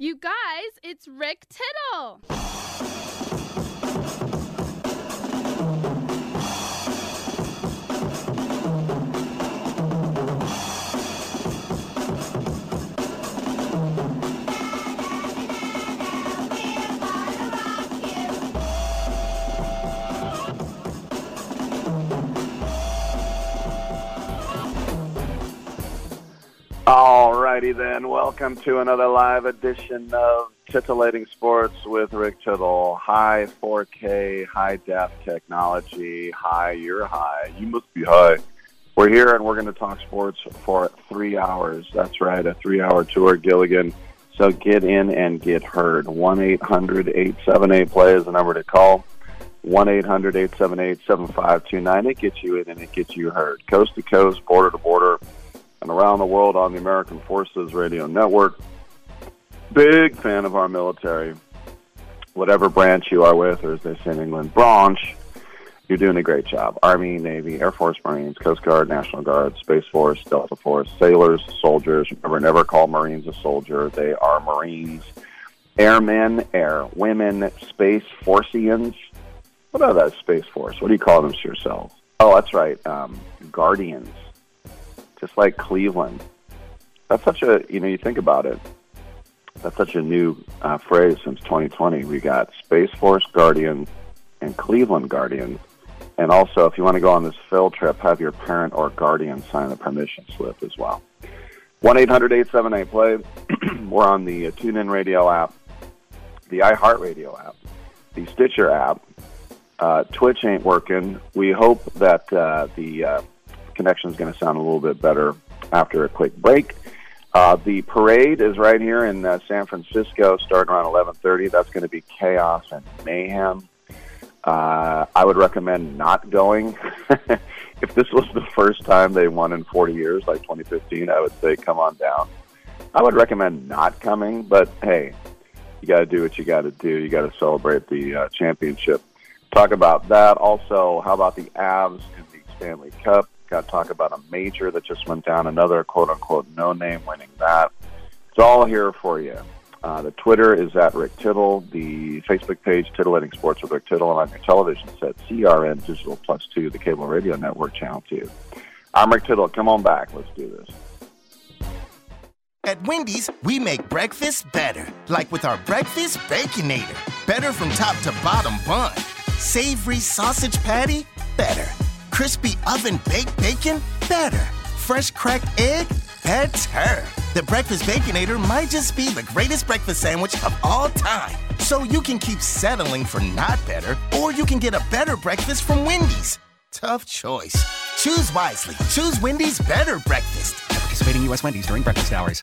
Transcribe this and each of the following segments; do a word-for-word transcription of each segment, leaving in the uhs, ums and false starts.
You guys, it's Rick Tittle. Alrighty then, welcome to another live edition of Titillating Sports with Rick Tittle. High four K, high def technology, high, you're high, you must be high. We're here and we're going to talk sports for three hours. That's right, a three-hour tour, Gilligan. So get in and get heard. one eight hundred, eight seven eight, play is the number to call. one eight hundred, eight seven eight, seven five two nine. It gets you in and it gets you heard. Coast to coast, border to border, and around the world on the American Forces Radio Network. Big fan of our military. Whatever branch you are with, or as they say in England, branch, you're doing a great job. Army, Navy, Air Force, Marines, Coast Guard, National Guard, Space Force, Delta Force, sailors, soldiers. Remember, never call Marines a soldier. They are Marines. Airmen, air, women, Space Forcians. What about that Space Force? What do you call them to yourselves? Oh, that's right. Um, guardians. Just like Cleveland. That's such a, you know, you think about it, that's such a new uh, phrase since twenty twenty. We got Space Force Guardians and Cleveland Guardians. And also, if you want to go on this field trip, have your parent or guardian sign the permission slip as well. one eight hundred, eight seven eight, play. We're on the uh, TuneIn Radio app, the iHeartRadio app, the Stitcher app. Uh, Twitch ain't working. We hope that uh, the... Uh, connection is going to sound a little bit better after a quick break. Uh, the parade is right here in uh, San Francisco, starting around eleven thirty. That's going to be chaos and mayhem. Uh, I would recommend not going. If this was the first time they won in forty years, like twenty fifteen, I would say come on down. I would recommend not coming, but hey, you got to do what you got to do. You got to celebrate the uh, championship. Talk about that. Also, how about the Avs in the Stanley Cup? Got to talk about a major that just went down, another quote-unquote no-name winning that. It's all here for you. Uh, the Twitter is at Rick Tittle, the Facebook page, Titillating Sports with Rick Tittle, and on your television set, C R N Digital Plus two, the cable radio network, Channel two. I'm Rick Tittle. Come on back. Let's do this. At Wendy's, we make breakfast better, like with our Breakfast Baconator. Better from top to bottom bun. Savory sausage patty, better. Crispy oven-baked bacon? Better. Fresh cracked egg? Better. The Breakfast Baconator might just be the greatest breakfast sandwich of all time. So you can keep settling for not better, or you can get a better breakfast from Wendy's. Tough choice. Choose wisely. Choose Wendy's Better Breakfast. At participating U S Wendy's during breakfast hours.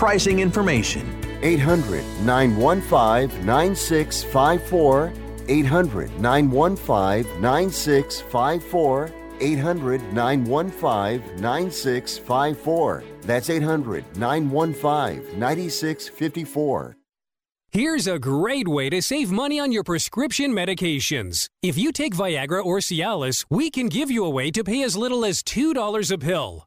pricing information. eight hundred, nine one five, nine six five four. eight hundred, nine one five, nine six five four. eight hundred, nine one five, nine six five four. That's eight hundred, nine one five, nine six five four. Here's a great way to save money on your prescription medications. If you take Viagra or Cialis, we can give you a way to pay as little as two dollars a pill.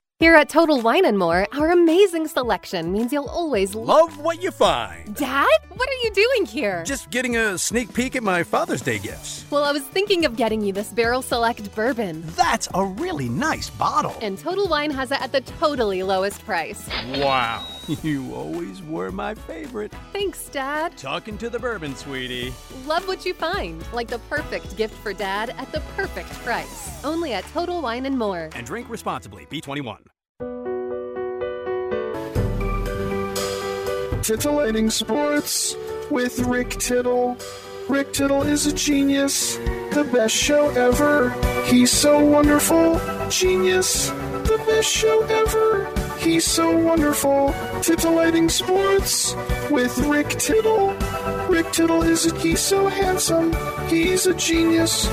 Here at Total Wine and More, our amazing selection means you'll always love what you find. Dad, what are you doing here? Just getting a sneak peek at my Father's Day gifts. Well, I was thinking of getting you this Barrel Select bourbon. That's a really nice bottle. And Total Wine has it at the totally lowest price. Wow, you always were my favorite. Thanks, Dad. Talking to the bourbon, sweetie. Love what you find, like the perfect gift for Dad at the perfect price. Only at Total Wine and More. And drink responsibly. B twenty-one. Titillating Sports with Rick Tittle. Rick Tittle is a genius, the best show ever. He's so wonderful. Genius, the best show ever. He's so wonderful. Titillating Sports with Rick Tittle. Rick Tittle is a, he's so handsome. He's a genius.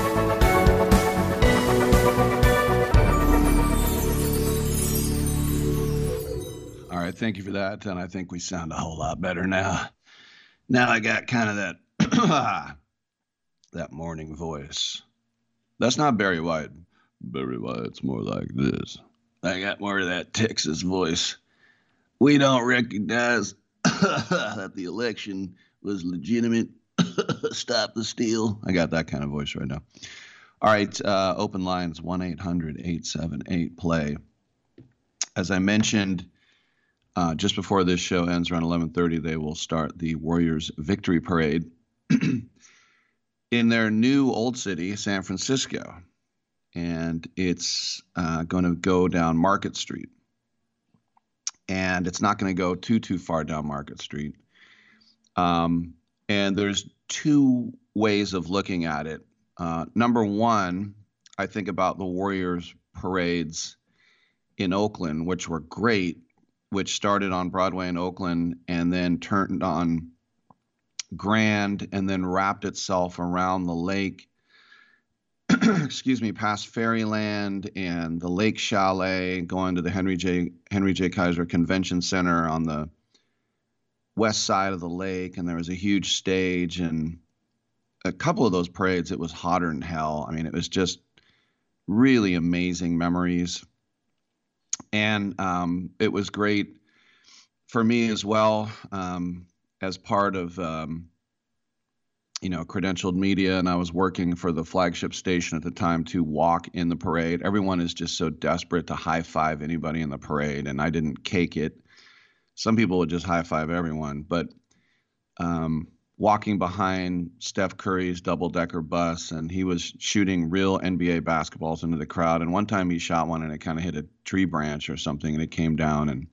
All right, thank you for that, and I think we sound a whole lot better now. Now I got kind of that that morning voice. That's not Barry White. Barry White's more like this. I got more of that Texas voice. We don't recognize that the election was legitimate. Stop the steal. I got that kind of voice right now. All right, uh, open lines, one eight hundred, eight seven eight, play. As I mentioned, Uh, just before this show ends around eleven thirty, they will start the Warriors Victory Parade in their new old city, San Francisco. And it's uh, going to go down Market Street. And it's not going to go too, too far down Market Street. Um, and there's two ways of looking at it. Uh, number one, I think about the Warriors parades in Oakland, which were great, which started on Broadway in Oakland and then turned on Grand and then wrapped itself around the lake, excuse me, past Fairyland and the Lake Chalet, going to the Henry J. Henry J. Kaiser Convention Center on the west side of the lake. And there was a huge stage, and a couple of those parades, it was hotter than hell. I mean, it was just really amazing memories. And um, it was great for me as well, um, as part of, um, you know, credentialed media. And I was working for the flagship station at the time to walk in the parade. Everyone is just so desperate to high five anybody in the parade. And I didn't cake it. Some people would just high five everyone. But um, walking behind Steph Curry's double decker bus, and he was shooting real N B A basketballs into the crowd. And one time he shot one and it kind of hit a tree branch or something, and it came down, and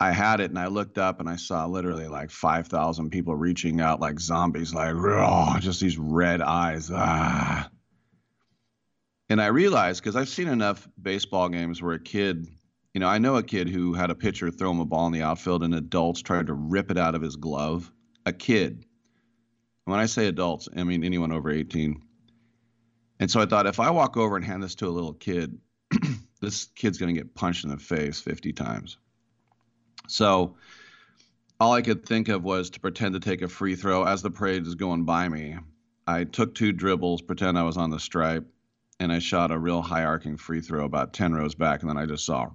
I had it, and I looked up and I saw literally like five thousand people reaching out like zombies, like, oh, just these red eyes. Ah. And I realized, because I've seen enough baseball games where a kid, you know, I know a kid who had a pitcher throw him a ball in the outfield and adults tried to rip it out of his glove. A kid. When I say adults, I mean anyone over eighteen. And so I thought, if I walk over and hand this to a little kid, this kid's going to get punched in the face fifty times. So all I could think of was to pretend to take a free throw. As the parade is going by me, I took two dribbles, pretend I was on the stripe, and I shot a real high arcing free throw about ten rows back, and then I just saw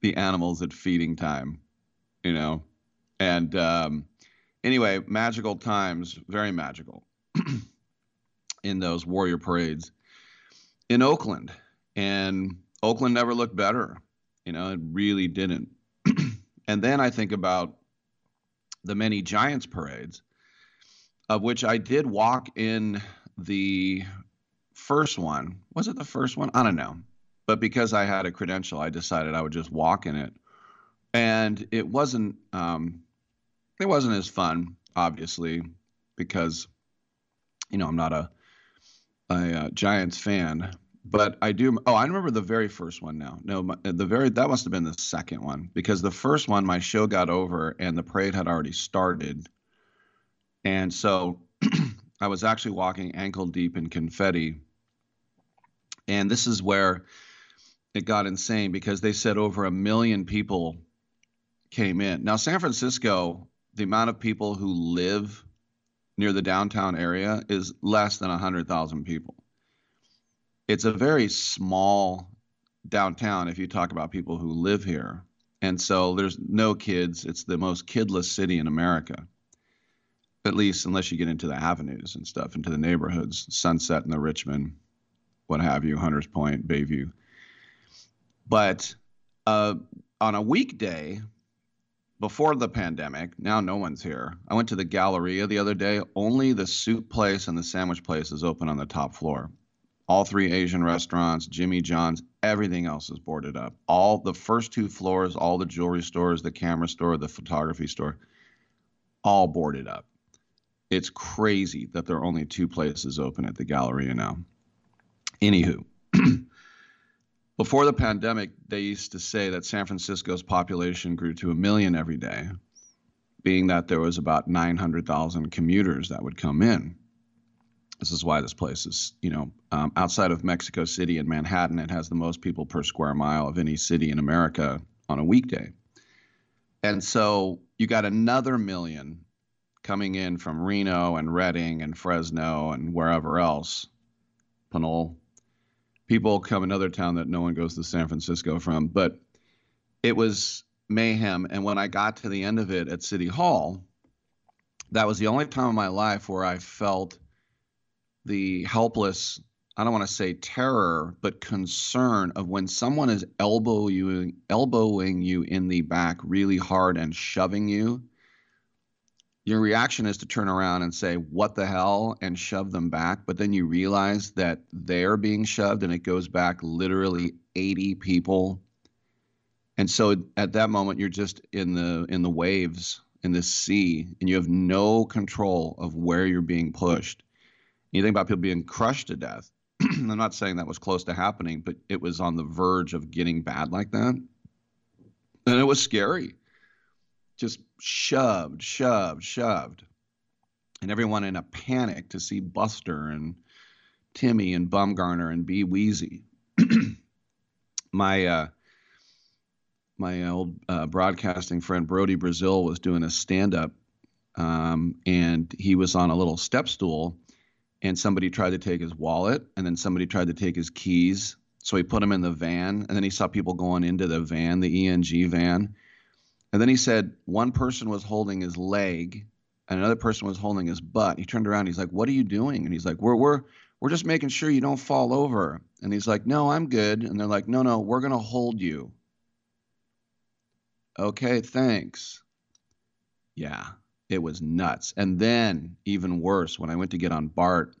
the animals at feeding time, you know. And um, anyway, magical times, very magical in those Warrior parades in Oakland. And Oakland never looked better. You know, it really didn't. And then I think about the many Giants parades, of which I did walk in the first one. Was it the first one? I don't know. But because I had a credential, I decided I would just walk in it. And it wasn't um, it wasn't as fun, obviously, because, you know, I'm not a, a, a Giants fan. But I do – oh, I remember the very first one now. No, my, the very – that must have been the second one, because the first one, my show got over and the parade had already started. And so I was actually walking ankle deep in confetti. And this is where it got insane, because they said over a million people came in. Now, San Francisco, the amount of people who live near the downtown area is less than one hundred thousand people. It's a very small downtown if you talk about people who live here. And so there's no kids. It's the most kidless city in America, at least unless you get into the avenues and stuff, into the neighborhoods, Sunset and the Richmond, what have you, Hunters Point, Bayview. But uh, on a weekday before the pandemic, now no one's here. I went to the Galleria the other day. Only the soup place and the sandwich place is open on the top floor. All three Asian restaurants, Jimmy John's, everything else is boarded up. All the first two floors, all the jewelry stores, the camera store, the photography store, all boarded up. It's crazy that there are only two places open at the Galleria now. Anywho, before the pandemic, they used to say that San Francisco's population grew to a million every day, being that there was about nine hundred thousand commuters that would come in. This is why this place is, you know, um, outside of Mexico City and Manhattan, it has the most people per square mile of any city in America on a weekday. And so you got another million coming in from Reno and Redding and Fresno and wherever else, Pinole. People come another town that no one goes to San Francisco from. But it was mayhem. And when I got to the end of it at City Hall, that was the only time in my life where I felt the helpless, I don't want to say terror, but concern of when someone is elbowing, elbowing you in the back really hard and shoving you. Your reaction is to turn around and say, what the hell, and shove them back. But then you realize that they're being shoved, and it goes back literally eighty people. And so at that moment, you're just in the in the waves, in the sea, and you have no control of where you're being pushed. And you think about people being crushed to death. I'm not saying that was close to happening, but it was on the verge of getting bad like that. And it was scary. Just shoved, shoved, shoved. And everyone in a panic to see Buster and Timmy and Bumgarner and Bee Weezy. my uh, my old uh, broadcasting friend Brody Brazil was doing a stand-up, um, and he was on a little step stool, and somebody tried to take his wallet, and then somebody tried to take his keys. So he put them in the van, and then he saw people going into the van, the E N G van. And then he said one person was holding his leg and another person was holding his butt. He turned around. He's like, what are you doing? And he's like, we're, we're, we're just making sure you don't fall over. And he's like, no, I'm good. And they're like, no, no, we're going to hold you. Okay, thanks. Yeah, it was nuts. And then even worse, when I went to get on BART,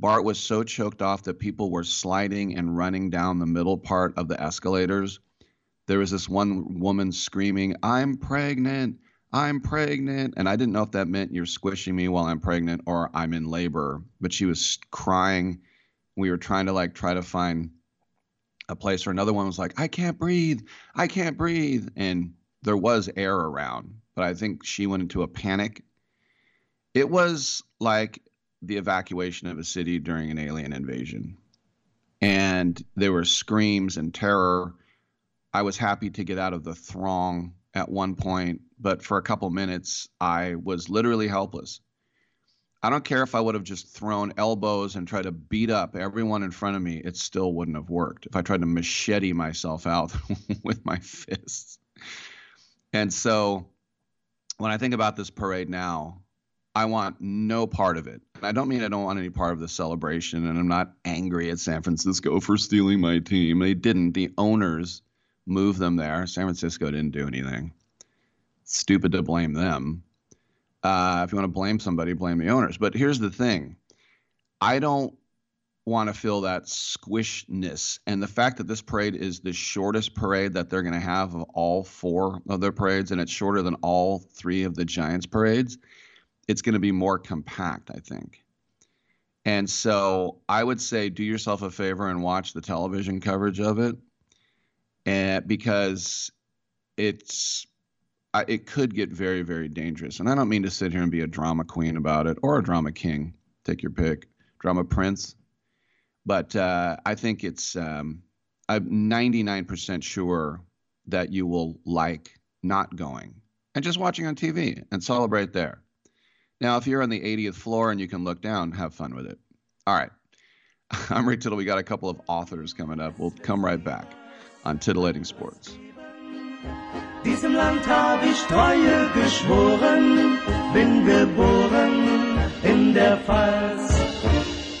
BART was so choked off that people were sliding and running down the middle part of the escalators. There was this one woman screaming, I'm pregnant, I'm pregnant. And I didn't know if that meant you're squishing me while I'm pregnant or I'm in labor. But she was crying. We were trying to like try to find a place, or another one was like, I can't breathe. I can't breathe. And there was air around, but I think she went into a panic. It was like the evacuation of a city during an alien invasion. And there were screams and terror. I was happy to get out of the throng at one point, but for a couple minutes, I was literally helpless. I don't care if I would have just thrown elbows and tried to beat up everyone in front of me. It still wouldn't have worked if I tried to machete myself out with my fists. And so when I think about this parade now, I want no part of it. I don't mean I don't want any part of the celebration, and I'm not angry at San Francisco for stealing my team. They didn't. The owners moved them there. San Francisco didn't do anything. It's stupid to blame them. Uh, if you want to blame somebody, blame the owners. But here's the thing. I don't want to feel that squishness. And the fact that this parade is the shortest parade that they're going to have of all four of their parades, and it's shorter than all three of the Giants parades, it's going to be more compact, I think. And so I would say do yourself a favor and watch the television coverage of it, and because it's it could get very, very dangerous. And I don't mean to sit here and be a drama queen about it, or a drama king, take your pick, drama prince. But uh, I think it's um, I'm ninety-nine percent sure that you will like not going and just watching on T V and celebrate there. Now, if you're on the eightieth floor and you can look down, have fun with it. All right. I'm Rick Tittle. We got a couple of authors coming up. We'll come right back on Titillating Sports. Diesem Land hab ich Treue geschworen, bin geboren in der Pfalz.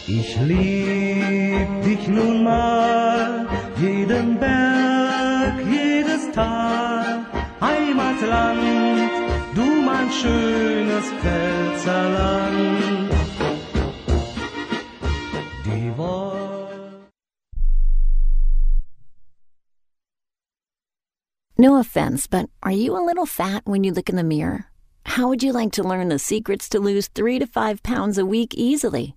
Ich lieb dich nun mal, jeden Berg, jedes Tal, Heimatland, du mein schönes Pfälzerland. Die Worte. No offense, but are you a little fat when you look in the mirror? How would you like to learn the secrets to lose three to five pounds a week easily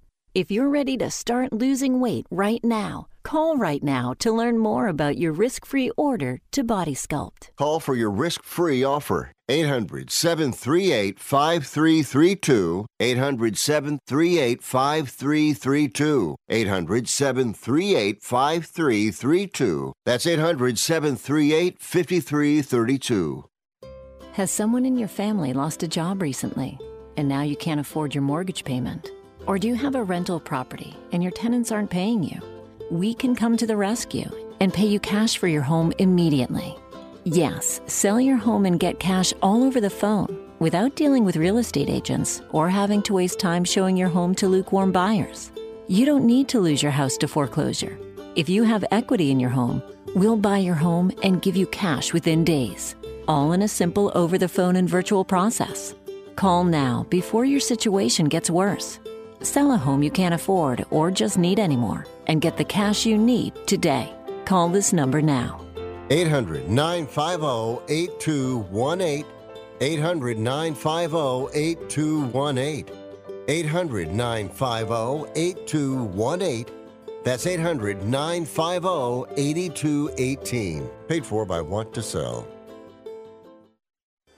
If you're ready to start losing weight right now, call right now to learn more about your risk-free order to Body Sculpt. Call for your risk-free offer. eight hundred, seven three eight, five three three two. eight hundred, seven three eight, five three three two. eight hundred, seven three eight, five three three two. That's eight hundred, seven three eight, five three three two. Has someone in your family lost a job recently, and now you can't afford your mortgage payment? Or do you have a rental property and your tenants aren't paying you? We can come to the rescue and pay you cash for your home immediately. Yes, sell your home and get cash all over the phone without dealing with real estate agents or having to waste time showing your home to lukewarm buyers. You don't need to lose your house to foreclosure. If you have equity in your home, we'll buy your home and give you cash within days, all in a simple over-the-phone and virtual process. Call now before your situation gets worse. Sell a home you can't afford or just need anymore and get the cash you need today. Call this number now. eight hundred, nine five zero, eight two one eight. eight hundred, nine five zero, eight two one eight. eight hundred, nine five zero, eight two one eight. That's eight hundred, nine five zero, eight two one eight. Paid for by Want to Sell.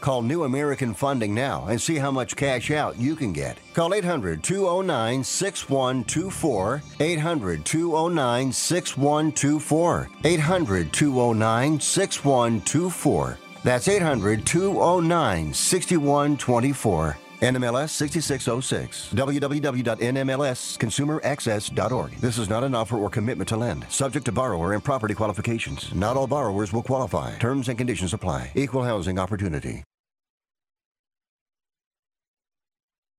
Call New American Funding now and see how much cash out you can get. Call eight hundred, two oh nine, six one two four, eight hundred, two oh nine, six one two four, eight hundred, two oh nine, six one two four. That's eight hundred, two oh nine, six one two four. N M L S sixty-six oh six. w w w dot n m l s consumer access dot org. This is not an offer or commitment to lend. Subject to borrower and property qualifications. Not all borrowers will qualify. Terms and conditions apply. Equal housing opportunity.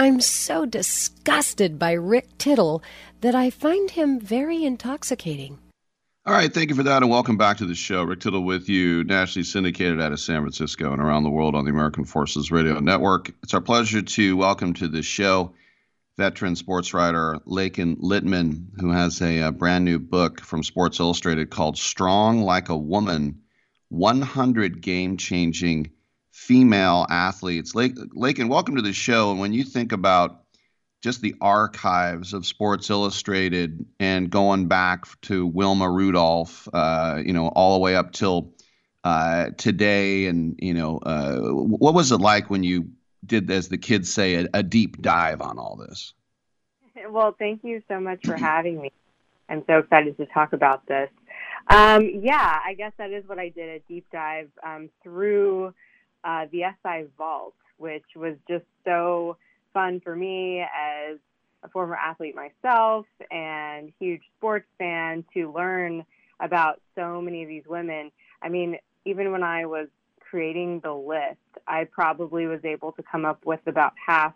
I'm so disgusted by Rick Tittle that I find him very intoxicating. All right, thank you for that, and welcome back to the show. Rick Tittle with you, nationally syndicated out of San Francisco and around the world on the American Forces Radio Network. It's our pleasure to welcome to the show veteran sports writer Laken Litman, who has a, a brand new book from Sports Illustrated called Strong Like a Woman, one hundred Game-Changing Female Athletes. Laken, welcome to the show. And when you think about just the archives of Sports Illustrated and going back to Wilma Rudolph, uh, you know, all the way up till uh, today, and, you know, uh, what was it like when you did, as the kids say, a, a deep dive on all this? Well, thank you so much for having me. I'm so excited to talk about this. Um, yeah, I guess that is what I did, a deep dive um, through Uh, the S I Vault, which was just so fun for me as a former athlete myself and huge sports fan to learn about so many of these women. I mean, even when I was creating the list, I probably was able to come up with about half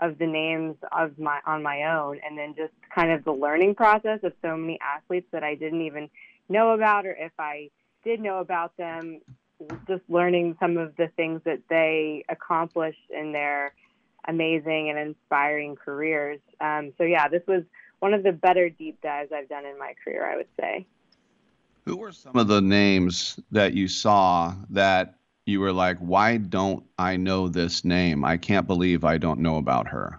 of the names of my on my own, and then just kind of the learning process of so many athletes that I didn't even know about, or if I did know about them, just learning some of the things that they accomplished in their amazing and inspiring careers. Um, so, yeah, this was one of the better deep dives I've done in my career, I would say. Who were some of the names that you saw that you were like, why don't I know this name? I can't believe I don't know about her.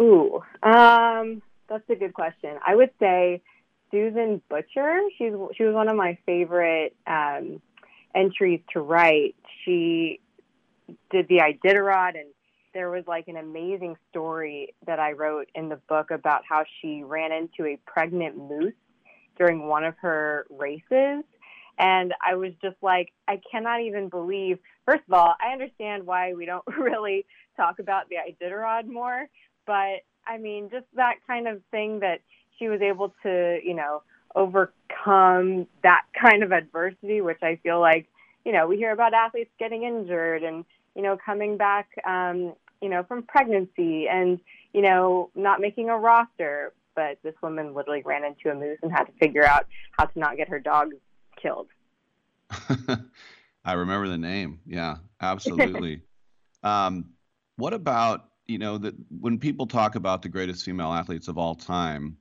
Ooh, um, that's a good question. I would say Susan Butcher. She's, she was one of my favorite um entries to write. She did the Iditarod, and there was like an amazing story that I wrote in the book about how she ran into a pregnant moose during one of her races. And I was just like, I cannot even believe, first of all, I understand why we don't really talk about the Iditarod more, but I mean, just that kind of thing that she was able to, you know, overcome that kind of adversity, which I feel like, you know, we hear about athletes getting injured and, you know, coming back, um, you know, from pregnancy and, you know, not making a roster. But this woman literally ran into a moose and had to figure out how to not get her dog killed. I remember the name. Yeah, absolutely. um, what about, you know, that when people talk about the greatest female athletes of all time,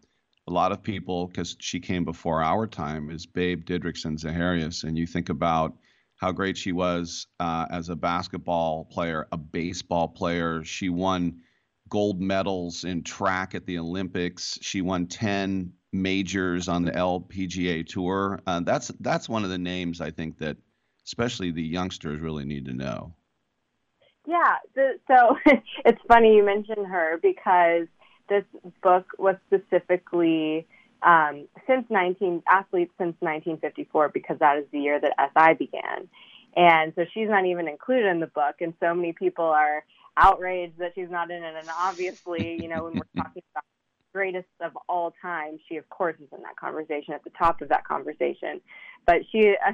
a lot of people, because she came before our time, is Babe Didrikson-Zaharias. And you think about how great she was uh, as a basketball player, a baseball player. She won gold medals in track at the Olympics. She won ten majors on the L P G A Tour. Uh, that's that's one of the names I think that especially the youngsters really need to know. Yeah. The, so it's funny you mentioned her, because this book was specifically um, since nineteen athletes since nineteen fifty-four, because that is the year that S I began. And so she's not even included in the book. And so many people are outraged that she's not in it. And obviously, you know, when we're talking about greatest of all time, she, of course, is in that conversation, at the top of that conversation. But she, uh,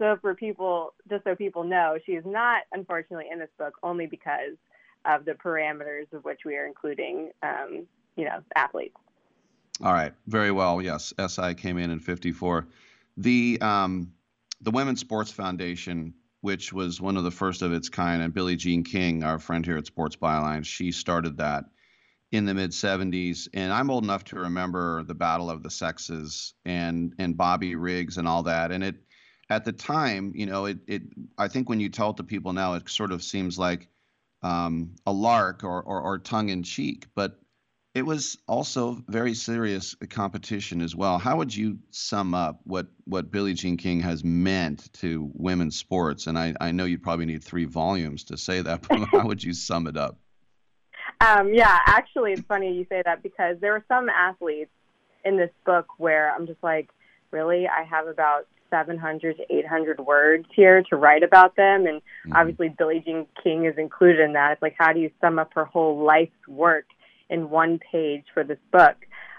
so for people, just so people know, she is not, unfortunately, in this book, only because of the parameters of which we are including, um, you know, athletes. All right. Very well. Yes. S I came in in fifty-four. The um, the Women's Sports Foundation, which was one of the first of its kind, and Billie Jean King, our friend here at Sports Byline, she started that in the mid seventies. And I'm old enough to remember the Battle of the Sexes and and Bobby Riggs and all that. And it at the time, you know, it it I think when you tell it to people now, it sort of seems like um, a lark or, or or tongue in cheek, but it was also very serious competition as well. How would you sum up what, what Billie Jean King has meant to women's sports? And I, I know you'd probably need three volumes to say that, but how would you sum it up? Um, yeah, actually, it's funny you say that because there were some athletes in this book where I'm just like, really? I have about seven hundred to eight hundred words here to write about them. And mm-hmm. obviously Billie Jean King is included in that. It's like, how do you sum up her whole life's work in one page for this book?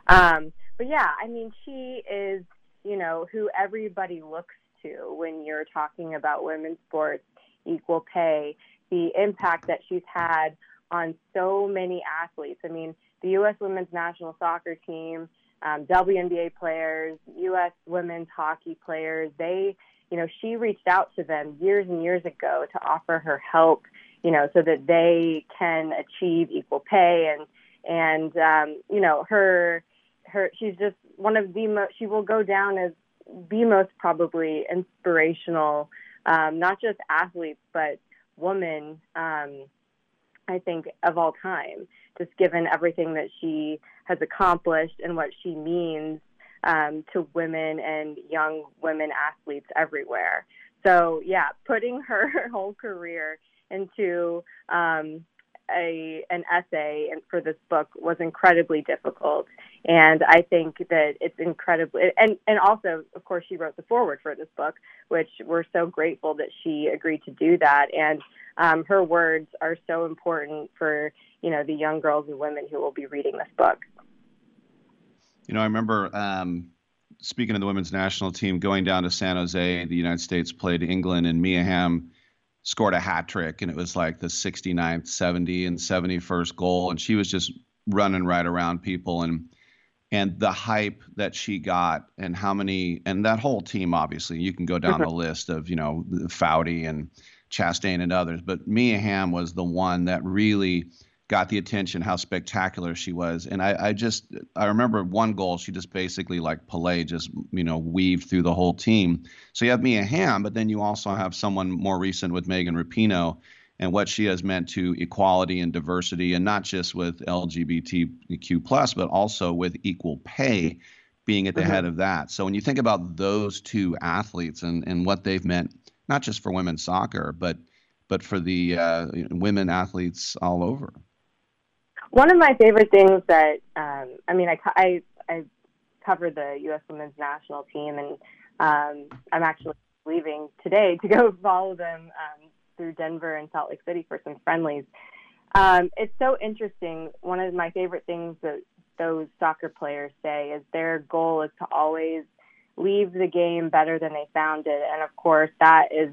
Um, but yeah, I mean, she is, you know, who everybody looks to when you're talking about women's sports, equal pay, the impact that she's had on so many athletes. I mean, the U S women's national soccer team, um, W N B A players, U S women's hockey players, they, you know, she reached out to them years and years ago to offer her help, you know, so that they can achieve equal pay. And And, um, you know, her, her, she's just one of the most, she will go down as the most probably inspirational, um, not just athletes, but woman, um, I think, of all time, just given everything that she has accomplished and what she means um, to women and young women athletes everywhere. So, yeah, putting her whole career into, um, A, an essay and for this book was incredibly difficult, and I think that it's incredibly and and also, of course, she wrote the foreword for this book, which we're so grateful that she agreed to do that. And um, her words are so important for, you know, the young girls and women who will be reading this book. You know, I remember um, speaking of the women's national team, going down to San Jose, the United States played England, and Mia Hamm scored a hat trick, and it was like the sixty-ninth, seventieth, and seventy-first goal, and she was just running right around people, and and the hype that she got, and how many, and that whole team, obviously, you can go down the list of, you know, Foudy and Chastain and others, but Mia Hamm was the one that really got the attention, how spectacular she was. And I, I just, I remember one goal, she just basically like Pelé just, you know, weaved through the whole team. So you have Mia Hamm, but then you also have someone more recent with Megan Rapinoe and what she has meant to equality and diversity, and not just with L G B T Q plus, but also with equal pay being at the mm-hmm. head of that. So when you think about those two athletes and, and what they've meant, not just for women's soccer, but, but for the uh, women athletes all over. One of my favorite things that, um, I mean, I, I, I cover the U S women's national team, and um, I'm actually leaving today to go follow them um, through Denver and Salt Lake City for some friendlies. Um, it's so interesting. One of my favorite things that those soccer players say is their goal is to always leave the game better than they found it. And, of course, that is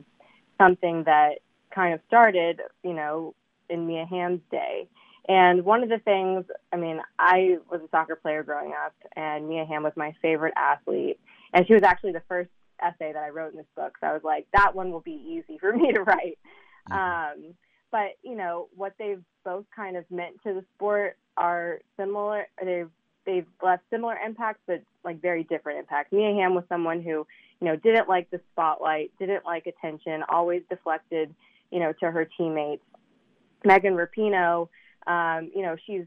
something that kind of started, you know, in Mia Hamm's day. And one of the things, I mean, I was a soccer player growing up, and Mia Hamm was my favorite athlete. And she was actually the first essay that I wrote in this book. So I was like, that one will be easy for me to write. Um, but, you know, what they've both kind of meant to the sport are similar. They've, they've left similar impacts, but like very different impacts. Mia Hamm was someone who, you know, didn't like the spotlight, didn't like attention, always deflected, you know, to her teammates. Megan Rapinoe, Um, you know, she's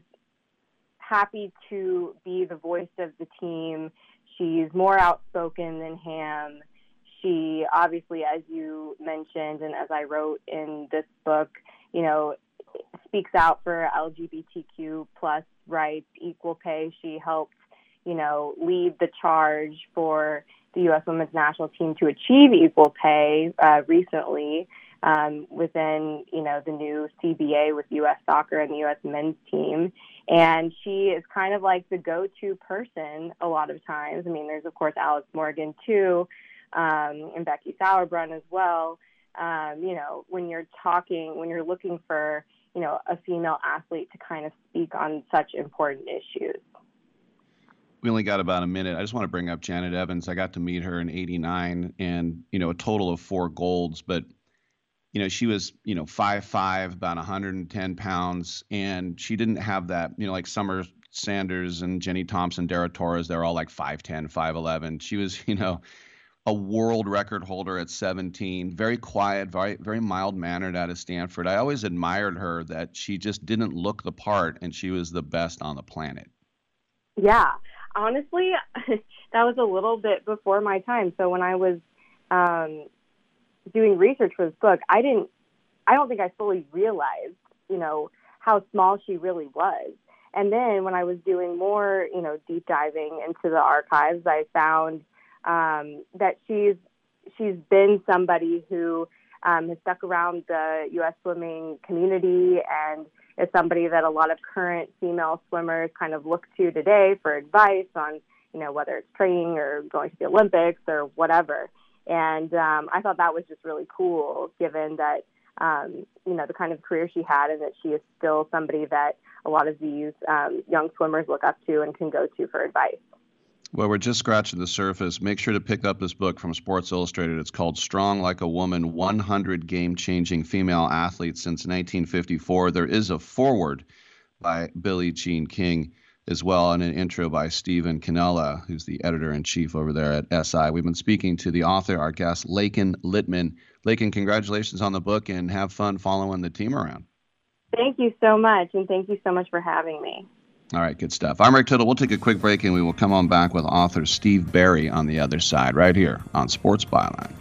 happy to be the voice of the team. She's more outspoken than Hamm. She obviously, as you mentioned, and as I wrote in this book, you know, speaks out for L G B T Q plus rights, equal pay. She helped, you know, lead the charge for the U S women's national team to achieve equal pay uh, recently. Um, within, you know, the new C B A with U S soccer and the U S men's team. And she is kind of like the go-to person a lot of times. I mean, there's, of course, Alex Morgan, too, um, and Becky Sauerbrunn as well. Um, you know, when you're talking, when you're looking for, you know, a female athlete to kind of speak on such important issues. We only got about a minute. I just want to bring up Janet Evans. I got to meet her in eighty-nine and, you know, a total of four golds. But, you know, she was, you know, five foot five, about one hundred ten pounds. And she didn't have that, you know, like Summer Sanders and Jenny Thompson, Dara Torres, they're all like five ten, five eleven. She was, you know, a world record holder at seventeen, very quiet, very, very mild-mannered out of Stanford. I always admired her that she just didn't look the part, and she was the best on the planet. Yeah. Honestly, that was a little bit before my time. So when I was um, doing research for this book, I didn't, I don't think I fully realized, you know, how small she really was. And then when I was doing more, you know, deep diving into the archives, I found Um, that she's she's been somebody who um, has stuck around the U S swimming community and is somebody that a lot of current female swimmers kind of look to today for advice on, you know, whether it's training or going to the Olympics or whatever. And um, I thought that was just really cool, given that, um, you know, the kind of career she had and that she is still somebody that a lot of these um, young swimmers look up to and can go to for advice. Well, we're just scratching the surface. Make sure to pick up this book from Sports Illustrated. It's called Strong Like a Woman, one hundred Game-Changing Female Athletes Since nineteen fifty-four. There is a foreword by Billie Jean King as well, and an intro by Stephen Cannella, who's the editor-in-chief over there at S I. We've been speaking to the author, our guest, Laken Litman. Laken, congratulations on the book, and have fun following the team around. Thank you so much, and thank you so much for having me. All right, good stuff. I'm Rick Tittle. We'll take a quick break, and we will come on back with author Steve Berry on the other side, right here on Sports Byline.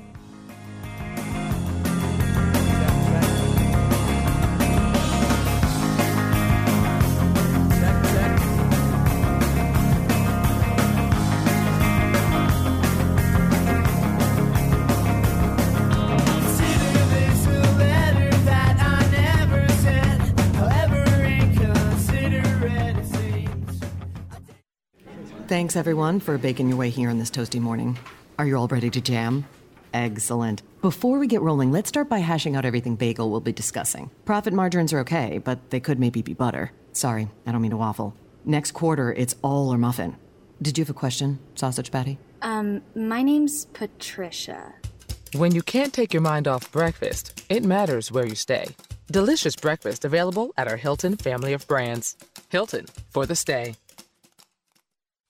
Thanks, everyone, for baking your way here on this toasty morning. Are you all ready to jam? Excellent. Before we get rolling, let's start by hashing out everything bagel we'll be discussing. Profit margins are okay, but they could maybe be butter. Sorry, I don't mean to waffle. Next quarter, it's all or muffin. Did you have a question, Sausage Patty? Um, my name's Patricia. When you can't take your mind off breakfast, it matters where you stay. Delicious breakfast available at our Hilton family of brands. Hilton, for the stay.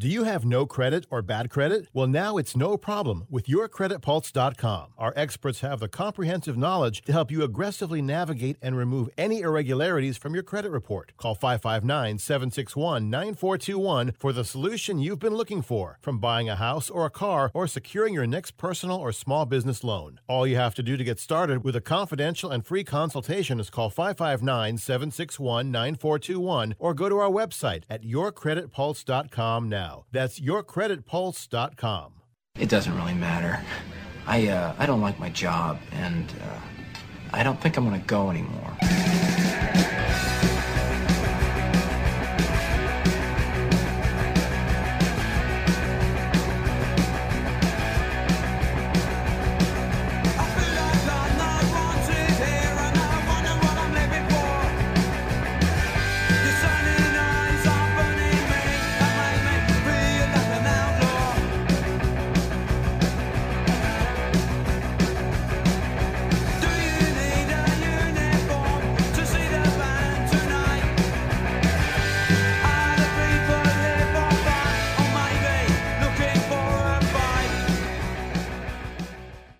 Do you have no credit or bad credit? Well, now it's no problem with your credit pulse dot com. Our experts have the comprehensive knowledge to help you aggressively navigate and remove any irregularities from your credit report. Call five five nine, seven six one, nine four two one for the solution you've been looking for, from buying a house or a car or securing your next personal or small business loan. All you have to do to get started with a confidential and free consultation is call five five nine, seven six one, nine four two one or go to our website at your credit pulse dot com now. Now. That's your credit pulse dot com. It doesn't really matter. I uh, I don't like my job, and uh, I don't think I'm going to go anymore.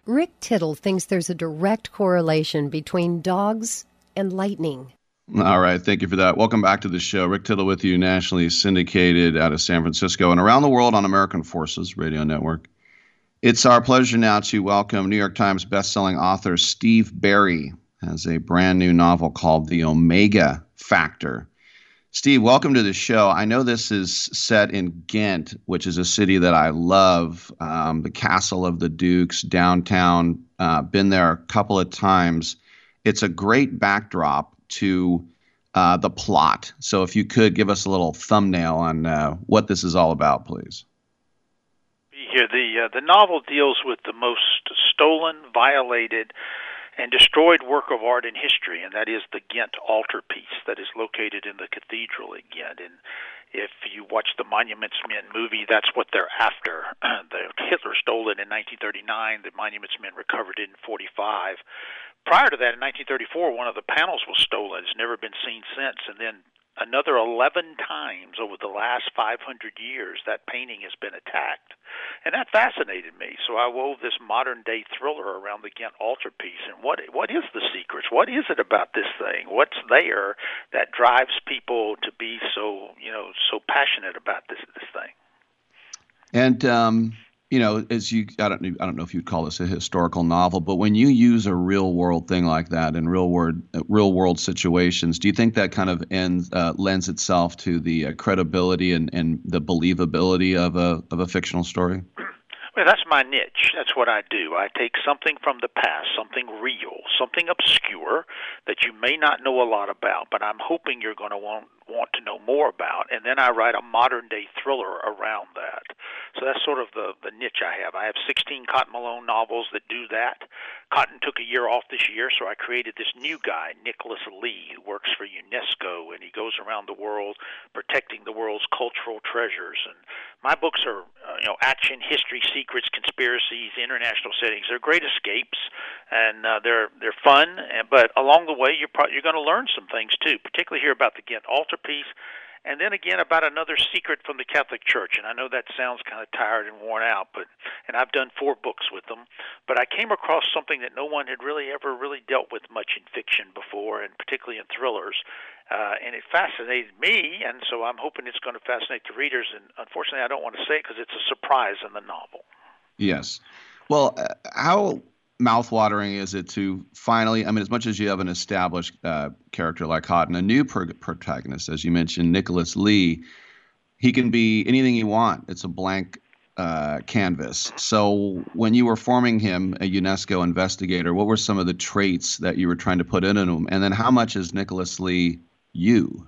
Rick Tittle thinks there's a direct correlation between dogs and lightning. All right. Thank you for that. Welcome back to the show. Rick Tittle with you, nationally syndicated out of San Francisco and around the world on American Forces Radio Network. It's our pleasure now to welcome New York Times bestselling author Steve Berry, has a brand new novel called The Omega Factor. Steve, welcome to the show. I know this is set in Ghent, which is a city that I love, um, the Castle of the Dukes, downtown. Uh, been there a couple of times. It's a great backdrop to uh, the plot. So if you could give us a little thumbnail on uh, what this is all about, please. Here, the, uh, the novel deals with the most stolen, violated, and destroyed work of art in history, and that is the Ghent altarpiece that is located in the cathedral at Ghent. And if you watch the Monuments Men movie, that's what they're after. The Hitler stole it in nineteen thirty-nine. The Monuments Men recovered it in forty-five. Prior to that, in nineteen thirty-four, one of the panels was stolen. It's never been seen since. And then another eleven times over the last five hundred years, that painting has been attacked. And that fascinated me, so I wove this modern-day thriller around the Ghent altarpiece. And what what is the secret? What is it about this thing? What's there that drives people to be so you know so passionate about this this thing? And um, you know, as you I don't I don't know if you'd call this a historical novel, but when you use a real-world thing like that in real-world real-world situations, do you think that kind of ends, uh, lends itself to the uh, credibility and, and the believability of a of a fictional story? Well, that's my niche. That's what I do. I take something from the past, something real, something obscure that you may not know a lot about, but I'm hoping you're going to want want to know more about, and then I write a modern-day thriller around that. So that's sort of the, the niche I have. I have sixteen Cotton Malone novels that do that. Cotton took a year off this year, so I created this new guy, Nicholas Lee, who works for UNESCO, and he goes around the world protecting the world's cultural treasures. And my books are, uh, you know, action, history, secrets, conspiracies, international settings. They're great escapes, and uh, they're they're fun, and, but along the way, you're, pro- you're going to learn some things, too, particularly here about the Ghent altar piece, and then again about another secret from the Catholic Church. And I know that sounds kind of tired and worn out, but and I've done four books with them, but I came across something that no one had really ever really dealt with much in fiction before, and particularly in thrillers, uh, and it fascinated me, and so I'm hoping it's going to fascinate the readers, and unfortunately I don't want to say it because it's a surprise in the novel. Yes. Well, uh, how mouthwatering is it to finally, I mean, as much as you have an established uh, character like Cotton, a new pro- protagonist, as you mentioned, Nicholas Lee, he can be anything you want. It's a blank uh, canvas. So when you were forming him, a UNESCO investigator, what were some of the traits that you were trying to put in him? And then how much is Nicholas Lee you?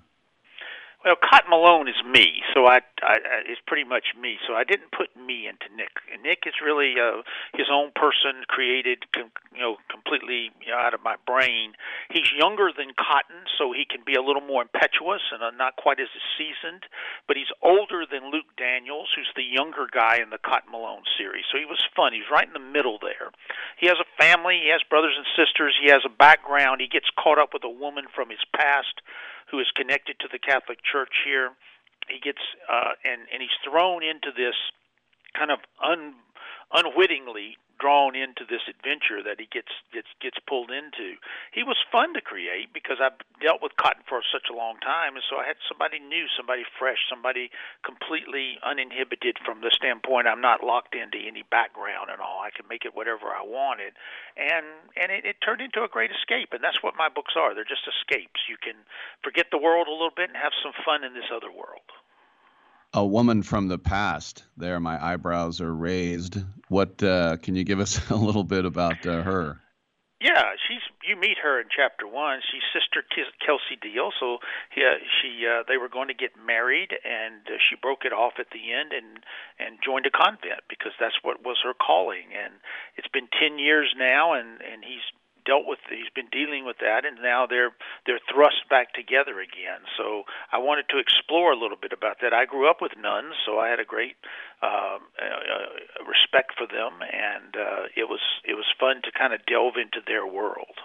Well, Cotton Malone is me, so I, I, I it's pretty much me. So I didn't put me into Nick. And Nick is really uh, his own person, created, com- you know, completely you know, out of my brain. He's younger than Cotton, so he can be a little more impetuous and uh, not quite as seasoned. But he's older than Luke Daniels, who's the younger guy in the Cotton Malone series. So he was fun. He's right in the middle there. He has a family. He has brothers and sisters. He has a background. He gets caught up with a woman from his past who is connected to the Catholic Church here. he gets uh, and and he's thrown into this kind of un, unwittingly drawn into this adventure that he gets gets gets pulled into. He was fun to create because I've dealt with Cotton for such a long time, and so I had somebody new, somebody fresh, somebody completely uninhibited from the standpoint I'm not locked into any background at all. I could make it whatever I wanted, and and it, it turned into a great escape, and that's what my books are. They're just escapes. You can forget the world a little bit and have some fun in this other world. A woman from the past. There, my eyebrows are raised. What uh, can you give us a little bit about uh, her? Yeah, she's. You meet her in chapter one. She's sister Kelsey Deal. So yeah, she uh, they were going to get married, and uh, she broke it off at the end and and joined a convent because that's what was her calling. And it's been ten years now, and and he's. dealt with he's been dealing with that, and now they're they're thrust back together again. So I wanted to explore a little bit about that. I grew up with nuns, so I had a great um, uh, respect for them, and uh, it was it was fun to kind of delve into their world.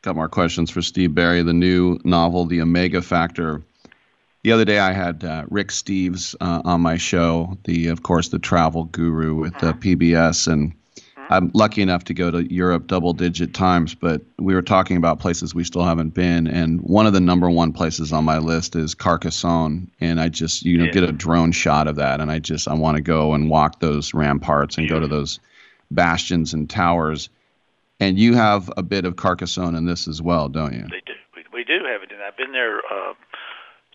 Got more questions for Steve Berry. The new novel, The Omega Factor. The other day I had uh, Rick Steves uh, on my show, the of course the travel guru with uh, P B S, and I'm lucky enough to go to Europe double-digit times, but we were talking about places we still haven't been, and one of the number one places on my list is Carcassonne, and I just, you know, yeah. get a drone shot of that, and I just, I want to go and walk those ramparts and yeah. go to those bastions and towers, and you have a bit of Carcassonne in this as well, don't you? They do. We, we do have it, and I've been there uh,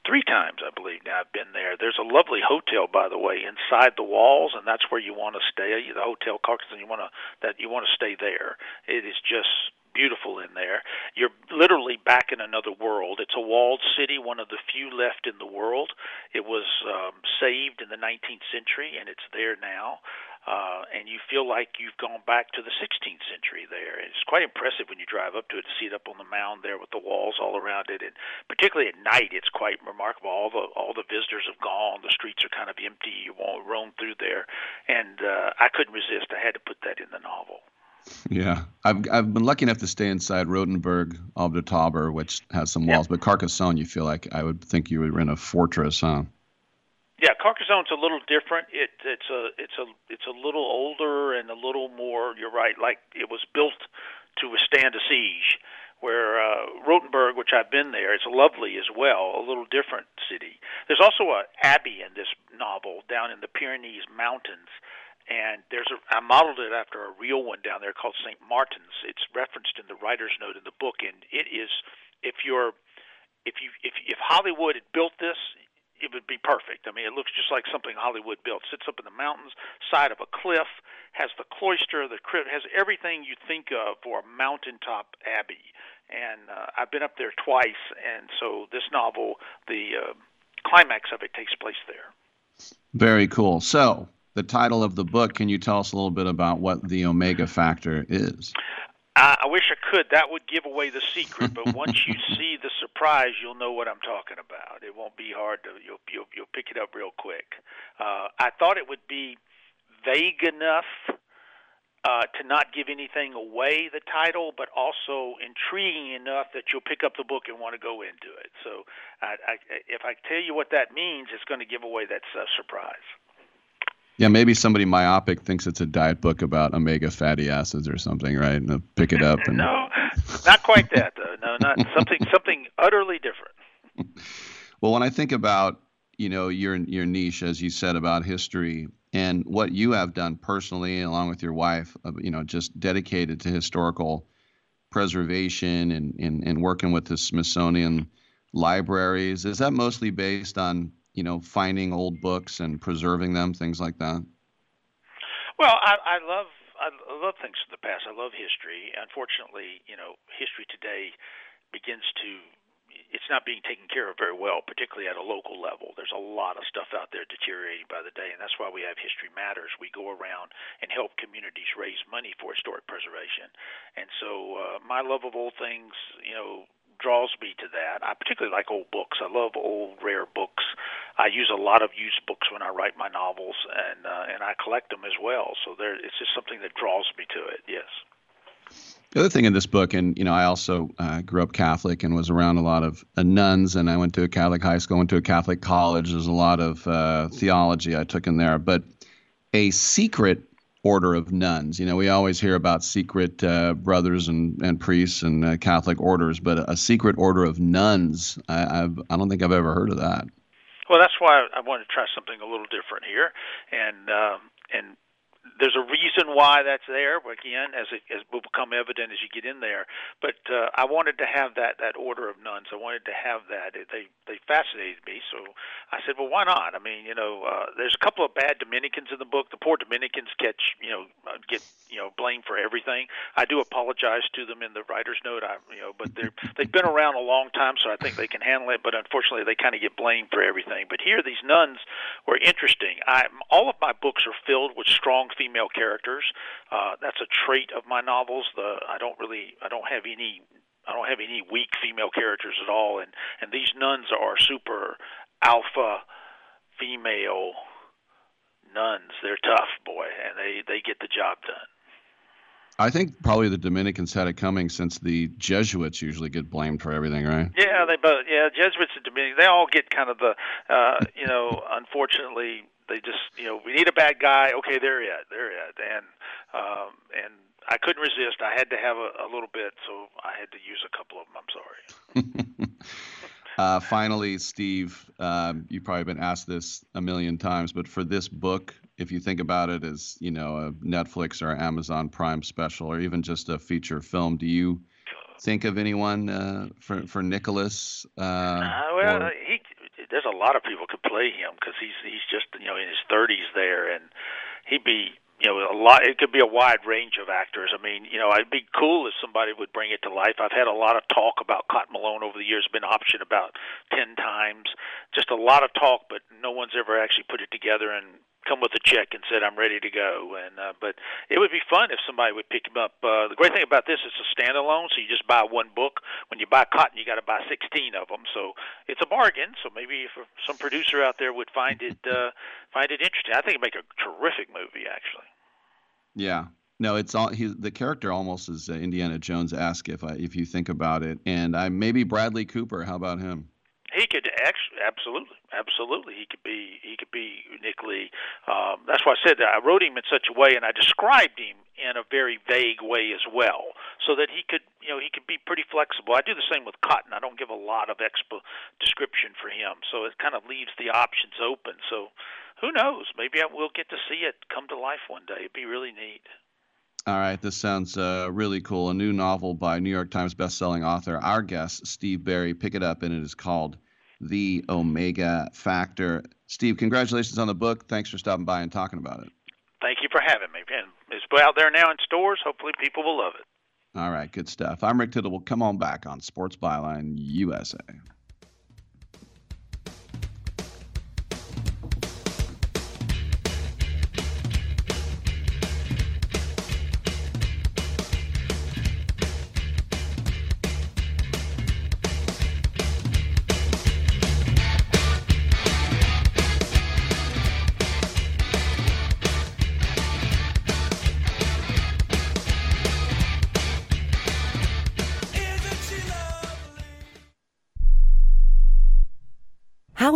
three times, I believe, now I've been there. There's a lovely hotel, by the way, inside the walls, and that's where you want to stay. The Hotel Carcassonne, you want to that you want to stay there. It is just beautiful in there. You're literally back in another world. It's a walled city, one of the few left in the world. It was um, saved in the nineteenth century, and it's there now. Uh, and you feel like you've gone back to the sixteenth century there. It's quite impressive when you drive up to it to see it up on the mound there with the walls all around it. And particularly at night, it's quite remarkable. All the all the visitors have gone. The streets are kind of empty. You won't roam through there. And uh, I couldn't resist. I had to put that in the novel. Yeah. I've I've been lucky enough to stay inside Rotenburg auf der Tauber, which has some walls. Yeah. But Carcassonne, you feel like I would think you were in a fortress, huh? Yeah, Carcassonne's a little different. It, it's a it's a it's a little older and a little more. You're right. Like it was built to withstand a siege. Where uh, Rotenburg, which I've been there, it's lovely as well. A little different city. There's also an abbey in this novel down in the Pyrenees Mountains. And there's a, I modeled it after a real one down there called Saint Martin's. It's referenced in the writer's note in the book, and it is if you're if you if if Hollywood had built this, it would be perfect. I mean, it looks just like something Hollywood built. Sits up in the mountains, side of a cliff, has the cloister, the crypt, has everything you think of for a mountaintop abbey. And uh, I've been up there twice, and so this novel, the uh, climax of it takes place there. Very cool. So, the title of the book, can you tell us a little bit about what The Omega Factor is? Uh, I wish I could. That would give away the secret. But once you see the surprise, you'll know what I'm talking about. It won't be hard to you'll you'll, you'll pick it up real quick. Uh, I thought it would be vague enough uh, to not give anything away, the title, but also intriguing enough that you'll pick up the book and want to go into it. So I, I, if I tell you what that means, it's going to give away that uh, surprise. Yeah, maybe somebody myopic thinks it's a diet book about omega fatty acids or something, right? And they'll pick it up. And... no, not quite that, though. No, not something something utterly different. Well, when I think about, you know, your your niche, as you said, about history and what you have done personally, along with your wife, you know, just dedicated to historical preservation and, and, and working with the Smithsonian libraries, is that mostly based on you know, finding old books and preserving them, things like that? Well, I, I love I love things from the past. I love history. Unfortunately, you know, history today begins to it's not being taken care of very well, particularly at a local level. There's a lot of stuff out there deteriorating by the day, and that's why we have History Matters. We go around and help communities raise money for historic preservation. And so uh, my love of old things, you know, draws me to that. I particularly like old books. I love old, rare books. I use a lot of used books when I write my novels, and uh, and I collect them as well. So there, it's just something that draws me to it, yes. The other thing in this book, and, you know, I also uh, grew up Catholic and was around a lot of uh, nuns, and I went to a Catholic high school, went to a Catholic college. There's a lot of uh, theology I took in there, but a secret order of nuns. You know, we always hear about secret uh, brothers and, and priests and uh, Catholic orders, but a, a secret order of nuns, I, I've, I don't think I've ever heard of that. Well, that's why I wanted to try something a little different here, and uh, and. There's a reason why that's there, again, as it as will become evident as you get in there. But uh, I wanted to have that, that order of nuns. I wanted to have that. It, they they fascinated me, so I said, well, why not? I mean, you know, uh, there's a couple of bad Dominicans in the book. The poor Dominicans catch, you know, get you know blamed for everything. I do apologize to them in the writer's note. I you know, but they're they've been around a long time, so I think they can handle it. But unfortunately, they kind of get blamed for everything. But here, these nuns were interesting. I all of my books are filled with strong female female characters. Uh, that's a trait of my novels. The I don't really, I don't have any, I don't have any weak female characters at all. And and these nuns are super alpha female nuns. They're tough, boy, and they they get the job done. I think probably the Dominicans had it coming, since the Jesuits usually get blamed for everything, right? Yeah, they both. Yeah, Jesuits and Dominicans, they all get kind of the, uh, you know, unfortunately. They just, you know, we need a bad guy. Okay, there he is, there he is. And, um, and I couldn't resist. I had to have a, a little bit, so I had to use a couple of them. I'm sorry. uh, finally, Steve, um, you've probably been asked this a million times, but for this book, if you think about it as, you know, a Netflix or Amazon Prime special or even just a feature film, do you think of anyone uh, for, for Nicholas? Uh, uh, well, or- he... There's a lot of people could play him, because he's he's just, you know, in his thirties there, and he'd be, you know, a lot. It could be a wide range of actors. I mean, you know, it'd be cool if somebody would bring it to life. I've had a lot of talk about Cotton Malone over the years. Been optioned about ten times. Just a lot of talk, but no one's ever actually put it together and come with a check and said, I'm ready to go. And uh, but it would be fun if somebody would pick him up. Uh, the great thing about this is it's a standalone, so you just buy one book. When you buy Cotton, you got to buy sixteen of them, so it's a bargain. So maybe if some producer out there would find it uh, find it interesting, I think it'd make a terrific movie, actually. Yeah, no, it's all he, the character almost is uh, Indiana Jones-esque if I if you think about it, and I maybe Bradley Cooper. How about him? He could actually, absolutely, absolutely. He could be, he could be Nick Lee. Um, that's why I said that I wrote him in such a way, and I described him in a very vague way as well, so that he could, you know, he could be pretty flexible. I do the same with Cotton. I don't give a lot of expo description for him, so it kind of leaves the options open. So, who knows? Maybe I will get to see it come to life one day. It'd be really neat. All right, this sounds uh, really cool. A new novel by New York Times bestselling author, our guest, Steve Berry. Pick it up, and it is called The Omega Factor. Steve, congratulations on the book. Thanks for stopping by and talking about it. Thank you for having me. And it's out there now in stores. Hopefully people will love it. All right, good stuff. I'm Rick Tittle. We'll come on back on Sports Byline U S A. How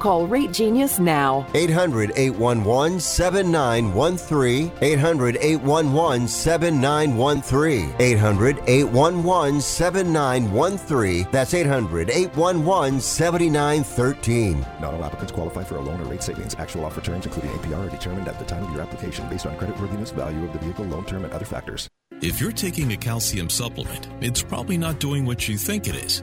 Call Rate Genius now. eight hundred, eight one one, seven nine one three. eight hundred, eight one one, seven nine one three. eight hundred, eight one one, seven nine one three. That's eight hundred, eight one one, seven nine one three. Not all applicants qualify for a loan or rate savings. Actual offer terms, including A P R, are determined at the time of your application based on creditworthiness, value of the vehicle, loan term, and other factors. If you're taking a calcium supplement, it's probably not doing what you think it is.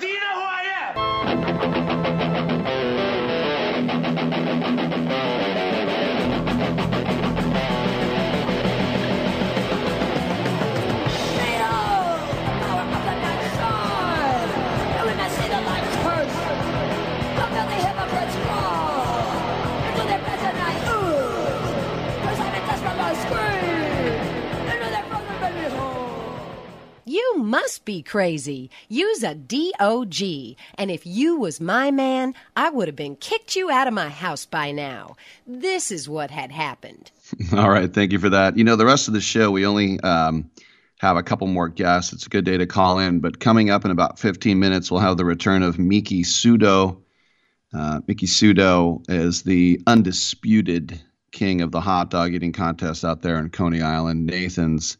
Do you know who I am? You must be crazy. You's a D O G. And if you was my man, I would have been kicked you out of my house by now. This is what had happened. All right. Thank you for that. You know, the rest of the show, we only um, have a couple more guests. It's a good day to call in. But coming up in about fifteen minutes, we'll have the return of Miki Sudo. Uh, Miki Sudo is the undisputed king of the hot dog eating contest out there in Coney Island, Nathan's.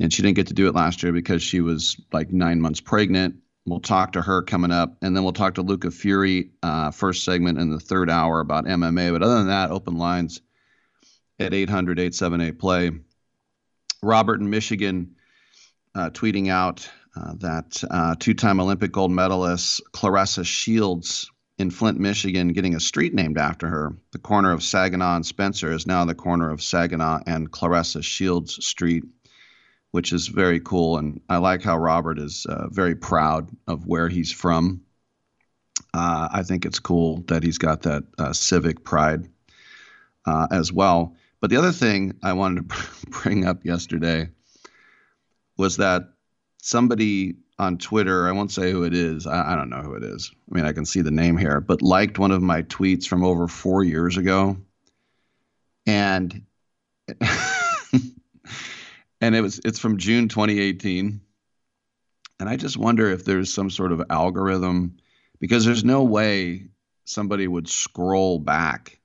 And she didn't get to do it last year because she was like nine months pregnant. We'll talk to her coming up. And then we'll talk to Luca Fury, uh, first segment in the third hour about M M A. But other than that, open lines at eight hundred, eight seven eight, play. Robert in Michigan uh, tweeting out uh, that uh, two-time Olympic gold medalist Clarissa Shields in Flint, Michigan, getting a street named after her. The corner of Saginaw and Spencer is now the corner of Saginaw and Clarissa Shields Street, which is very cool. And I like how Robert is uh, very proud of where he's from. Uh, I think it's cool that he's got that uh, civic pride uh, as well. But the other thing I wanted to bring up yesterday was that somebody on Twitter, I won't say who it is. I, I don't know who it is. I mean, I can see the name here, but liked one of my tweets from over four years ago. And... And it was it's from June twenty eighteen. And I just wonder if there's some sort of algorithm, because there's no way somebody would scroll back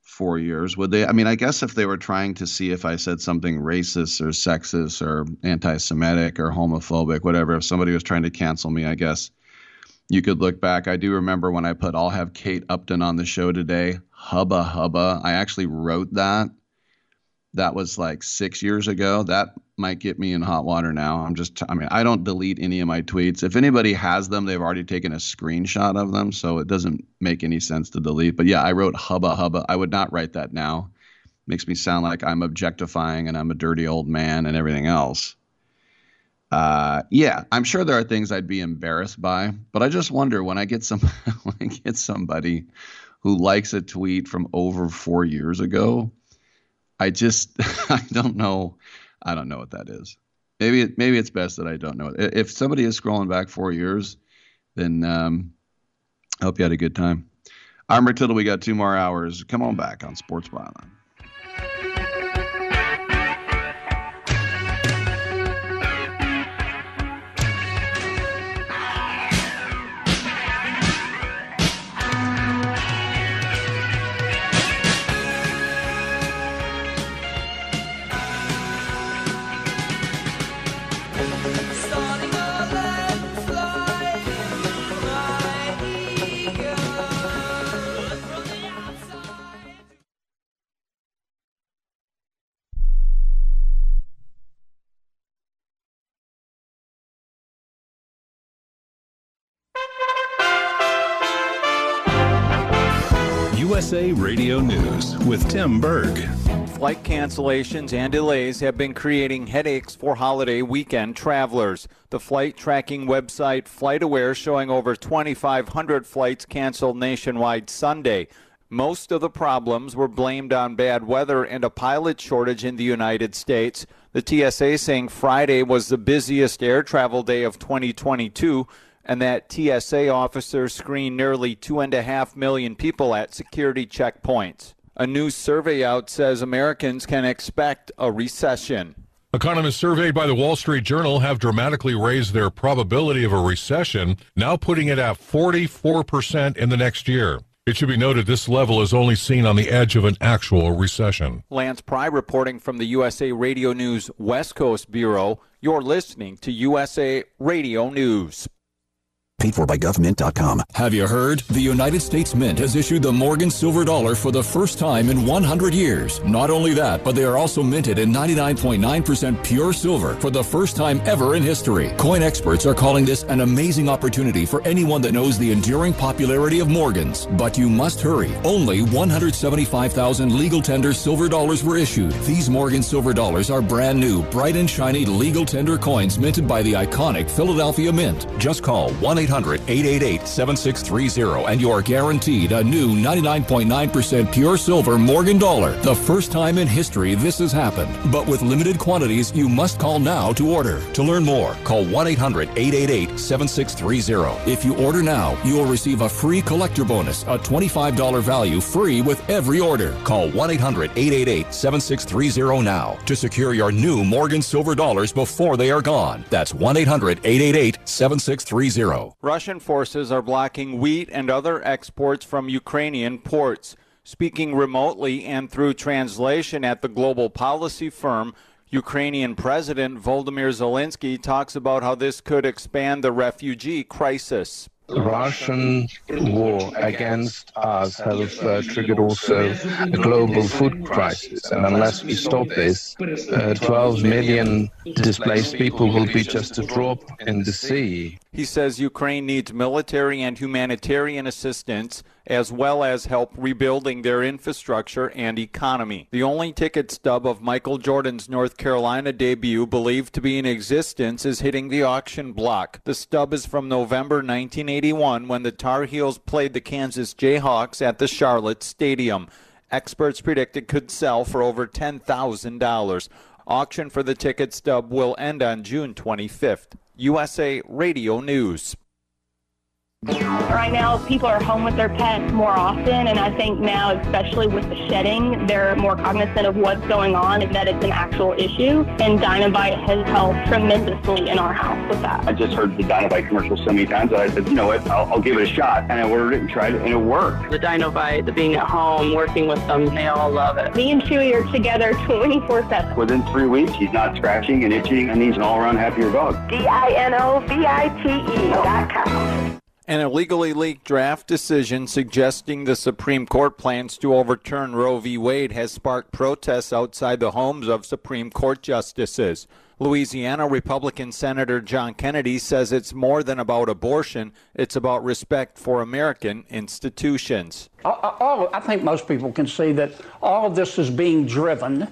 four years, would they? I mean, I guess if they were trying to see if I said something racist or sexist or anti-Semitic or homophobic, whatever, if somebody was trying to cancel me, I guess you could look back. I do remember when I put, I'll have Kate Upton on the show today, hubba hubba. I actually wrote that. That was like six years ago. That might get me in hot water now. I'm just, I mean, I don't delete any of my tweets. If anybody has them, they've already taken a screenshot of them. So it doesn't make any sense to delete. But yeah, I wrote hubba hubba. I would not write that now. Makes me sound like I'm objectifying and I'm a dirty old man and everything else. Uh, yeah, I'm sure there are things I'd be embarrassed by. But I just wonder when I get some, when I get somebody who likes a tweet from over four years ago, I just I don't know. I don't know what that is. Maybe it, maybe it's best that I don't know. If somebody is scrolling back four years, then um, I hope you had a good time. I'm Rick Tittle. We got two more hours. Come on back on Sports Byline. U S A Radio News with Tim Berg. Flight cancellations and delays have been creating headaches for holiday weekend travelers. The flight tracking website FlightAware showing over twenty-five hundred flights canceled nationwide Sunday. Most of the problems were blamed on bad weather and a pilot shortage in the United States. The T S A saying Friday was the busiest air travel day of twenty twenty-two. And that T S A officers screened nearly two and a half million people at security checkpoints. A new survey out says Americans can expect a recession. Economists surveyed by the Wall Street Journal have dramatically raised their probability of a recession, now putting it at forty-four percent in the next year. It should be noted this level is only seen on the edge of an actual recession. Lance Pry reporting from the U S A Radio News West Coast Bureau. You're listening to U S A Radio News. Paid for by government dot com. Have you heard? The United States Mint has issued the Morgan Silver Dollar for the first time in one hundred years. Not only that, but they are also minted in ninety-nine point nine percent pure silver for the first time ever in history. Coin experts are calling this an amazing opportunity for anyone that knows the enduring popularity of Morgans. But you must hurry. Only one hundred seventy-five thousand legal tender silver dollars were issued. These Morgan Silver Dollars are brand new, bright and shiny legal tender coins minted by the iconic Philadelphia Mint. Just call one eight hundred eight eight eight seven six three zero and you're guaranteed a new ninety-nine point nine percent pure silver Morgan dollar. The first time in history this has happened. But with limited quantities, you must call now to order. To learn more, call one eight hundred eight eight eight seven six three zero. If you order now, you will receive a free collector bonus, a twenty-five dollars value free with every order. Call one eight hundred eight eight eight seven six three zero now to secure your new Morgan silver dollars before they are gone. That's one eight hundred eight eight eight seven six three zero. Russian forces are blocking wheat and other exports from Ukrainian ports. Speaking remotely and through translation at the global policy firm, Ukrainian President Volodymyr Zelensky talks about how this could expand the refugee crisis. Russian war against us has uh, triggered also a global food crisis, and unless we stop this, uh, twelve million displaced people will be just a drop in the sea. He says Ukraine needs military and humanitarian assistance, as well as help rebuilding their infrastructure and economy. The only ticket stub of Michael Jordan's North Carolina debut believed to be in existence is hitting the auction block. The stub is from November nineteen eighty-one when the Tar Heels played the Kansas Jayhawks at the Charlotte Stadium. Experts predict it could sell for over ten thousand dollars. Auction for the ticket stub will end on June twenty-fifth. U S A Radio News. Right now, people are home with their pets more often, and I think now, especially with the shedding, they're more cognizant of what's going on and that it's an actual issue, and Dynavite has helped tremendously in our house with that. I just heard the Dynavite commercial so many times that I said, you know what, I'll, I'll give it a shot, and I ordered it and tried it, and it worked. The Dynavite, the being at home, working with them, they all love it. Me and Chewy are together twenty-four seven. Within three weeks, he's not scratching and itching, and he's an all-around happier dog. D I N O V I T E dot com. An illegally leaked draft decision suggesting the Supreme Court plans to overturn Roe v. Wade has sparked protests outside the homes of Supreme Court justices. Louisiana Republican Senator John Kennedy says it's more than about abortion. It's about respect for American institutions. All, all, I think most people can see that all of this is being driven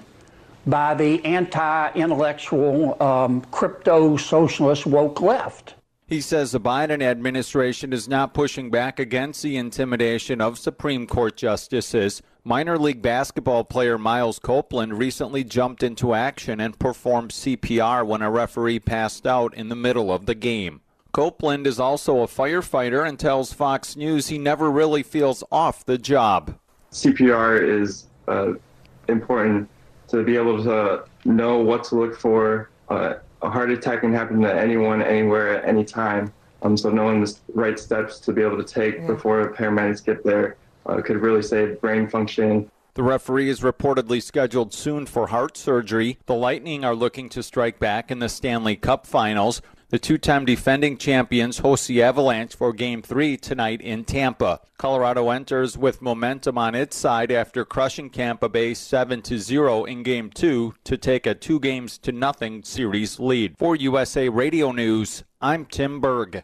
by the anti-intellectual, um, crypto-socialist woke left. He says the Biden administration is not pushing back against the intimidation of Supreme Court justices. Minor league basketball player Miles Copeland recently jumped into action and performed C P R when a referee passed out in the middle of the game. Copeland is also a firefighter and tells Fox News he never really feels off the job. C P R is uh, important to be able to know what to look for. Uh, a heart attack can happen to anyone, anywhere, at any time. Um, so knowing the right steps to be able to take yeah. before paramedics get there Uh, could really save brain function. The referee is reportedly scheduled soon for heart surgery. The Lightning are looking to strike back in the Stanley Cup Finals. The two-time defending champions host the Avalanche for Game three tonight in Tampa. Colorado enters with momentum on its side after crushing Tampa Bay seven to zero in Game two to take a two games to nothing series lead. For U S A Radio News, I'm Tim Berg.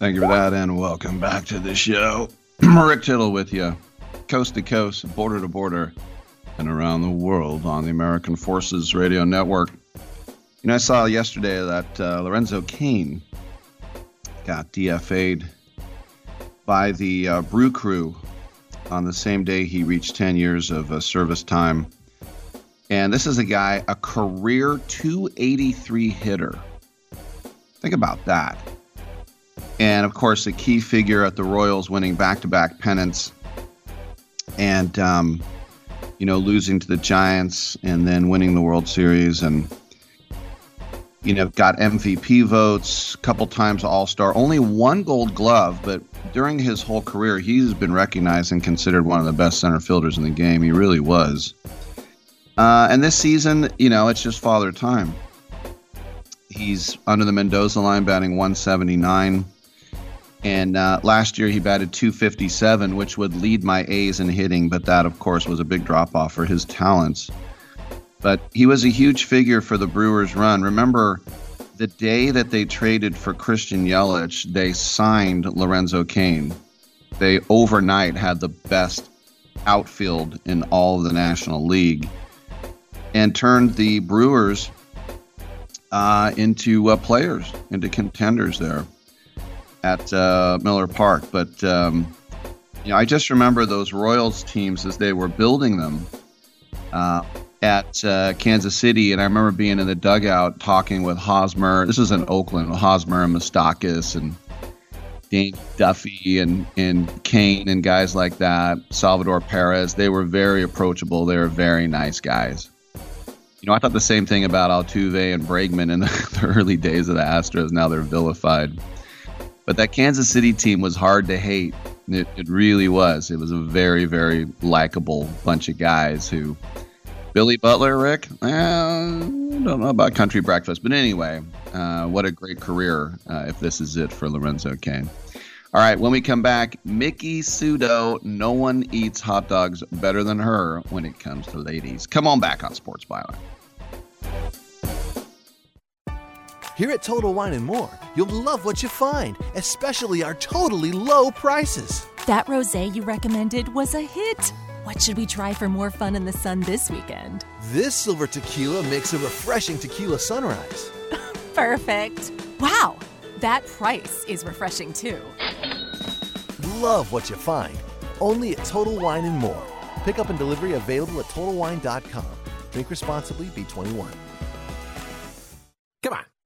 Thank you for that, and welcome back to the show. Rick Tittle with you, coast to coast, border to border, and around the world on the American Forces Radio Network. You know, I saw yesterday that uh, Lorenzo Cain got D F A'd by the uh, Brew Crew on the same day he reached ten years of uh, service time. And this is a guy, a career two eighty-three hitter. Think about that. And, of course, a key figure at the Royals, winning back-to-back pennants and, um, you know, losing to the Giants and then winning the World Series and, you know, got M V P votes, a couple times All-Star, only one Gold Glove. But during his whole career, he's been recognized and considered one of the best center fielders in the game. He really was. Uh, and this season, you know, it's just father time. He's under the Mendoza line, batting one seventy-nine. And uh, last year he batted two fifty-seven, which would lead my A's in hitting, but that, of course, was a big drop-off for his talents. But he was a huge figure for the Brewers' run. Remember, the day that they traded for Christian Yelich, they signed Lorenzo Cain. They overnight had the best outfield in all of the National League and turned the Brewers uh, into uh, players, into contenders there at uh, Miller Park. But um, you know, I just remember those Royals teams as they were building them uh, at uh, Kansas City, and I remember being in the dugout talking with Hosmer. This is in Oakland, with Hosmer and Moustakas and Dane Duffy and, and Kane and guys like that, Salvador Perez. They were very approachable. They were very nice guys. You know, I thought the same thing about Altuve and Bregman in the, the early days of the Astros. Now they're vilified. But that Kansas City team was hard to hate. It, it really was. It was a very, very likable bunch of guys who... Billy Butler, Rick? I uh, don't know about Country Breakfast. But anyway, uh, what a great career uh, if this is it for Lorenzo Cain. All right, when we come back, Miki Sudo, no one eats hot dogs better than her when it comes to ladies. Come on back on Sports Byline. Here at Total Wine and More, you'll love what you find, especially our totally low prices. That rosé you recommended was a hit. What should we try for more fun in the sun this weekend? This silver tequila makes a refreshing tequila sunrise. Perfect. Wow, that price is refreshing too. Love what you find, only at Total Wine and More. Pickup and delivery available at total wine dot com. Drink responsibly, B twenty-one. Come on,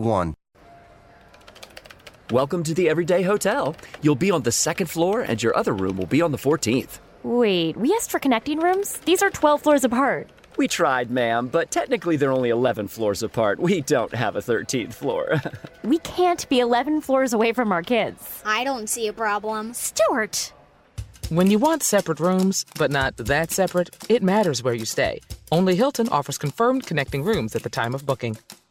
one. Welcome to the Everyday Hotel. You'll be on the second floor, and your other room will be on the fourteenth. Wait, we asked for connecting rooms? These are twelve floors apart. We tried, ma'am, but technically they're only eleven floors apart. We don't have a thirteenth floor. We can't be eleven floors away from our kids. I don't see a problem. Stuart! When you want separate rooms, but not that separate, it matters where you stay. Only Hilton offers confirmed connecting rooms at the time of booking.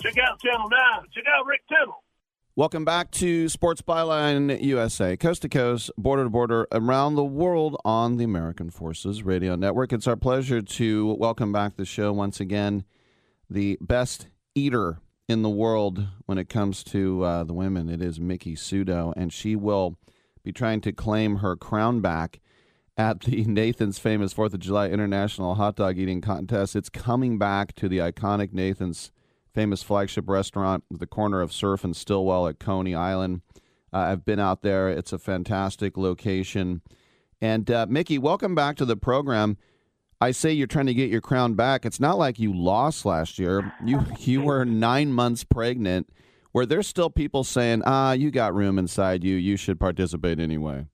check out Channel nine. Check out Rick Tittle. Welcome back to Sports Byline U S A, coast to coast, border to border, around the world on the American Forces Radio Network. It's our pleasure to welcome back to the show once again, the best eater in the world when it comes to uh, the women. It is Miki Sudo, and she will be trying to claim her crown back at the Nathan's Famous fourth of July International Hot Dog Eating Contest. It's coming back to the iconic Nathan's Famous flagship restaurant at the corner of Surf and Stillwell at Coney Island. Uh, I've been out there. It's a fantastic location. And, uh, Miki, welcome back to the program. I say you're trying to get your crown back. It's not like you lost last year. You you were nine months pregnant. Were there still people saying, ah, you got room inside you. You should participate anyway?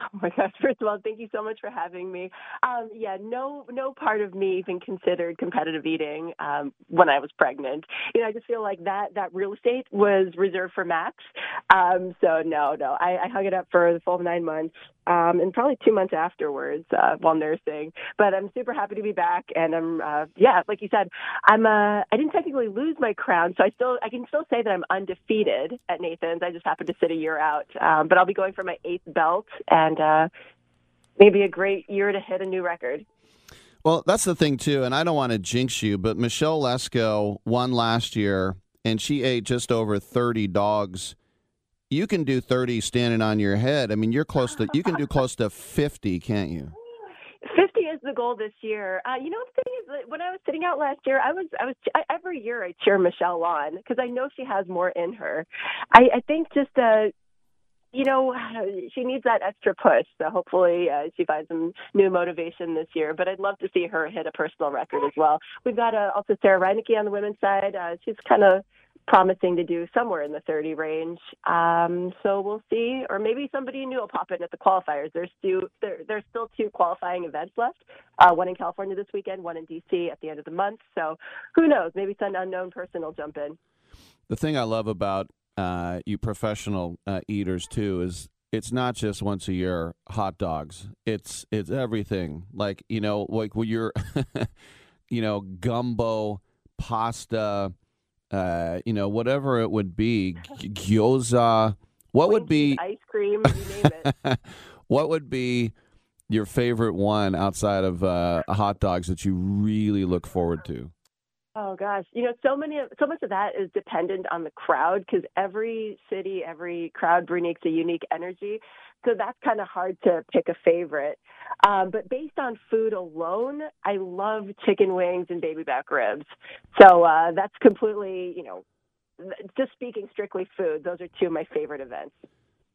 Oh, my gosh. First of all, thank you so much for having me. Um, yeah, no no part of me even considered competitive eating um, when I was pregnant. You know, I just feel like that that real estate was reserved for Max. Um, so, no, no. I, I hung it up for the full nine months um, and probably two months afterwards uh, while nursing. But I'm super happy to be back. And, I'm uh, yeah, like you said, I'm uh, I didn't technically lose my crown. So I still I can still say that I'm undefeated at Nathan's. I just happened to sit a year out. Um, but I'll be going for my eighth belt and And uh, maybe a great year to hit a new record. Well, that's the thing, too, and I don't want to jinx you, but Michelle Lesko won last year and she ate just over thirty dogs. You can do thirty standing on your head. I mean, you're close to, you can do close to fifty, can't you? fifty is the goal this year. Uh, you know, the thing is, that when I was sitting out last year, I was, I was, I, every year I cheer Michelle on because I know she has more in her. I, I think just, uh, you know, she needs that extra push. So hopefully uh, she finds some new motivation this year. But I'd love to see her hit a personal record as well. We've got uh, also Sarah Reineke on the women's side. Uh, she's kind of promising to do somewhere in the thirty range. Um, so we'll see. Or maybe somebody new will pop in at the qualifiers. There's, two, there, there's still two qualifying events left, uh, one in California this weekend, one in D C at the end of the month. So who knows? Maybe some unknown person will jump in. The thing I love about uh, you professional uh, eaters, too, is it's not just once a year hot dogs. It's it's everything. Like, you know, like when you're, you know, gumbo, pasta, Uh, you know, whatever it would be, gyoza, what would be ice cream, you name it. What would be your favorite one outside of uh, hot dogs that you really look forward to? Oh gosh, you know, so many, so much of that is dependent on the crowd because every city, every crowd brings a unique energy. So that's kind of hard to pick a favorite. Um, but based on food alone, I love chicken wings and baby back ribs. So uh, that's completely, you know, just speaking strictly food, those are two of my favorite events.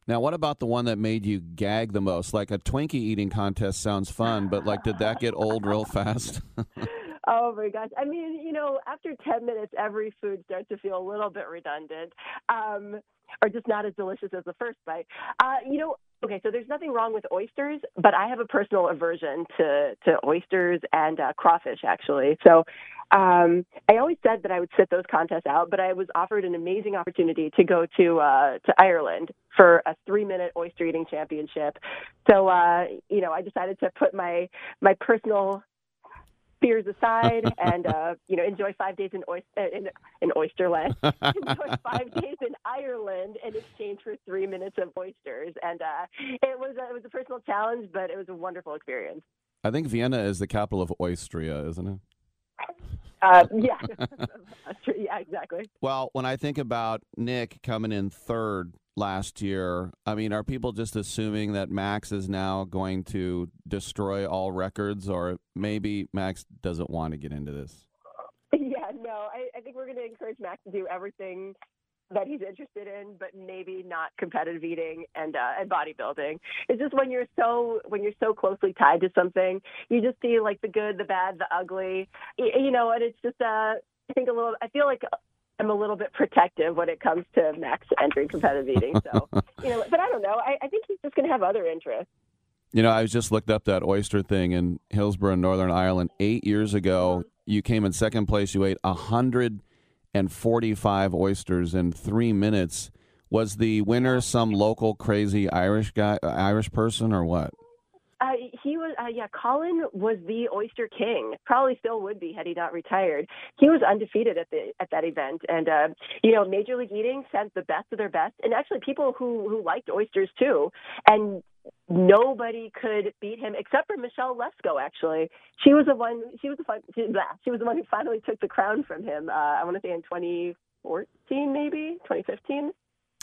Now, what about the one that made you gag the most? Like a Twinkie eating contest sounds fun, but like, did that get old real fast? Oh, my gosh. I mean, you know, after ten minutes, every food starts to feel a little bit redundant um, or just not as delicious as the first bite. Uh, you know, okay, so there's nothing wrong with oysters, but I have a personal aversion to, to oysters and uh, crawfish, actually. So um, I always said that I would sit those contests out, but I was offered an amazing opportunity to go to uh, to Ireland for a three-minute oyster eating championship. So, uh, you know, I decided to put my my personal fears aside, and uh, you know, enjoy five days in oyster in, in oysterland. Enjoy five days in Ireland in exchange for three minutes of oysters, and uh, it was a, it was a personal challenge, but it was a wonderful experience. I think Vienna is the capital of Oystria, isn't it? Uh, yeah, yeah, exactly. Well, when I think about Nick coming in third last year, I mean, are people just assuming that Max is now going to destroy all records, or maybe Max doesn't want to get into this? Yeah, no, I, I think we're going to encourage Max to do everything that he's interested in, but maybe not competitive eating and uh, and bodybuilding. It's just when you're so when you're so closely tied to something, you just see like the good, the bad, the ugly, you, you know, and it's just uh, I think a little. I feel like I'm a little bit protective when it comes to Max entering competitive eating. So, you know, but I don't know. I, I think he's just going to have other interests. You know, I was just looked up that oyster thing in Hillsborough, Northern Ireland, eight years ago. You came in second place. You ate a hundred and forty-five oysters in three minutes. Was the winner some local crazy Irish guy, Irish person, or what? Uh, he was, uh, yeah, Colin was the Oyster King, probably still would be had he not retired. He was undefeated at the at that event. And, uh, you know, Major League Eating sent the best of their best, and actually people who, who liked oysters, too. And nobody could beat him except for Michelle Lesko, actually. She was the one, she was the, fun, she, blah, she was the one who finally took the crown from him, uh, I want to say in twenty fourteen, maybe, twenty fifteen.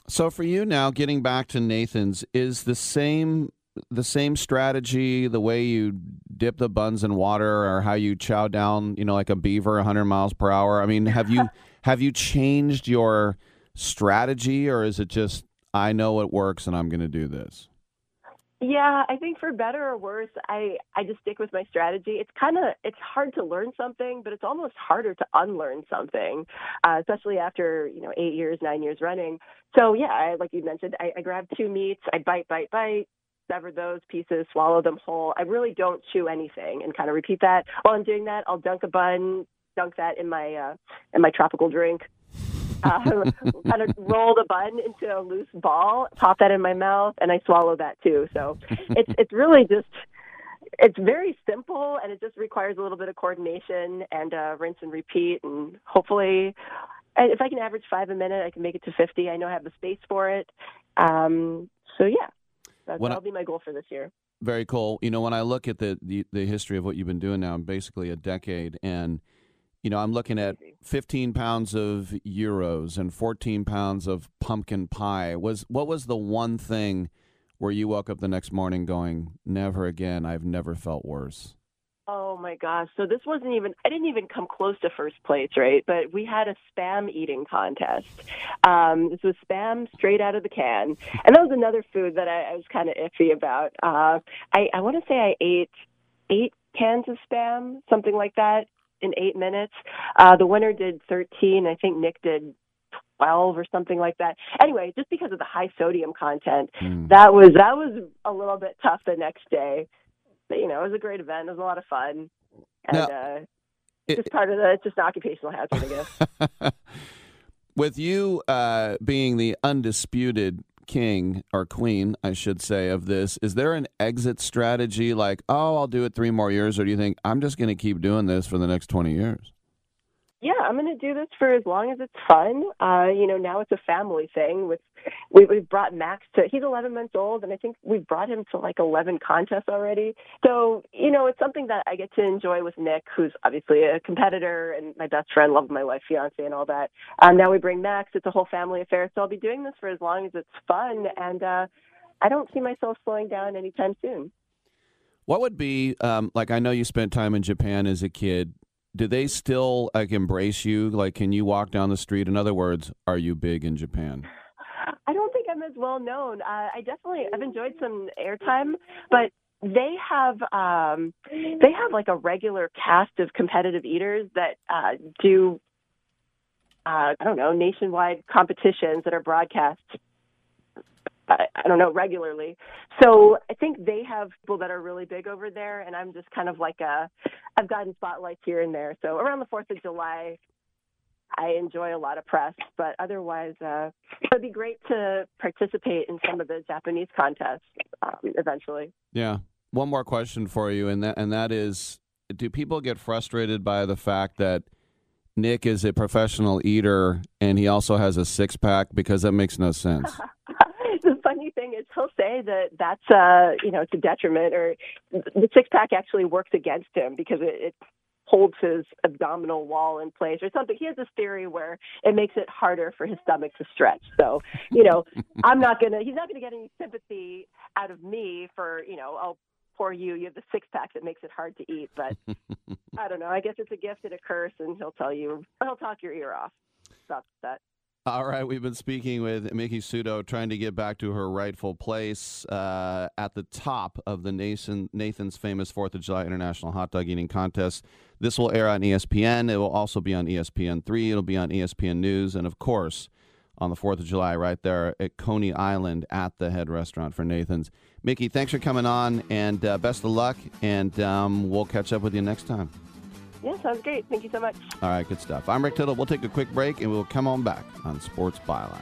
So for you now, getting back to Nathan's, is the same... the same strategy, the way you dip the buns in water or how you chow down, you know, like a beaver, one hundred miles per hour. I mean, have you have you changed your strategy, or is it just, I know it works and I'm going to do this? Yeah, I think for better or worse, I, I just stick with my strategy. It's kind of, it's hard to learn something, but it's almost harder to unlearn something, uh, especially after, you know, eight years, nine years running. So yeah, I, like you mentioned, I, I grab two meats, I bite, bite, bite. Sever those pieces, swallow them whole. I really don't chew anything, and kind of repeat that. While I'm doing that, I'll dunk a bun, dunk that in my uh, in my tropical drink, uh, kind of roll the bun into a loose ball, pop that in my mouth, and I swallow that too. So it's it's really just it's very simple, and it just requires a little bit of coordination and uh, rinse and repeat, and hopefully. And if I can average five a minute, I can make it to fifty. I know I have the space for it. Um, so yeah. That's, that'll be my goal for this year. Very cool. You know, when I look at the, the, the history of what you've been doing now, basically a decade, and You know, I'm looking at fifteen pounds of euros and fourteen pounds of pumpkin pie. Was what was the one thing where you woke up the next morning going, never again, I've never felt worse? Oh, my gosh. So this wasn't even – I didn't even come close to first place, right? But we had a Spam eating contest. Um, this was Spam straight out of the can. And that was another food that I, I was kind of iffy about. Uh, I, I want to say I ate eight cans of Spam, something like that, in eight minutes. Uh, the winner did thirteen. I think Nick did twelve or something like that. Anyway, just because of the high sodium content, mm. that was that was a little bit tough the next day. But, you know, it was a great event. It was a lot of fun. And now, uh, it's just part of the, it's just an occupational hazard, I guess. With you uh, being the undisputed king or queen, I should say, of this, is there an exit strategy like, oh, I'll do it three more years? Or do you think I'm just going to keep doing this for the next twenty years? Yeah, I'm going to do this for as long as it's fun. Uh, you know, now it's a family thing. With we, We've brought Max to, he's eleven months old, and I think we've brought him to like eleven contests already. So, you know, it's something that I get to enjoy with Nick, who's obviously a competitor and my best friend, love of my life, fiance, and all that. Um, now we bring Max. It's a whole family affair. So I'll be doing this for as long as it's fun, and uh, I don't see myself slowing down anytime soon. What would be, um, like, I know you spent time in Japan as a kid. Do they still like embrace you? Like, can you walk down the street? In other words, are you big in Japan? I don't think I'm as well known. Uh, I definitely I've enjoyed some airtime, but they have um, they have like a regular cast of competitive eaters that uh, do uh, I don't know nationwide competitions that are broadcast. I don't know, regularly. So I think they have people that are really big over there, and I'm just kind of like a, I've gotten spotlights here and there. So around the fourth of July, I enjoy a lot of press, but otherwise uh, it would be great to participate in some of the Japanese contests um, eventually. Yeah. One more question for you, and that, and that is, do people get frustrated by the fact that Nick is a professional eater and he also has a six-pack? Because that makes no sense. Funny thing is he'll say that that's, uh, you know, it's a detriment, or the six-pack actually works against him because it, it holds his abdominal wall in place or something. He has this theory where it makes it harder for his stomach to stretch. So, you know, I'm not going to – he's not going to get any sympathy out of me for, you know, oh, poor you, you have the six-pack that makes it hard to eat. But I don't know. I guess it's a gift and a curse, and he'll tell you – he'll talk your ear off about that. All right, we've been speaking with Miki Sudo, trying to get back to her rightful place uh, at the top of the Nathan, Nathan's Famous fourth of July International Hot Dog Eating Contest. This will air on E S P N. It will also be on E S P N three. It'll be on E S P N News. And, of course, on the fourth of July right there at Coney Island at the head restaurant for Nathan's. Miki, thanks for coming on, and uh, best of luck, and um, we'll catch up with you next time. Yeah, sounds great. Thank you so much. All right, good stuff. I'm Rick Tittle. We'll take a quick break, and we'll come on back on Sports Byline.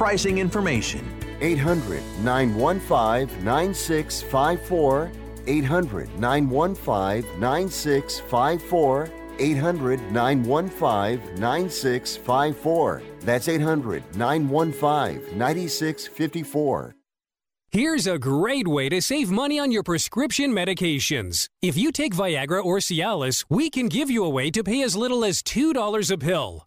pricing information. eight hundred, nine one five, nine six five four, eight hundred, nine one five, nine six five four, eight hundred, nine one five, nine six five four. That's eight hundred, nine one five, nine six five four. Here's a great way to save money on your prescription medications. If you take Viagra or Cialis, we can give you a way to pay as little as two dollars a pill.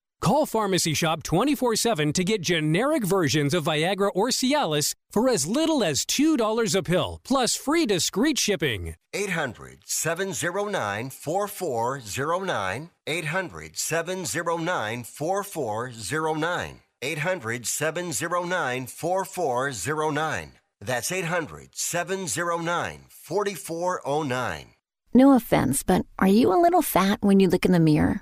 Call Pharmacy Shop twenty-four seven to get generic versions of Viagra or Cialis for as little as two dollars a pill, plus free discreet shipping. eight hundred, seven oh nine, four four oh nine. eight hundred, seven oh nine, four four oh nine. eight hundred, seven oh nine, four four oh nine. That's eight hundred, seven oh nine, four four oh nine. No offense, but are you a little fat when you look in the mirror?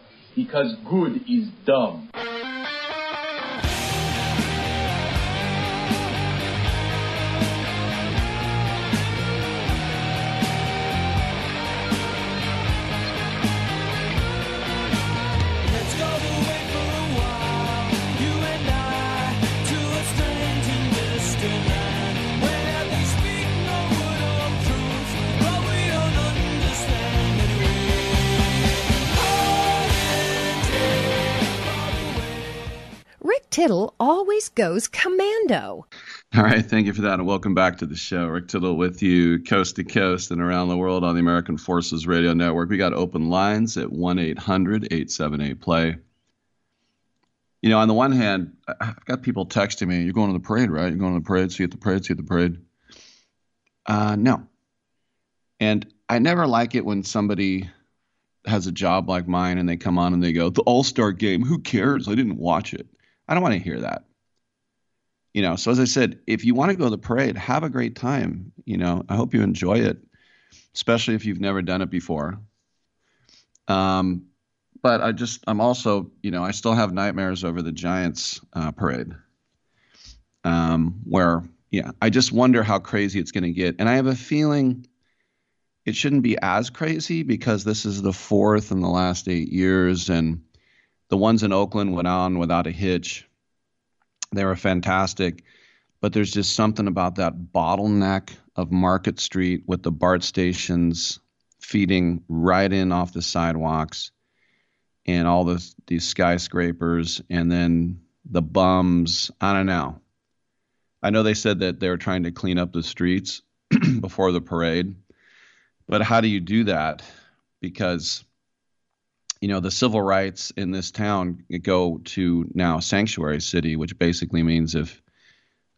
because good is dumb. Rick Tittle always goes commando. All right, thank you for that, and welcome back to the show. Rick Tittle with you coast to coast and around the world on the American Forces Radio Network. We got open lines at one eight hundred, eight seven eight, play. You know, on the one hand, I've got people texting me, you're going to the parade, right? You're going to the parade, so you get the parade, so you get the parade. Uh, no. And I never like it when somebody has a job like mine and they come on and they go, the All-Star Game, who cares? I didn't watch it. I don't want to hear that. You know, so as I said, if you want to go to the parade, have a great time. You know, I hope you enjoy it, especially if you've never done it before. Um, but I just, I'm also, you know, I still have nightmares over the Giants uh, parade um, where, yeah, I just wonder how crazy it's going to get. And I have a feeling it shouldn't be as crazy because this is the fourth in the last eight years and the ones in Oakland went on without a hitch. They were fantastic. But there's just something about that bottleneck of Market Street with the BART stations feeding right in off the sidewalks and all those, these skyscrapers and then the bums. I don't know. I know they said that they were trying to clean up the streets before the parade. But how do you do that? Because you know, the civil rights in this town go to now sanctuary city, which basically means if,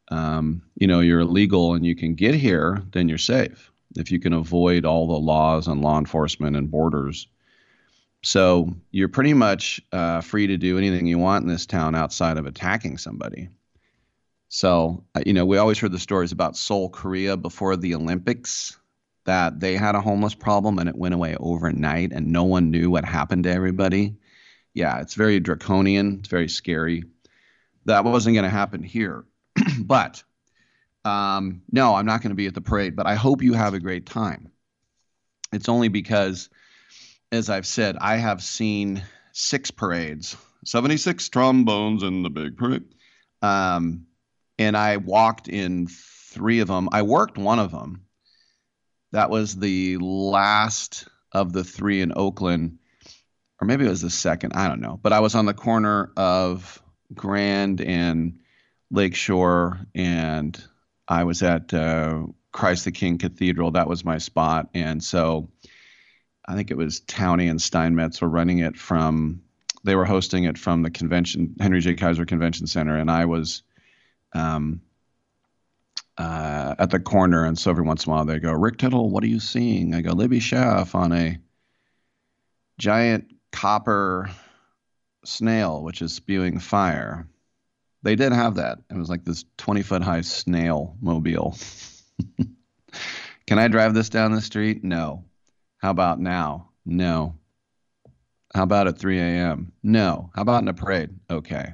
um, you know, you're illegal and you can get here, then you're safe. If you can avoid all the laws on law enforcement and borders. So you're pretty much uh, free to do anything you want in this town outside of attacking somebody. So, you know, we always heard the stories about Seoul, Korea before the Olympics, that they had a homeless problem and it went away overnight and no one knew what happened to everybody. Yeah, it's very draconian. It's very scary. That wasn't going to happen here. But um, no, I'm not going to be at the parade, but I hope you have a great time. It's only because, as I've said, I have seen six parades, seventy-six trombones in the big parade. Um, and I walked in three of them. I worked one of them. That was the last of the three in Oakland, or maybe it was the second. I don't know. But I was on the corner of Grand and Lakeshore, and I was at uh, Christ the King Cathedral. That was my spot. And so I think it was Towney and Steinmetz were running it from, they were hosting it from the convention, Henry J. Kaiser Convention Center. And I was um, uh, at the corner. And so every once in a while they go, Rick Tittle, what are you seeing? I go, Libby Schaaf on a giant copper snail, which is spewing fire. They did have that. It was like this twenty-foot high snail mobile. Can I drive this down the street? No. How about now? No. How about at three a.m.? No. How about in a parade? Okay.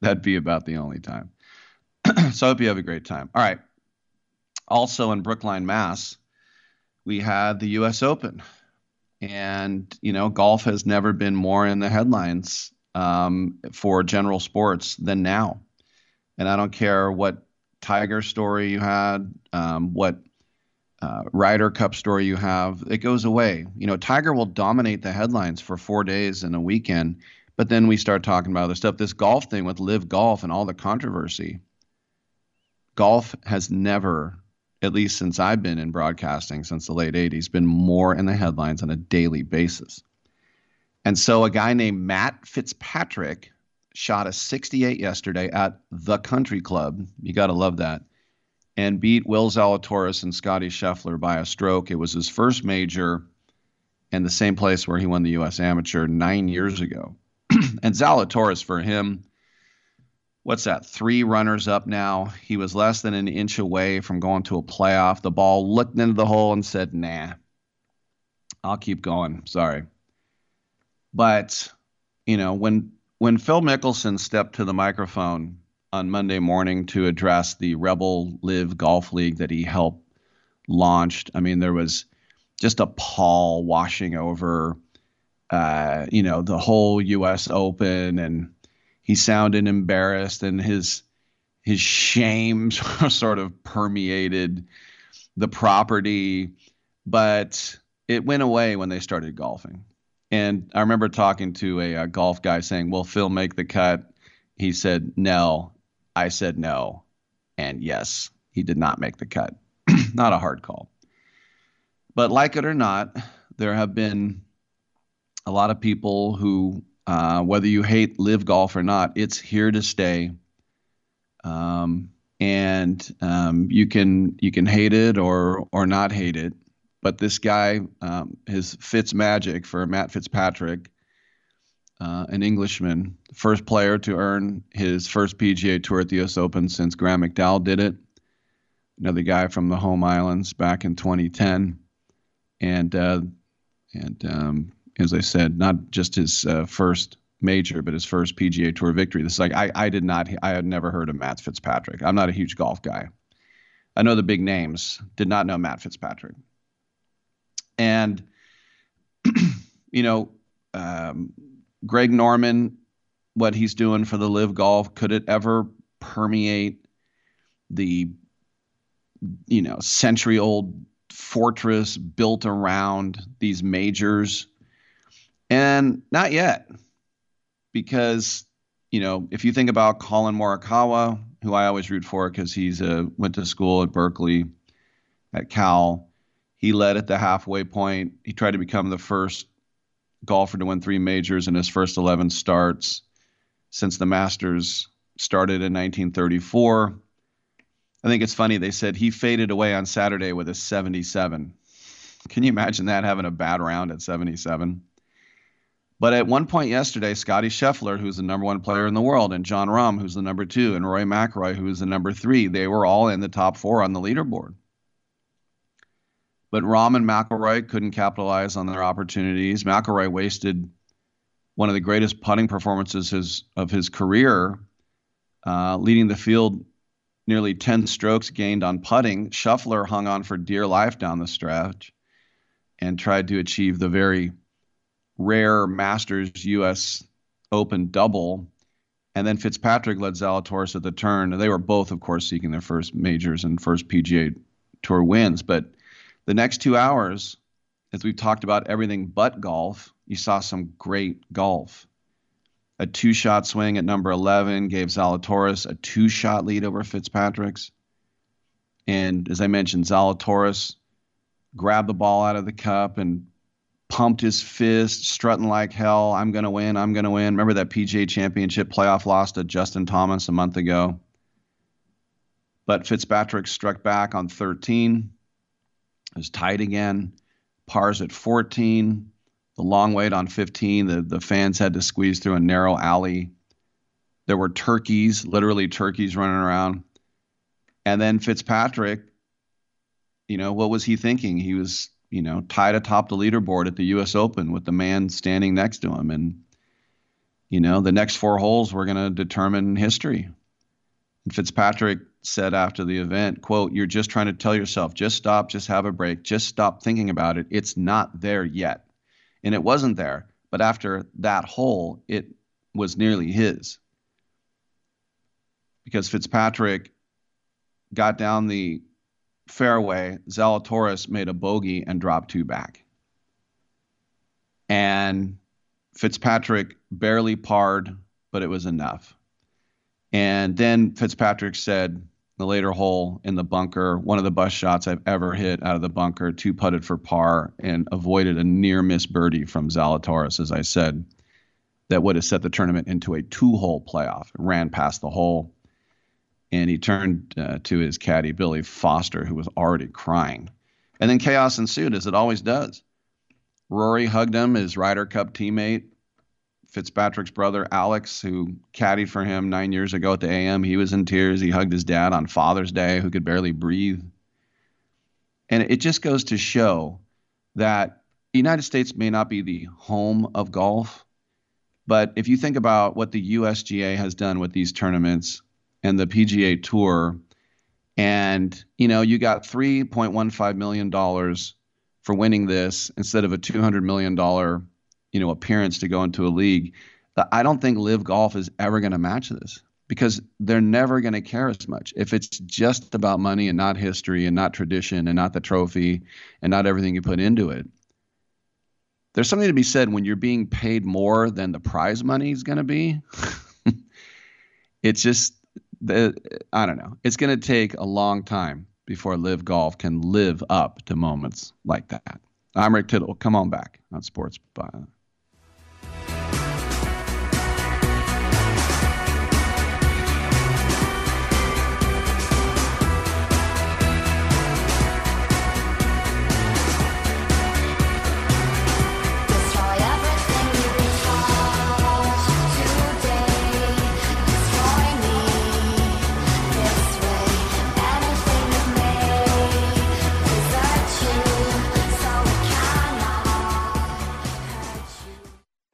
That'd be about the only time. So I hope you have a great time. All right. Also in Brookline, Mass, we had the U S Open. And, you know, golf has never been more in the headlines um, for general sports than now. And I don't care what Tiger story you had, um, what uh, Ryder Cup story you have, it goes away. You know, Tiger will dominate the headlines for four days and a weekend, but then we start talking about other stuff. This golf thing with LIV Golf and all the controversy, golf has never, at least since I've been in broadcasting since the late eighties, been more in the headlines on a daily basis. And so a guy named Matt Fitzpatrick shot a sixty-eight yesterday at the Country Club. You got to love that. And beat Will Zalatoris and Scotty Scheffler by a stroke. It was his first major and the same place where he won the U S Amateur nine years ago. And Zalatoris, for him, what's that, three runners up now. He was less than an inch away from going to a playoff. The ball looked into the hole and said, nah, I'll keep going. Sorry. But, you know, when when Phil Mickelson stepped to the microphone on Monday morning to address the Rebel Live Golf League that he helped launched, I mean, there was just a pall washing over, uh, you know, the whole U S Open, and he sounded embarrassed, and his his shame sort of permeated the property, but it went away when they started golfing. And I remember talking to a, a golf guy saying, will Phil make the cut? He said, no. I said, no. And yes, he did not make the cut. Not a hard call. But like it or not, there have been a lot of people who, Uh, whether you hate LIV Golf or not, it's here to stay. Um, and um, you can you can hate it or or not hate it. But this guy, um, his Fitz magic for Matt Fitzpatrick, uh, an Englishman, first player to earn his first P G A Tour at the U S Open since Graham McDowell did it. Another guy from the home islands back in twenty ten. And uh, and um as I said, not just his uh, first major, but his first P G A Tour victory. This is like, I, I did not, I had never heard of Matt Fitzpatrick. I'm not a huge golf guy. I know the big names, did not know Matt Fitzpatrick. And, you know, um, Greg Norman, what he's doing for the LIV Golf, could it ever permeate the, you know, century old fortress built around these majors? And not yet, because, you know, if you think about Colin Morikawa, who I always root for because he's a, went to school at Berkeley, at Cal, he led at the halfway point. He tried to become the first golfer to win three majors in his first eleven starts since the Masters started in nineteen thirty-four. I think it's funny. They said he faded away on Saturday with a seventy-seven. Can you imagine that, having a bad round at seventy-seven? But at one point yesterday, Scotty Scheffler, who's the number one player in the world, and John Rahm, who's the number two, and Rory McIlroy, who's the number three, they were all in the top four on the leaderboard. But Rahm and McIlroy couldn't capitalize on their opportunities. McIlroy wasted one of the greatest putting performances his, of his career, uh, leading the field nearly ten strokes gained on putting. Scheffler hung on for dear life down the stretch and tried to achieve the very rare Masters U S Open double, and then Fitzpatrick led Zalatoris at the turn. They were both, of course, seeking their first majors and first P G A Tour wins. But the next two hours, as we've talked about everything but golf, you saw some great golf. a two-shot swing at number eleven gave Zalatoris a two-shot lead over Fitzpatrick's. And as I mentioned, Zalatoris grabbed the ball out of the cup and pumped his fist, strutting like hell. I'm going to win. I'm going to win. Remember that P G A Championship playoff loss to Justin Thomas a month ago? But Fitzpatrick struck back on thirteen. It was tied again. Pars at fourteen. The long wait on fifteen. The, the fans had to squeeze through a narrow alley. There were turkeys, literally turkeys running around. And then Fitzpatrick, you know, what was he thinking? He was, you know, tied atop the leaderboard at the U S Open with the man standing next to him. And, you know, the next four holes were going to determine history. And Fitzpatrick said after the event, quote, "You're just trying to tell yourself, just stop, just have a break, just stop thinking about it. It's not there yet." And it wasn't there. But after that hole, it was nearly his. Because Fitzpatrick got down the fairway, Zalatoris made a bogey and dropped two back. And Fitzpatrick barely parred, but it was enough. And then Fitzpatrick said, the later hole in the bunker, one of the best shots I've ever hit out of the bunker, two putted for par and avoided a near miss birdie from Zalatoris, as I said, that would have set the tournament into a two-hole playoff. It ran past the hole. And he turned uh, to his caddy, Billy Foster, who was already crying. And then chaos ensued, as it always does. Rory hugged him, his Ryder Cup teammate. Fitzpatrick's brother, Alex, who caddied for him nine years ago at the A M, he was in tears. He hugged his dad on Father's Day, who could barely breathe. And it just goes to show that the United States may not be the home of golf, but if you think about what the U S G A has done with these tournaments and the P G A Tour, and, you know, you got three point one five million dollars for winning this instead of a two hundred million dollars, you know, appearance to go into a league. I don't think LIV Golf is ever going to match this because they're never going to care as much. If it's just about money and not history and not tradition and not the trophy and not everything you put into it, there's something to be said when you're being paid more than the prize money is going to be. It's just... The, I don't know. It's going to take a long time before LIV Golf can live up to moments like that. I'm Rick Tittle. Come on back on Sports Bio.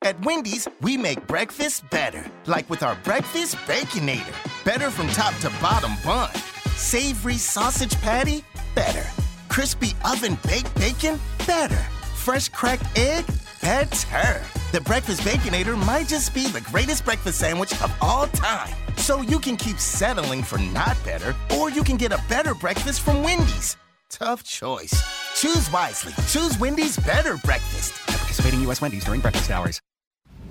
At Wendy's, we make breakfast better, like with our Breakfast Baconator. Better from top to bottom bun. Savory sausage patty? Better. Crispy oven-baked bacon? Better. Fresh cracked egg? Better. The Breakfast Baconator might just be the greatest breakfast sandwich of all time. So you can keep settling for not better, or you can get a better breakfast from Wendy's. Tough choice. Choose wisely. Choose Wendy's Better Breakfast. At participating U S Wendy's during breakfast hours.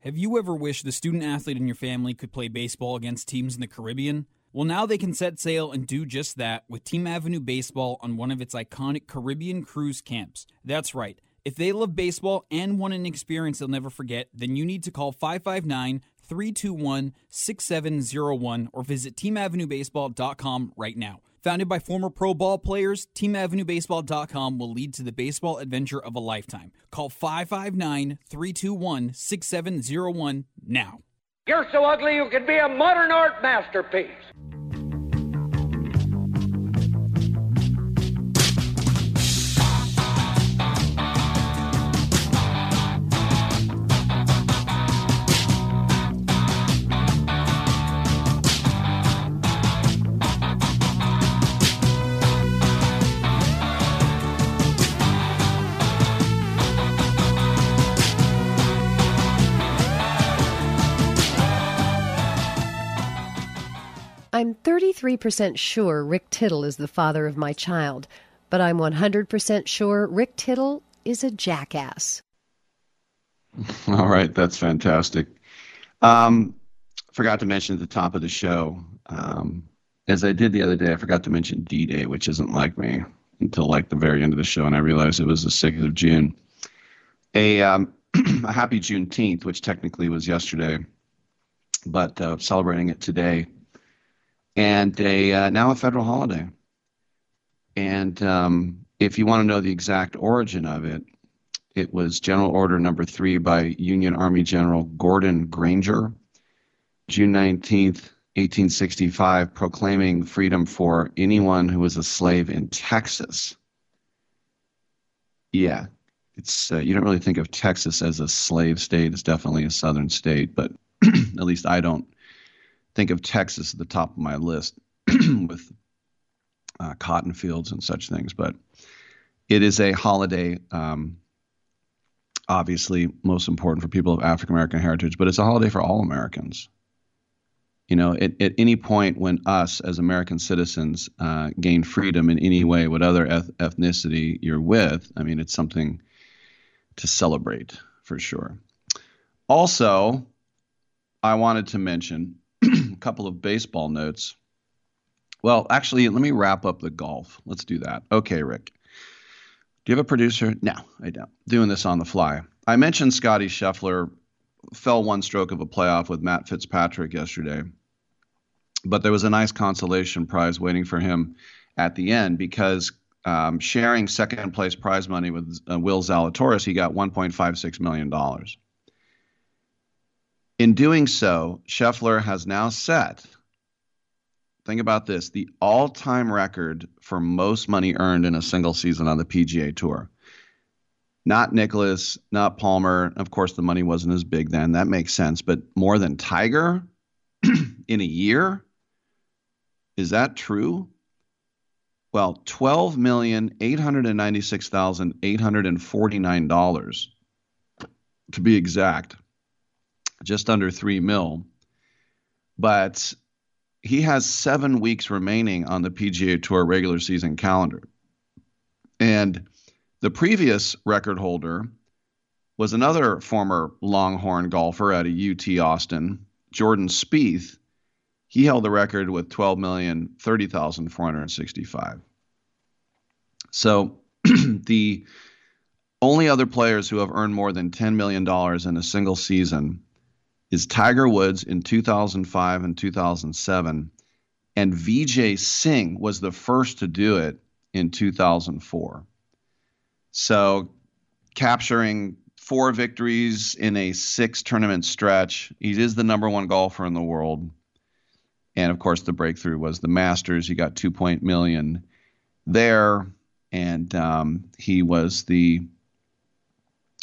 Have you ever wished the student athlete in your family could play baseball against teams in the Caribbean? Well, now they can set sail and do just that with Team Avenue Baseball on one of its iconic Caribbean cruise camps. That's right. If they love baseball and want an experience they'll never forget, then you need to call five five nine, three two one, six seven zero one or visit team avenue baseball dot com right now. Founded by former pro ball players, team avenue baseball dot com will lead to the baseball adventure of a lifetime. Call five five nine, three two one, six seven zero one now. You're so ugly you could be a modern art masterpiece. I'm thirty-three percent sure Rick Tittle is the father of my child, but I'm one hundred percent sure Rick Tittle is a jackass. All right, that's fantastic. Um, forgot to mention at the top of the show, um, as I did the other day, I forgot to mention D-Day, which isn't like me until like the very end of the show, and I realized it was the sixth of June. A, um, a happy Juneteenth, which technically was yesterday, but uh, celebrating it today. And a uh, now a federal holiday. And um, if you want to know the exact origin of it, it was General Order Number Three by Union Army General Gordon Granger, June nineteenth, eighteen sixty-five, proclaiming freedom for anyone who was a slave in Texas. Yeah, it's uh, you don't really think of Texas as a slave state. It's definitely a southern state, but at least I don't. Think of Texas at the top of my list with uh, cotton fields and such things, but it is a holiday, um, obviously most important for people of African-American heritage, but it's a holiday for all Americans. You know, at, at any point when us as American citizens uh, gain freedom in any way, what other eth- ethnicity you're with, I mean, it's something to celebrate for sure. Also, I wanted to mention a couple of baseball notes. Well, actually, let me wrap up the golf. Let's do that. Okay, Rick. Do you have a producer? No, I don't. Doing this on the fly. I mentioned Scotty Scheffler fell one stroke of a playoff with Matt Fitzpatrick yesterday, but there was a nice consolation prize waiting for him at the end because um, sharing second place prize money with uh, Will Zalatoris, he got one point five six million dollars. In doing so, Scheffler has now set, think about this, the all-time record for most money earned in a single season on the P G A Tour. Not Nicholas, not Palmer. Of course, the money wasn't as big then. That makes sense. But more than Tiger in a year? Is that true? Well, twelve million, eight hundred ninety-six thousand, eight hundred forty-nine dollars to be exact. Just under three mil, but he has seven weeks remaining on the P G A Tour regular season calendar. And the previous record holder was another former Longhorn golfer out of U T Austin, Jordan Spieth. He held the record with twelve million, thirty thousand, four hundred sixty-five. So the only other players who have earned more than ten million dollars in a single season is Tiger Woods in two thousand five and two thousand seven, and Vijay Singh was the first to do it in two thousand four. So capturing four victories in a six tournament stretch. He is the number one golfer in the world. And of course, the breakthrough was the Masters. He got two point million there. And um, he was the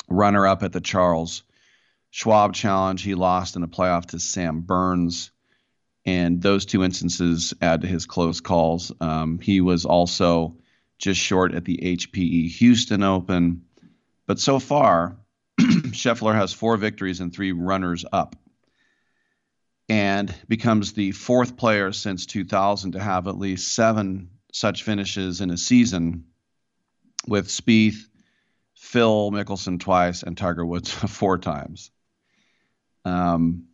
runner up at the Charles Schwab Challenge. He lost in a playoff to Sam Burns. And those two instances add to his close calls. Um, he was also just short at the H P E Houston Open. But so far, Scheffler has four victories and three runners up, and becomes the fourth player since two thousand to have at least seven such finishes in a season, with Spieth, Phil Mickelson twice, and Tiger Woods four times. Um,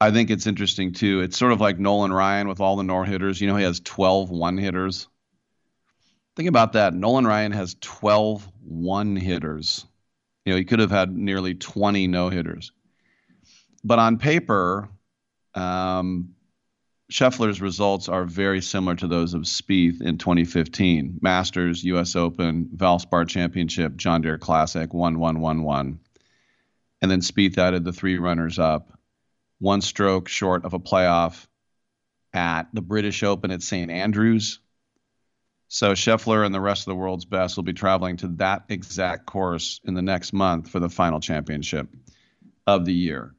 I think it's interesting, too. It's sort of like Nolan Ryan with all the no-hitters. You know, he has twelve one-hitters. Think about that. Nolan Ryan has twelve one-hitters. You know, he could have had nearly twenty no-hitters. But on paper, um, Scheffler's results are very similar to those of Spieth in twenty fifteen. Masters, U S Open, Valspar Championship, John Deere Classic, one one one one. And then Spieth added the three runners-up, one stroke short of a playoff at the British Open at Saint Andrews. So Scheffler and the rest of the world's best will be traveling to that exact course in the next month for the final championship of the year.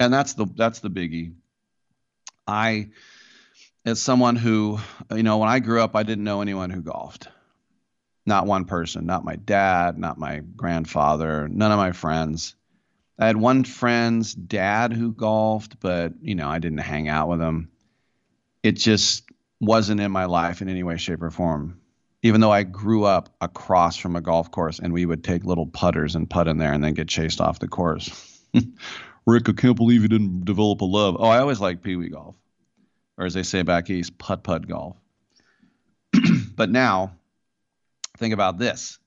And that's the that's the biggie. I, as someone who, you know, when I grew up, I didn't know anyone who golfed. Not one person, not my dad, not my grandfather, none of my friends. I had one friend's dad who golfed, but, you know, I didn't hang out with him. It just wasn't in my life in any way, shape, or form, even though I grew up across from a golf course and we would take little putters and putt in there and then get chased off the course. Rick, I can't believe you didn't develop a love. Oh, I always liked peewee golf, or as they say back east, putt-putt golf. But now, think about this.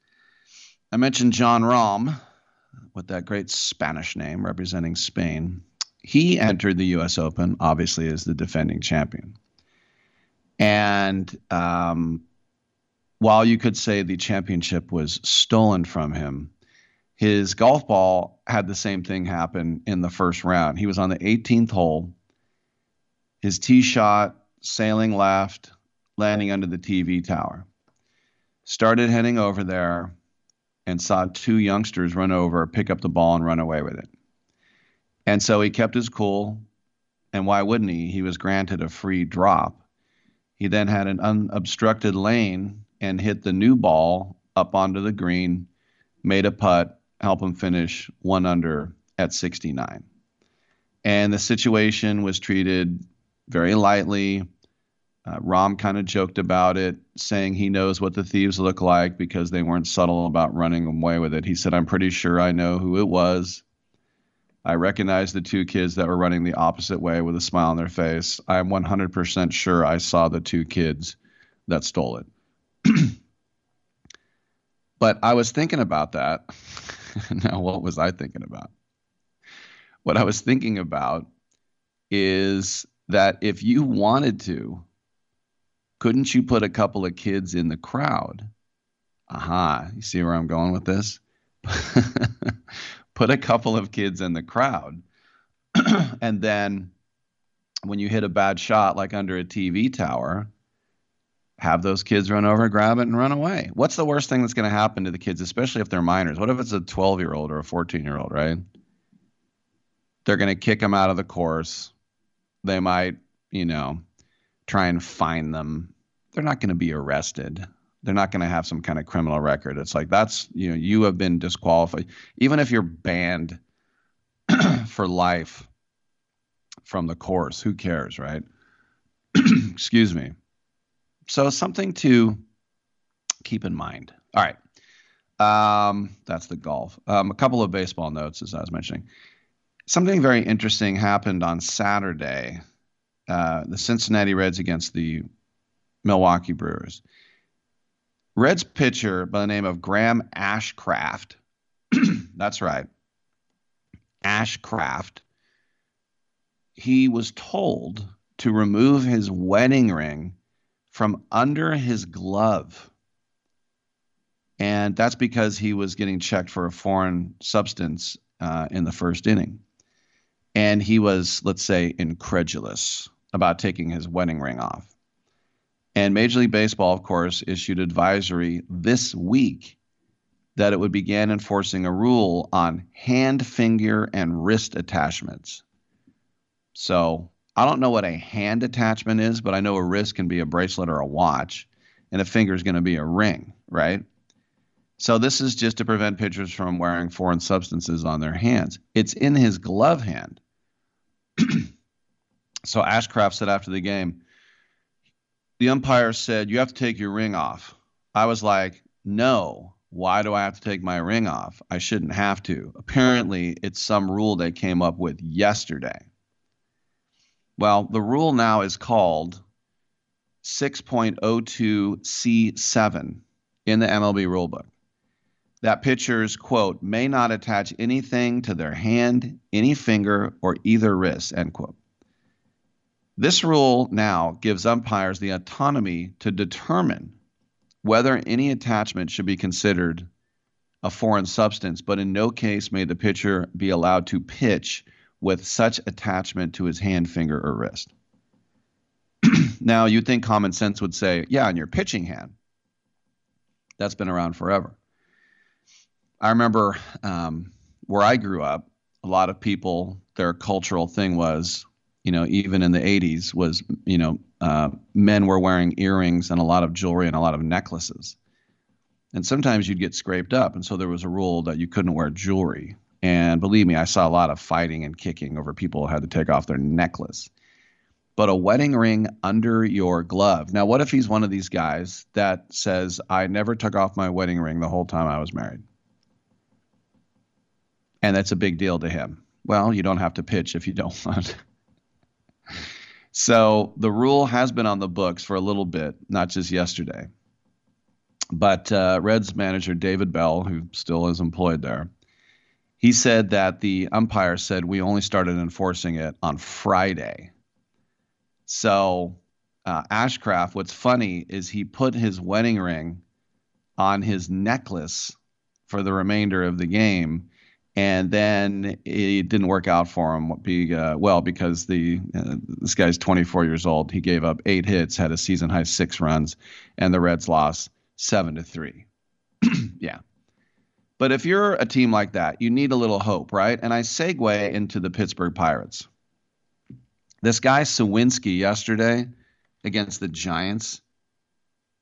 I mentioned John Rahm, with that great Spanish name representing Spain. He entered the U S Open, obviously, as the defending champion. And um, while you could say the championship was stolen from him, his golf ball had the same thing happen in the first round. He was on the eighteenth hole. His tee shot, sailing left, landing under the T V tower. Started heading over there, and saw two youngsters run over, pick up the ball, and run away with it. And so he kept his cool, and why wouldn't he? He was granted a free drop. He then had an unobstructed lane and hit the new ball up onto the green, made a putt, help him finish one under at sixty-nine. And the situation was treated very lightly. Uh, Rahm kind of joked about it, saying he knows what the thieves look like because they weren't subtle about running away with it. He said, I'm pretty sure I know who it was. I recognize the two kids that were running the opposite way with a smile on their face. I'm one hundred percent sure I saw the two kids that stole it. But I was thinking about that. Now, what was I thinking about? What I was thinking about is that if you wanted to, couldn't you put a couple of kids in the crowd? Aha, you see where I'm going with this? Put a couple of kids in the crowd. And then when you hit a bad shot, like under a T V tower, have those kids run over, grab it, and run away. What's the worst thing that's going to happen to the kids, especially if they're minors? What if it's a twelve-year-old or a fourteen-year-old, right? They're going to kick them out of the course. They might, you know, try and find them. They're not going to be arrested. They're not going to have some kind of criminal record. It's like, that's, you know, you have been disqualified. Even if you're banned for life from the course, who cares, right? Excuse me. So something to keep in mind. All right. Um, that's the golf. Um, a couple of baseball notes, as I was mentioning. Something very interesting happened on Saturday. Uh, the Cincinnati Reds against the Milwaukee Brewers. Reds pitcher by the name of Graham Ashcraft. That's right. Ashcraft. He was told to remove his wedding ring from under his glove. And that's because he was getting checked for a foreign substance uh, in the first inning. And he was, let's say, incredulous about taking his wedding ring off. And Major League Baseball, of course, issued advisory this week that it would begin enforcing a rule on hand, finger, and wrist attachments. So I don't know what a hand attachment is, but I know a wrist can be a bracelet or a watch, and a finger is going to be a ring, right? So this is just to prevent pitchers from wearing foreign substances on their hands. It's in his glove hand. So Ashcraft said after the game, the umpire said, you have to take your ring off. I was like, no, why do I have to take my ring off? I shouldn't have to. Apparently, it's some rule they came up with yesterday. Well, the rule now is called six point oh two C seven in the M L B rulebook. That pitchers, quote, may not attach anything to their hand, any finger, or either wrist, end quote. This rule now gives umpires the autonomy to determine whether any attachment should be considered a foreign substance, but in no case may the pitcher be allowed to pitch with such attachment to his hand, finger, or wrist. Now, you'd think common sense would say, yeah, in your pitching hand. That's been around forever. I remember um, where I grew up, a lot of people, their cultural thing was, you know, even in the eighties was, you know, uh, men were wearing earrings and a lot of jewelry and a lot of necklaces. And sometimes you'd get scraped up. And so there was a rule that you couldn't wear jewelry. And believe me, I saw a lot of fighting and kicking over people who had to take off their necklace. But a wedding ring under your glove. Now, what if he's one of these guys that says, I never took off my wedding ring the whole time I was married? And that's a big deal to him. Well, you don't have to pitch if you don't want. So the rule has been on the books for a little bit, not just yesterday. But uh, Reds manager David Bell, who still is employed there, he said that the umpire said we only started enforcing it on Friday. So uh, Ashcraft, what's funny is he put his wedding ring on his necklace for the remainder of the game. And then it didn't work out for him be, uh, well because the uh, this guy's twenty-four years old. He gave up eight hits, had a season-high six runs, and the Reds lost seven to three. Yeah. But if you're a team like that, you need a little hope, right? And I segue into the Pittsburgh Pirates. This guy Sawinski yesterday against the Giants,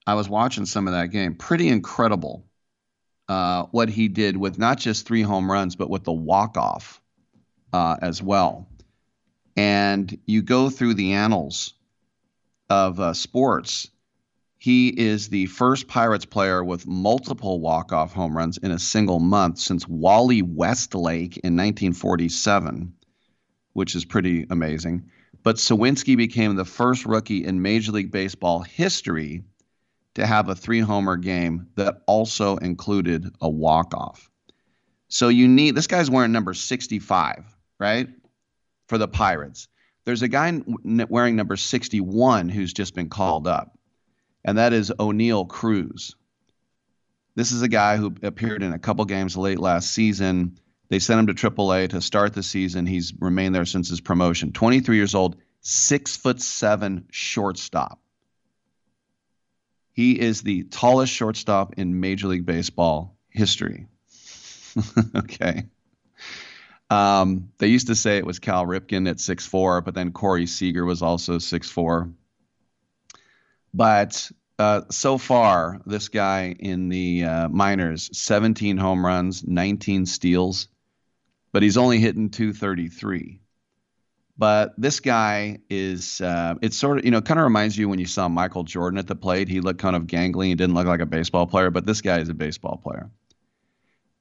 I was watching some of that game. Pretty incredible. Uh, what he did with not just three home runs, but with the walk-off uh, as well. And you go through the annals of uh, sports. He is the first Pirates player with multiple walk-off home runs in a single month since Wally Westlake in nineteen forty-seven, which is pretty amazing. But Sawinski became the first rookie in Major League Baseball history to have a three-homer game that also included a walk-off. So you need – this guy's wearing number sixty-five, right, for the Pirates. There's a guy wearing number sixty-one who's just been called up, and that is O'Neill Cruz. This is a guy who appeared in a couple games late last season. They sent him to triple A to start the season. He's remained there since his promotion. twenty-three years old, six foot seven shortstop. He is the tallest shortstop in Major League Baseball history. Okay. Um, they used to say it was Cal Ripken at six foot four, but then Corey Seager was also six foot four. But uh, so far, this guy in the uh, minors, seventeen home runs, nineteen steals, but he's only hitting two thirty-three. But this guy is, uh, it's sort of, you know, kind of reminds you when you saw Michael Jordan at the plate. He looked kind of gangly. He didn't look like a baseball player, but this guy is a baseball player.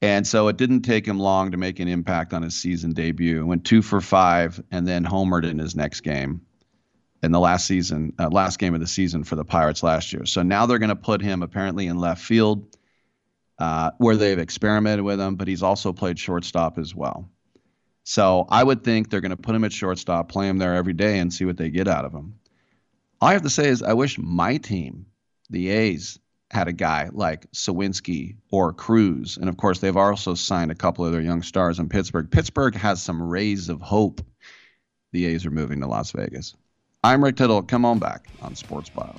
And so it didn't take him long to make an impact on his season debut. Went two for five and then homered in his next game in the last season, uh, last game of the season for the Pirates last year. So now they're going to put him apparently in left field uh, where they've experimented with him, but he's also played shortstop as well. So I would think they're going to put him at shortstop, play him there every day, and see what they get out of him. All I have to say is I wish my team, the A's, had a guy like Sawinski or Cruz. And, of course, they've also signed a couple of their young stars in Pittsburgh. Pittsburgh has some rays of hope. The A's are moving to Las Vegas. I'm Rick Tittle. Come on back on Sports Byline.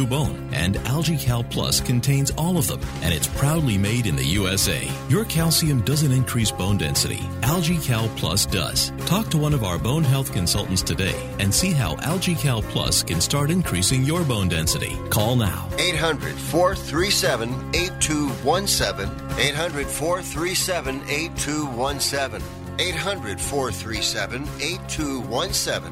bones. And AlgaeCal Plus contains all of them, and it's proudly made in the U S A. Your calcium doesn't increase bone density. AlgaeCal Plus does. Talk to one of our bone health consultants today and see how AlgaeCal Plus can start increasing your bone density. Call now. eight hundred, four three seven, eight two one seven. eight hundred, four three seven, eight two one seven. eight hundred, four three seven, eight two one seven.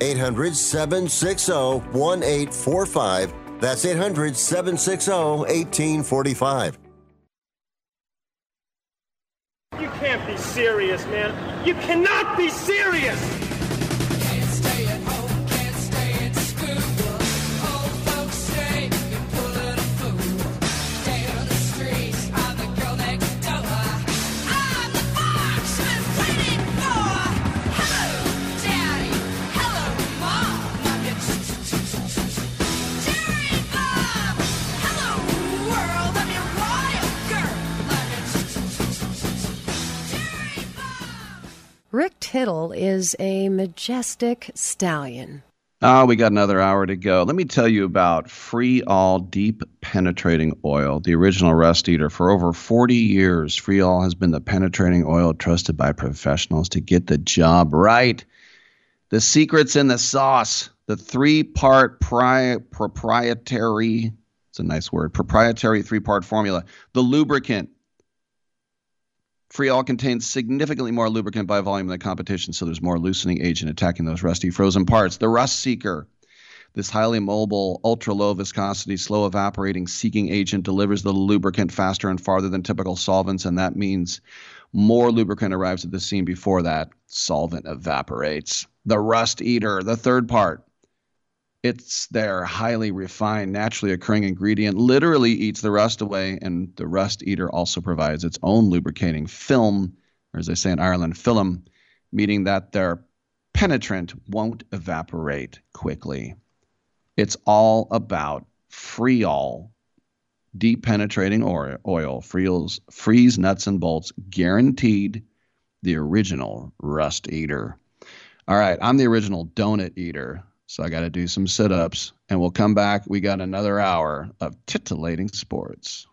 eight hundred, seven six zero, one eight four five. That's eight hundred, seven six zero, one eight four five. You can't be serious, man. You cannot be serious! Can't stay at home, can't stay at school. Old folks say you're full of food. Stay on the streets, I'm the girl next door. I'm the fox with waiting for. Hello, Daddy. Rick Tittle is a majestic stallion. Ah, oh, we got another hour to go. Let me tell you about Free All Deep Penetrating Oil, the original rust eater. For over forty years, Free All has been the penetrating oil trusted by professionals to get the job right. The secret's in the sauce. The three-part pri- proprietary, it's a nice word, proprietary three-part formula. The lubricant. Free All contains significantly more lubricant by volume than the competition, so there's more loosening agent attacking those rusty, frozen parts. The Rust Seeker. This highly mobile, ultra-low viscosity, slow-evaporating seeking agent delivers the lubricant faster and farther than typical solvents, and that means more lubricant arrives at the scene before that solvent evaporates. The rust eater, the third part. It's their highly refined, naturally occurring ingredient, literally eats the rust away, and the rust eater also provides its own lubricating film, or as they say in Ireland, film, meaning that their penetrant won't evaporate quickly. It's all about Freol, deep penetrating oil. Freol's Freeze Nuts and Bolts, guaranteed the original rust eater. All right, I'm the original donut eater. So I got to do some sit-ups, and we'll come back. We got another hour of titillating sports.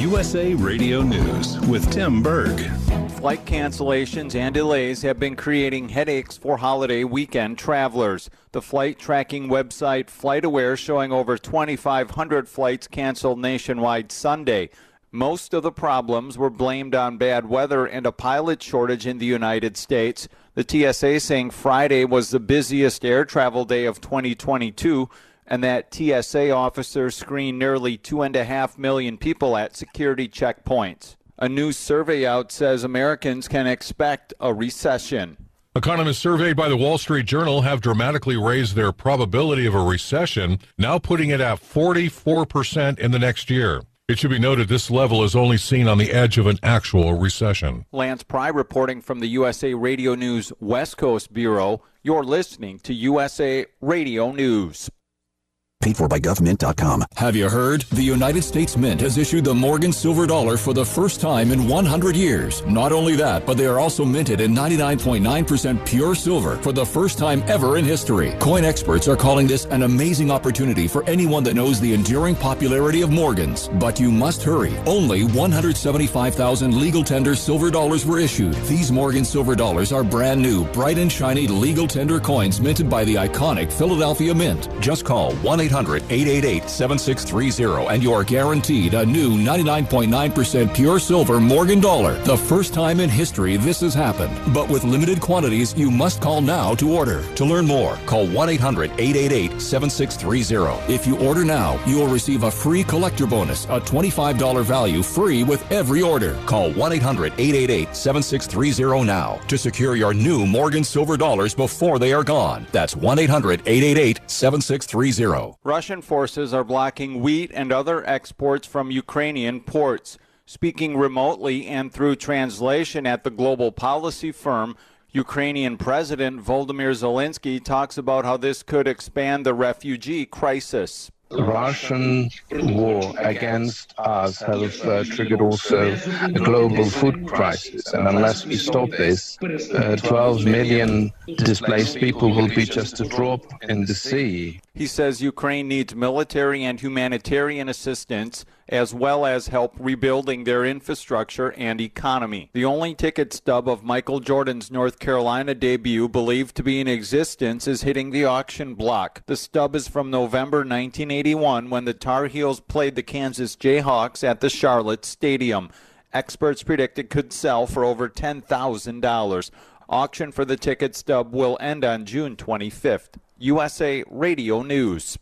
U S A Radio News with Tim Berg. Flight cancellations and delays have been creating headaches for holiday weekend travelers. The flight tracking website FlightAware showing over twenty-five hundred flights canceled nationwide Sunday. Most of the problems were blamed on bad weather and a pilot shortage in the United States. The T S A saying Friday was the busiest air travel day of twenty twenty-two. And that T S A officers screened nearly two and a half million people at security checkpoints. A new survey out says Americans can expect a recession. Economists surveyed by the Wall Street Journal have dramatically raised their probability of a recession, now putting it at forty-four percent in the next year. It should be noted this level is only seen on the edge of an actual recession. Lance Pry reporting from the U S A Radio News West Coast Bureau. You're listening to U S A Radio News. Paid for by government dot com. Have you heard? The United States Mint has issued the Morgan Silver Dollar for the first time in one hundred years. Not only that, but they are also minted in ninety-nine point nine percent pure silver for the first time ever in history. Coin experts are calling this an amazing opportunity for anyone that knows the enduring popularity of Morgans. But you must hurry. Only one hundred seventy-five thousand legal tender silver dollars were issued. These Morgan Silver Dollars are brand new, bright and shiny legal tender coins minted by the iconic Philadelphia Mint. Just call one eight hundred, eight eight eight, seven six three zero and you're guaranteed a new ninety-nine point nine percent pure silver Morgan dollar. The first time in history this has happened. But with limited quantities, you must call now to order. To learn more, call one eight hundred, eight eight eight, seven six three zero. If you order now, you will receive a free collector bonus, a twenty-five dollars value free with every order. Call one eight hundred, eight eight eight, seven six three zero now to secure your new Morgan silver dollars before they are gone. That's one eight hundred, eight eight eight, seven six three zero. Russian forces are blocking wheat and other exports from Ukrainian ports. Speaking remotely and through translation at the global policy firm, Ukrainian President Volodymyr Zelensky talks about how this could expand the refugee crisis. Russian war against us has uh, triggered also a global food crisis, and unless we stop this, uh, twelve million displaced people will be just a drop in the sea. He says Ukraine needs military and humanitarian assistance, as well as help rebuilding their infrastructure and economy. The only ticket stub of Michael Jordan's North Carolina debut believed to be in existence is hitting the auction block. The stub is from November nineteen eighty-one when the Tar Heels played the Kansas Jayhawks at the Charlotte Stadium. Experts predict it could sell for over ten thousand dollars. Auction for the ticket stub will end on June twenty-fifth. U S A Radio News.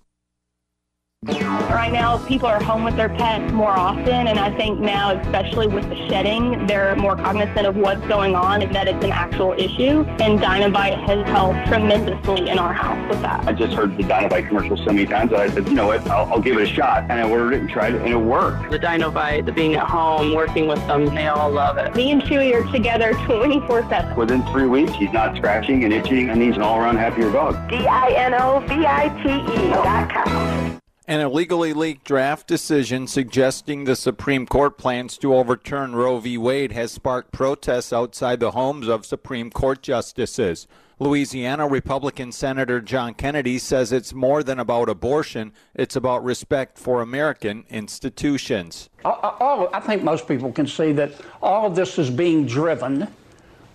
Right now, people are home with their pets more often, and I think now, especially with the shedding, they're more cognizant of what's going on and that it's an actual issue, and Dynavite has helped tremendously in our house with that. I just heard the Dynavite commercial so many times that I said, you know what, I'll, I'll give it a shot, and I ordered it and tried it, and it worked. The Dynavite, the being at home, working with them, they all love it. Me and Chewy are together twenty-four seven. Within three weeks, he's not scratching and itching, and he's an all-around happier dog. D I N O V I T E dot com. An illegally leaked draft decision suggesting the Supreme Court plans to overturn Roe v. Wade has sparked protests outside the homes of Supreme Court justices. Louisiana Republican Senator John Kennedy says it's more than about abortion, it's about respect for American institutions. All, all, I think most people can see that all of this is being driven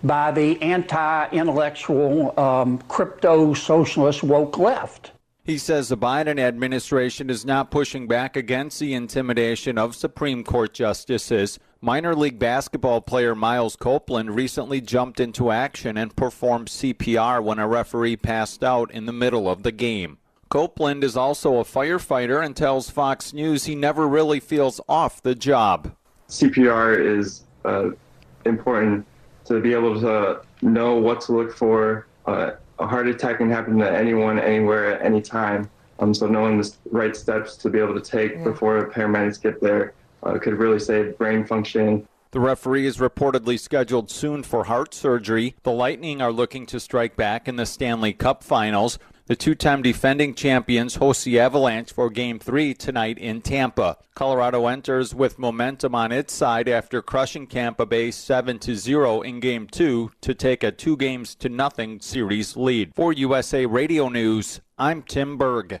by the anti-intellectual, um, crypto-socialist woke left. He says the Biden administration is not pushing back against the intimidation of Supreme Court justices. Minor league basketball player Miles Copeland recently jumped into action and performed C P R when a referee passed out in the middle of the game. Copeland is also a firefighter and tells Fox News he never really feels off the job. C P R is uh, important to be able to know what to look for. Uh, A heart attack can happen to anyone, anywhere, at any time. Um, so knowing the right steps to be able to take yeah. before paramedics get there uh, could really save brain function. The referee is reportedly scheduled soon for heart surgery. The Lightning are looking to strike back in the Stanley Cup Finals. The two-time defending champions host the Avalanche for Game three tonight in Tampa. Colorado enters with momentum on its side after crushing Tampa Bay seven to zero in Game two to take a two games to nothing series lead. For U S A Radio News, I'm Tim Berg.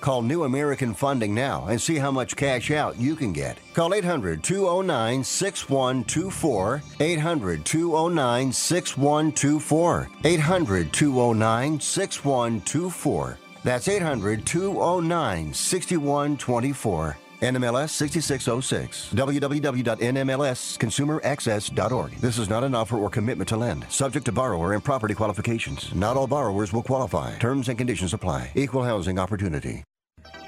Call New American Funding now and see how much cash out you can get. Call eight hundred, two oh nine, six one two four, eight hundred, two oh nine, six one two four, eight hundred, two oh nine, six one two four. That's eight hundred, two oh nine, six one two four. N M L S sixty-six oh six. w w w dot n m l s consumer access dot org. This is not an offer or commitment to lend. Subject to borrower and property qualifications. Not all borrowers will qualify. Terms and conditions apply. Equal housing opportunity.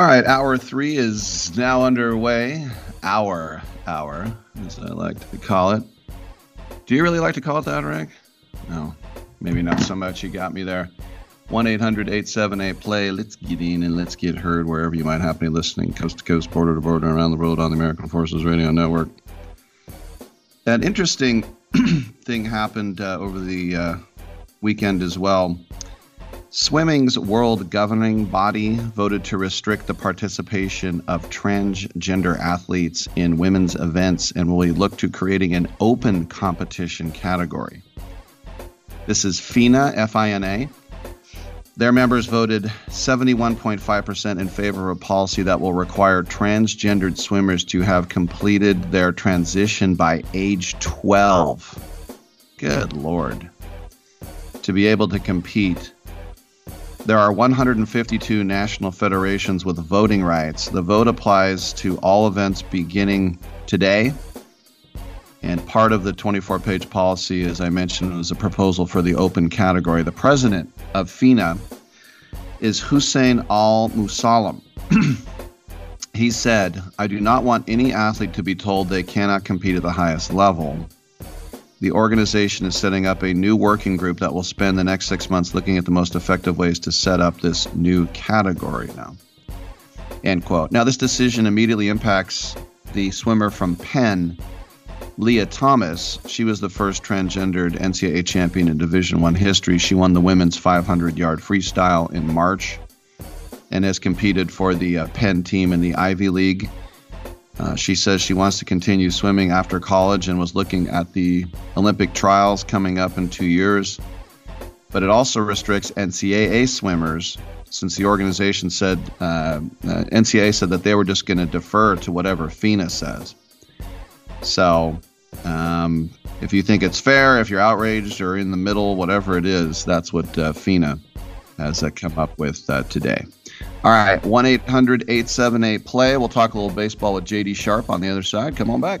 All right, hour three is now underway. Hour, hour, as I like to call it. Do you really like to call it that, Rick? No, maybe not so much. You got me there. one eight hundred, eight seven eight, play. Let's get in and let's get heard wherever you might happen to be listening, coast to coast, border to border, around the world on the American Forces Radio Network. That interesting thing happened uh, over the uh, weekend as well. Swimming's world governing body voted to restrict the participation of transgender athletes in women's events and will look to creating an open competition category. This is FINA, F I N A. Their members voted seventy-one point five percent in favor of a policy that will require transgendered swimmers to have completed their transition by age twelve. Good Lord. To be able to compete. There are one hundred fifty-two national federations with voting rights. The vote applies to all events beginning today. And part of the twenty-four page policy, as I mentioned, was a proposal for the open category. The president of FINA is Hussein Al-Musalim. He said, "I do not want any athlete to be told they cannot compete at the highest level. the organization is setting up a new working group that will spend the next six months looking at the most effective ways to set up this new category now. End quote. Now, this decision immediately impacts the swimmer from Penn, Leah Thomas. She was the first transgendered N C double A champion in Division I history. She won the women's five hundred yard freestyle in March and has competed for the uh, Penn team in the Ivy League. Uh, she says she wants to continue swimming after college and was looking at the Olympic trials coming up in two years. But it also restricts N C double A swimmers, since the organization said, uh, uh, N C double A said that they were just going to defer to whatever FINA says. So um, if you think it's fair, if you're outraged or in the middle, whatever it is, that's what uh, FINA has uh, come up with uh, today. All right, one eight hundred eight seven eight play. We'll talk a little baseball with J D Sharp on the other side. Come on back.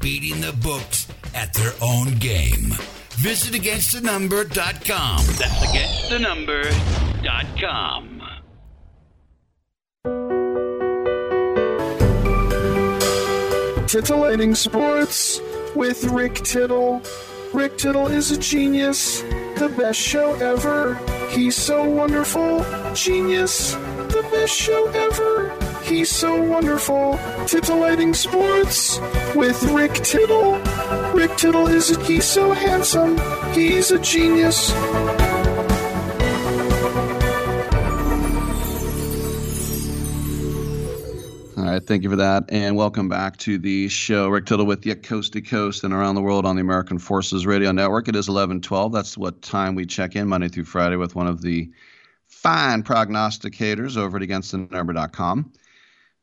beating the books at their own game. Visit against the number dot com. That's against the number dot com. Titillating Sports with Rick Tittle. Rick Tittle is a genius, the best show ever. He's so wonderful. Genius, the best show ever. He's so wonderful. Titillating Sports with Rick Tittle. Rick Tittle is a, he's so handsome. He's a genius. All right, thank you for that, and welcome back to the show. Rick Tittle with you, coast to coast and around the world on the American Forces Radio Network. It is eleven twelve. That's what time we check in Monday through Friday with one of the fine prognosticators over at against the number dot com.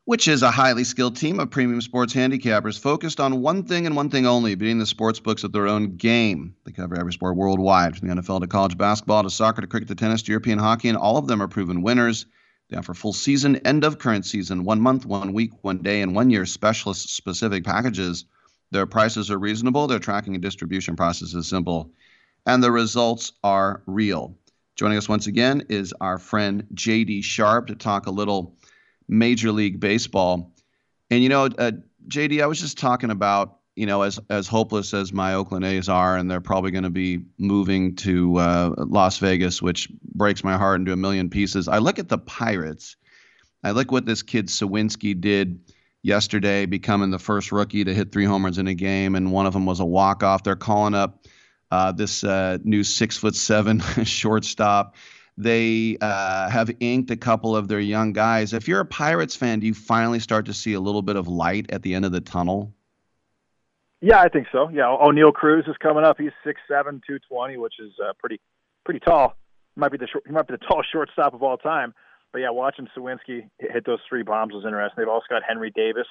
Which is a highly skilled team of premium sports handicappers focused on one thing and one thing only, beating the sports books at their own game. They cover every sport worldwide, from the N F L to college basketball to soccer to cricket to tennis to European hockey, and all of them are proven winners. Down for full season, end of current season, one month, one week, one day, and one year specialist specific packages. Their prices are reasonable, their tracking and distribution process is simple, and the results are real. Joining us once again is our friend J D Sharp to talk a little Major League Baseball. And, you know, uh, J D, I was just talking about, you know, as as hopeless as my Oakland A's are, and they're probably going to be moving to uh, Las Vegas, which breaks my heart into a million pieces. I look at the Pirates. I look what this kid Sawinski did yesterday, becoming the first rookie to hit three homers in a game, and one of them was a walk-off. They're calling up uh, this uh, new six foot seven shortstop. They uh, have inked a couple of their young guys. If you're a Pirates fan, do you finally start to see a little bit of light at the end of the tunnel? Yeah, I think so. Yeah, O'Neill Cruz is coming up. He's six seven, two twenty, which is uh, pretty pretty tall. Might be the short, he might be the tallest shortstop of all time. But, yeah, watching Sawinski hit those three bombs was interesting. They've also got Henry Davis,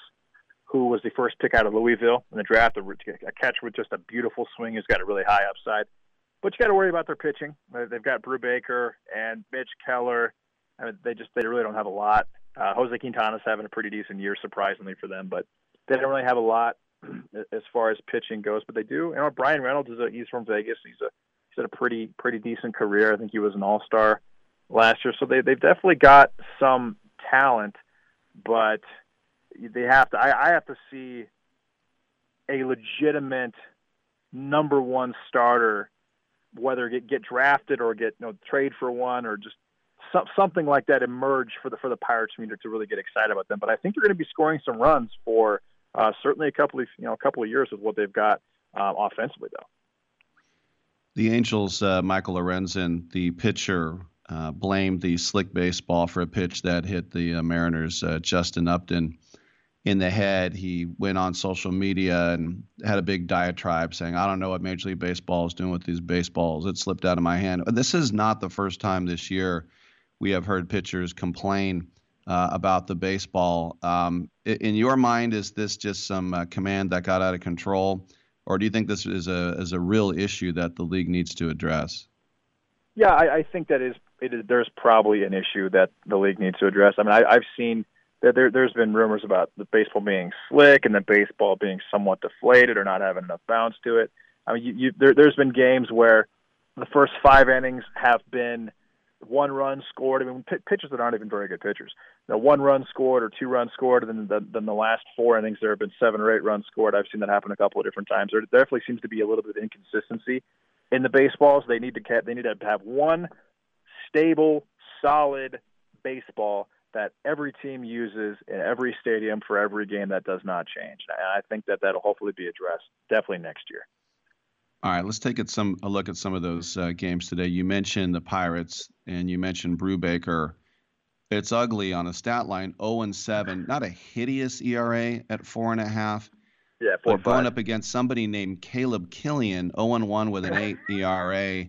who was the first pick out of Louisville in the draft, a catcher with just a beautiful swing. He's got a really high upside. But you got to worry about their pitching. They've got Brubaker and Mitch Keller. I mean, they just they really don't have a lot. Uh, Jose Quintana's having a pretty decent year, surprisingly, for them. But they don't really have a lot as far as pitching goes. But they do. You know, Brian Reynolds, is a, he's from Vegas. He's a he's had a pretty pretty decent career. I think he was an all-star last year. So they, they've definitely got some talent, but they have to, I, I have to see a legitimate number one starter, whether get, get drafted or get, you know, trade for one or just some, something like that emerge for the, for the Pirates community to really get excited about them. But I think they're going to be scoring some runs for uh, certainly a couple of, you know, a couple of years with what they've got um, offensively though. The Angels, uh, Michael Lorenzen, the pitcher, Uh, blamed the slick baseball for a pitch that hit the uh, Mariners' uh, Justin Upton in the head. He went on social media and had a big diatribe saying, I don't know what Major League Baseball is doing with these baseballs. It slipped out of my hand. This is not the first time this year we have heard pitchers complain uh, about the baseball. Um, in your mind, is this just some uh, command that got out of control, or do you think this is a is a real issue that the league needs to address? Yeah, I, I think that is, it is, there's probably an issue that the league needs to address. I mean, I, I've seen that there, there's been rumors about the baseball being slick and the baseball being somewhat deflated or not having enough bounce to it. I mean, you, you, there, there's been games where the first five innings have been one run scored. I mean, p- pitchers that aren't even very good pitchers. You know, one run scored or two runs scored, and then the, then the last four innings there have been seven or eight runs scored. I've seen that happen a couple of different times. There definitely seems to be a little bit of inconsistency in the baseballs. They need to they need to have one stable, solid baseball that every team uses in every stadium for every game that does not change. And I think that that'll hopefully be addressed definitely next year. All right, let's take it some a look at some of those uh, games today. You mentioned the Pirates and you mentioned Brubaker. It's ugly on a stat line, oh and seven. Not a hideous E R A at four and a half. Yeah, we're going up against somebody named Caleb Killian, oh and one with an eight E R A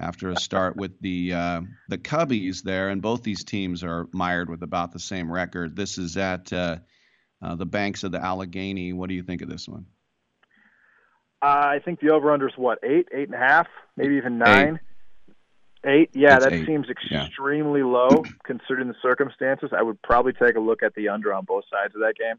after a start with the uh, the Cubbies there, and both these teams are mired with about the same record. This is at uh, uh, the banks of the Allegheny. What do you think of this one? Uh, I think the over-under is what, eight, eight and a half, maybe even nine? Eight, eight? Yeah, it's that eight. Seems extremely yeah. low considering the circumstances. I would probably take a look at the under on both sides of that game.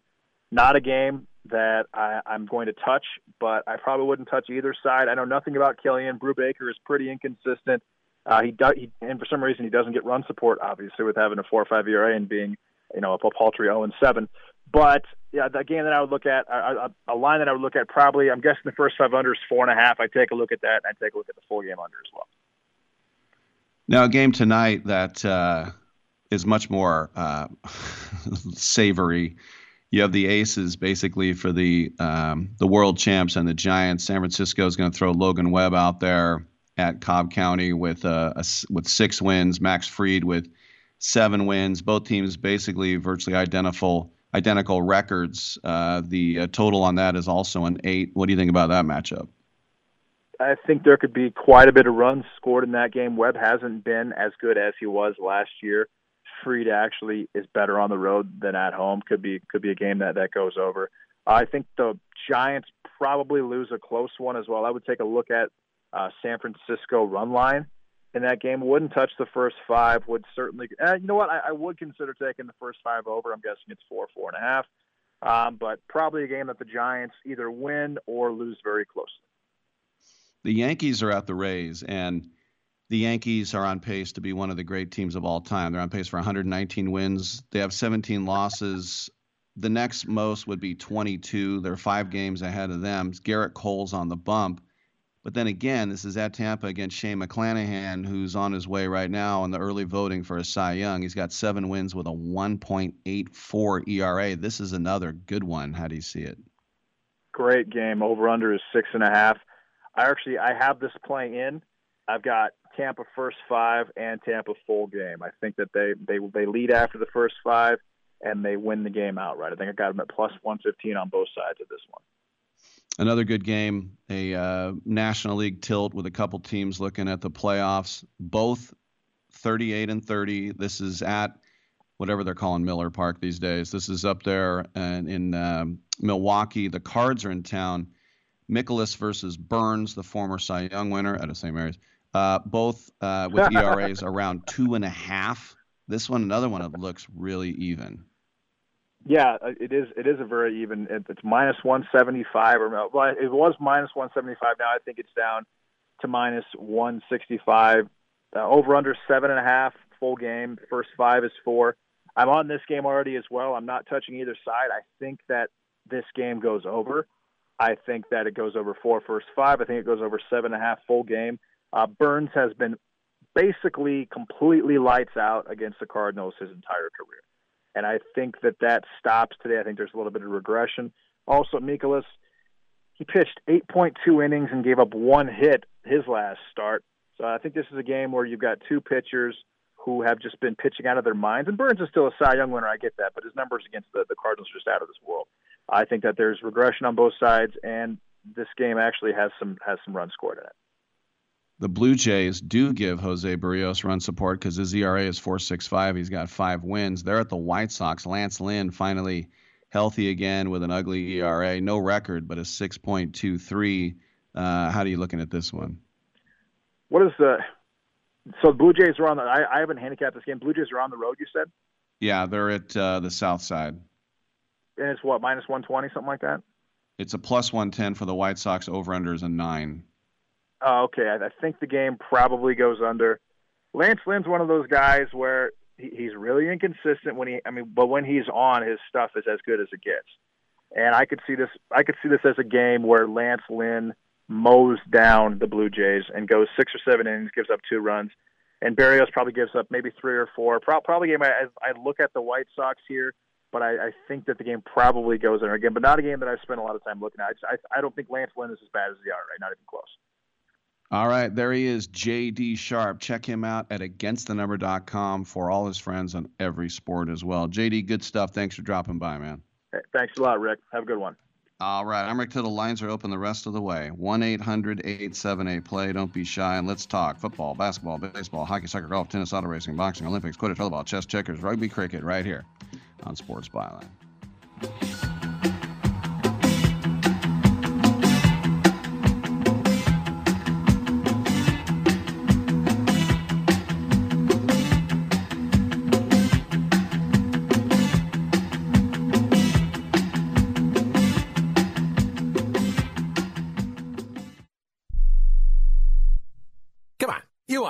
Not a game that I, I'm going to touch, but I probably wouldn't touch either side. I know nothing about Killian. Brubaker is pretty inconsistent. Uh, he, do, he and for some reason he doesn't get run support, obviously, with having a four or five E R A and being, you know, a paltry zero and seven. But yeah, the game that I would look at, a, a line that I would look at, probably I'm guessing the first five under is four and a half. I take a look at that, and I take a look at the full game under as well. Now, a game tonight that uh, is much more uh, savory. You have the Aces basically for the um, the world champs and the Giants. San Francisco is going to throw Logan Webb out there at Cobb County with uh, a, with six wins. Max Fried with seven wins. Both teams basically virtually identical identical records. Uh, the uh, total on that is also an eight. What do you think about that matchup? I think there could be quite a bit of runs scored in that game. Webb hasn't been as good as he was last year. Fried actually is better on the road than at home. Could be could be a game that, that goes over. I think the Giants probably lose a close one as well. I would take a look at uh, San Francisco run line. in that game. Wouldn't touch the first five. Would certainly. Uh, you know what? I, I would consider taking the first five over. I'm guessing it's four, four and a half. Um, but probably a game that the Giants either win or lose very closely. The Yankees are at the Rays, and the Yankees are on pace to be one of the great teams of all time. They're on pace for one hundred nineteen wins. They have seventeen losses. The next most would be twenty-two. They're five games ahead of them. Garrett Cole's on the bump. But then again, this is at Tampa against Shane McClanahan, who's on his way right now in the early voting for a Cy Young. He's got seven wins with a one point eight four E R A. This is another good one. How do you see it? Great game. Over-under is six and a half. I actually I have this play in. I've got Tampa first five and Tampa full game. I think that they they they lead after the first five and they win the game outright. I think I got them at plus one fifteen on both sides of this one. Another good game, a uh, National League tilt with a couple teams looking at the playoffs, both thirty-eight and thirty. This is at whatever they're calling Miller Park these days. This is up there in, in um, Milwaukee. The Cards are in town. Mikolas versus Burns, the former Cy Young winner out of Saint Mary's, uh, both uh, with E R As around two and a half. This one, another one, it looks really even. Yeah, it is. It is a very even. It's minus one seventy five, or well, it was minus one seventy five. Now I think it's down to minus one sixty five. Uh, over under seven and a half. Full game. First five is four. I'm on this game already as well. I'm not touching either side. I think that this game goes over. I think that it goes over four first five. I think it goes over seven and a half. Full game. Uh, Burns has been basically completely lights out against the Cardinals his entire career. And I think that that stops today. I think there's a little bit of regression. Also, Mikolas, he pitched eight point two innings and gave up one hit his last start. So I think this is a game where you've got two pitchers who have just been pitching out of their minds. And Burns is still a Cy Young winner, I get that. But his numbers against the, the Cardinals are just out of this world. I think that there's regression on both sides, and this game actually has some has some runs scored in it. The Blue Jays do give Jose Berrios run support because his E R A is four sixty-five. He's got five wins. They're at the White Sox. Lance Lynn finally healthy again with an ugly E R A. No record, but a six point two three. Uh, how are you looking at this one? What is the – so Blue Jays are on the – I haven't handicapped this game. Blue Jays are on the road, you said? Yeah, they're at uh, the south side. And it's what, minus one twenty, something like that? It's a plus one ten for the White Sox. Over-under is a nine. Oh, okay, I think the game probably goes under. Lance Lynn's one of those guys where he, he's really inconsistent when he. I mean, but when he's on, his stuff is as good as it gets. And I could see this. I could see this as a game where Lance Lynn mows down the Blue Jays and goes six or seven innings, gives up two runs, and Berrios probably gives up maybe three or four. Pro- probably game. I, I look at the White Sox here, but I, I think that the game probably goes under again. But not a game that I've spent a lot of time looking at. I, I, I don't think Lance Lynn is as bad as the R A, not even close. All right, there he is, J D Sharp. Check him out at against the number dot com for all his friends on every sport as well. J D, good stuff. Thanks for dropping by, man. Hey, thanks a lot, Rick. Have a good one. All right, I'm Rick Tittle. Lines are open the rest of the way. one eight hundred eight seven eight play. Don't be shy, and let's talk football, basketball, baseball, hockey, soccer, golf, tennis, auto racing, boxing, Olympics, Quidditch, volleyball, chess, checkers, rugby, cricket, right here on Sports Byline.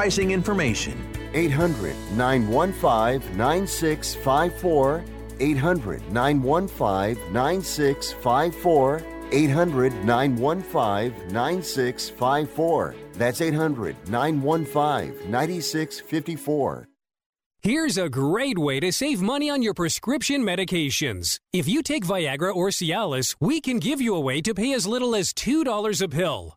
Pricing information. eight hundred, nine one five, nine six five four. eight hundred, nine one five, nine six five four. eight hundred, nine one five, nine six five four. That's eight hundred, nine one five, nine six five four. Here's a great way to save money on your prescription medications. If you take Viagra or Cialis, we can give you a way to pay as little as two dollars a pill.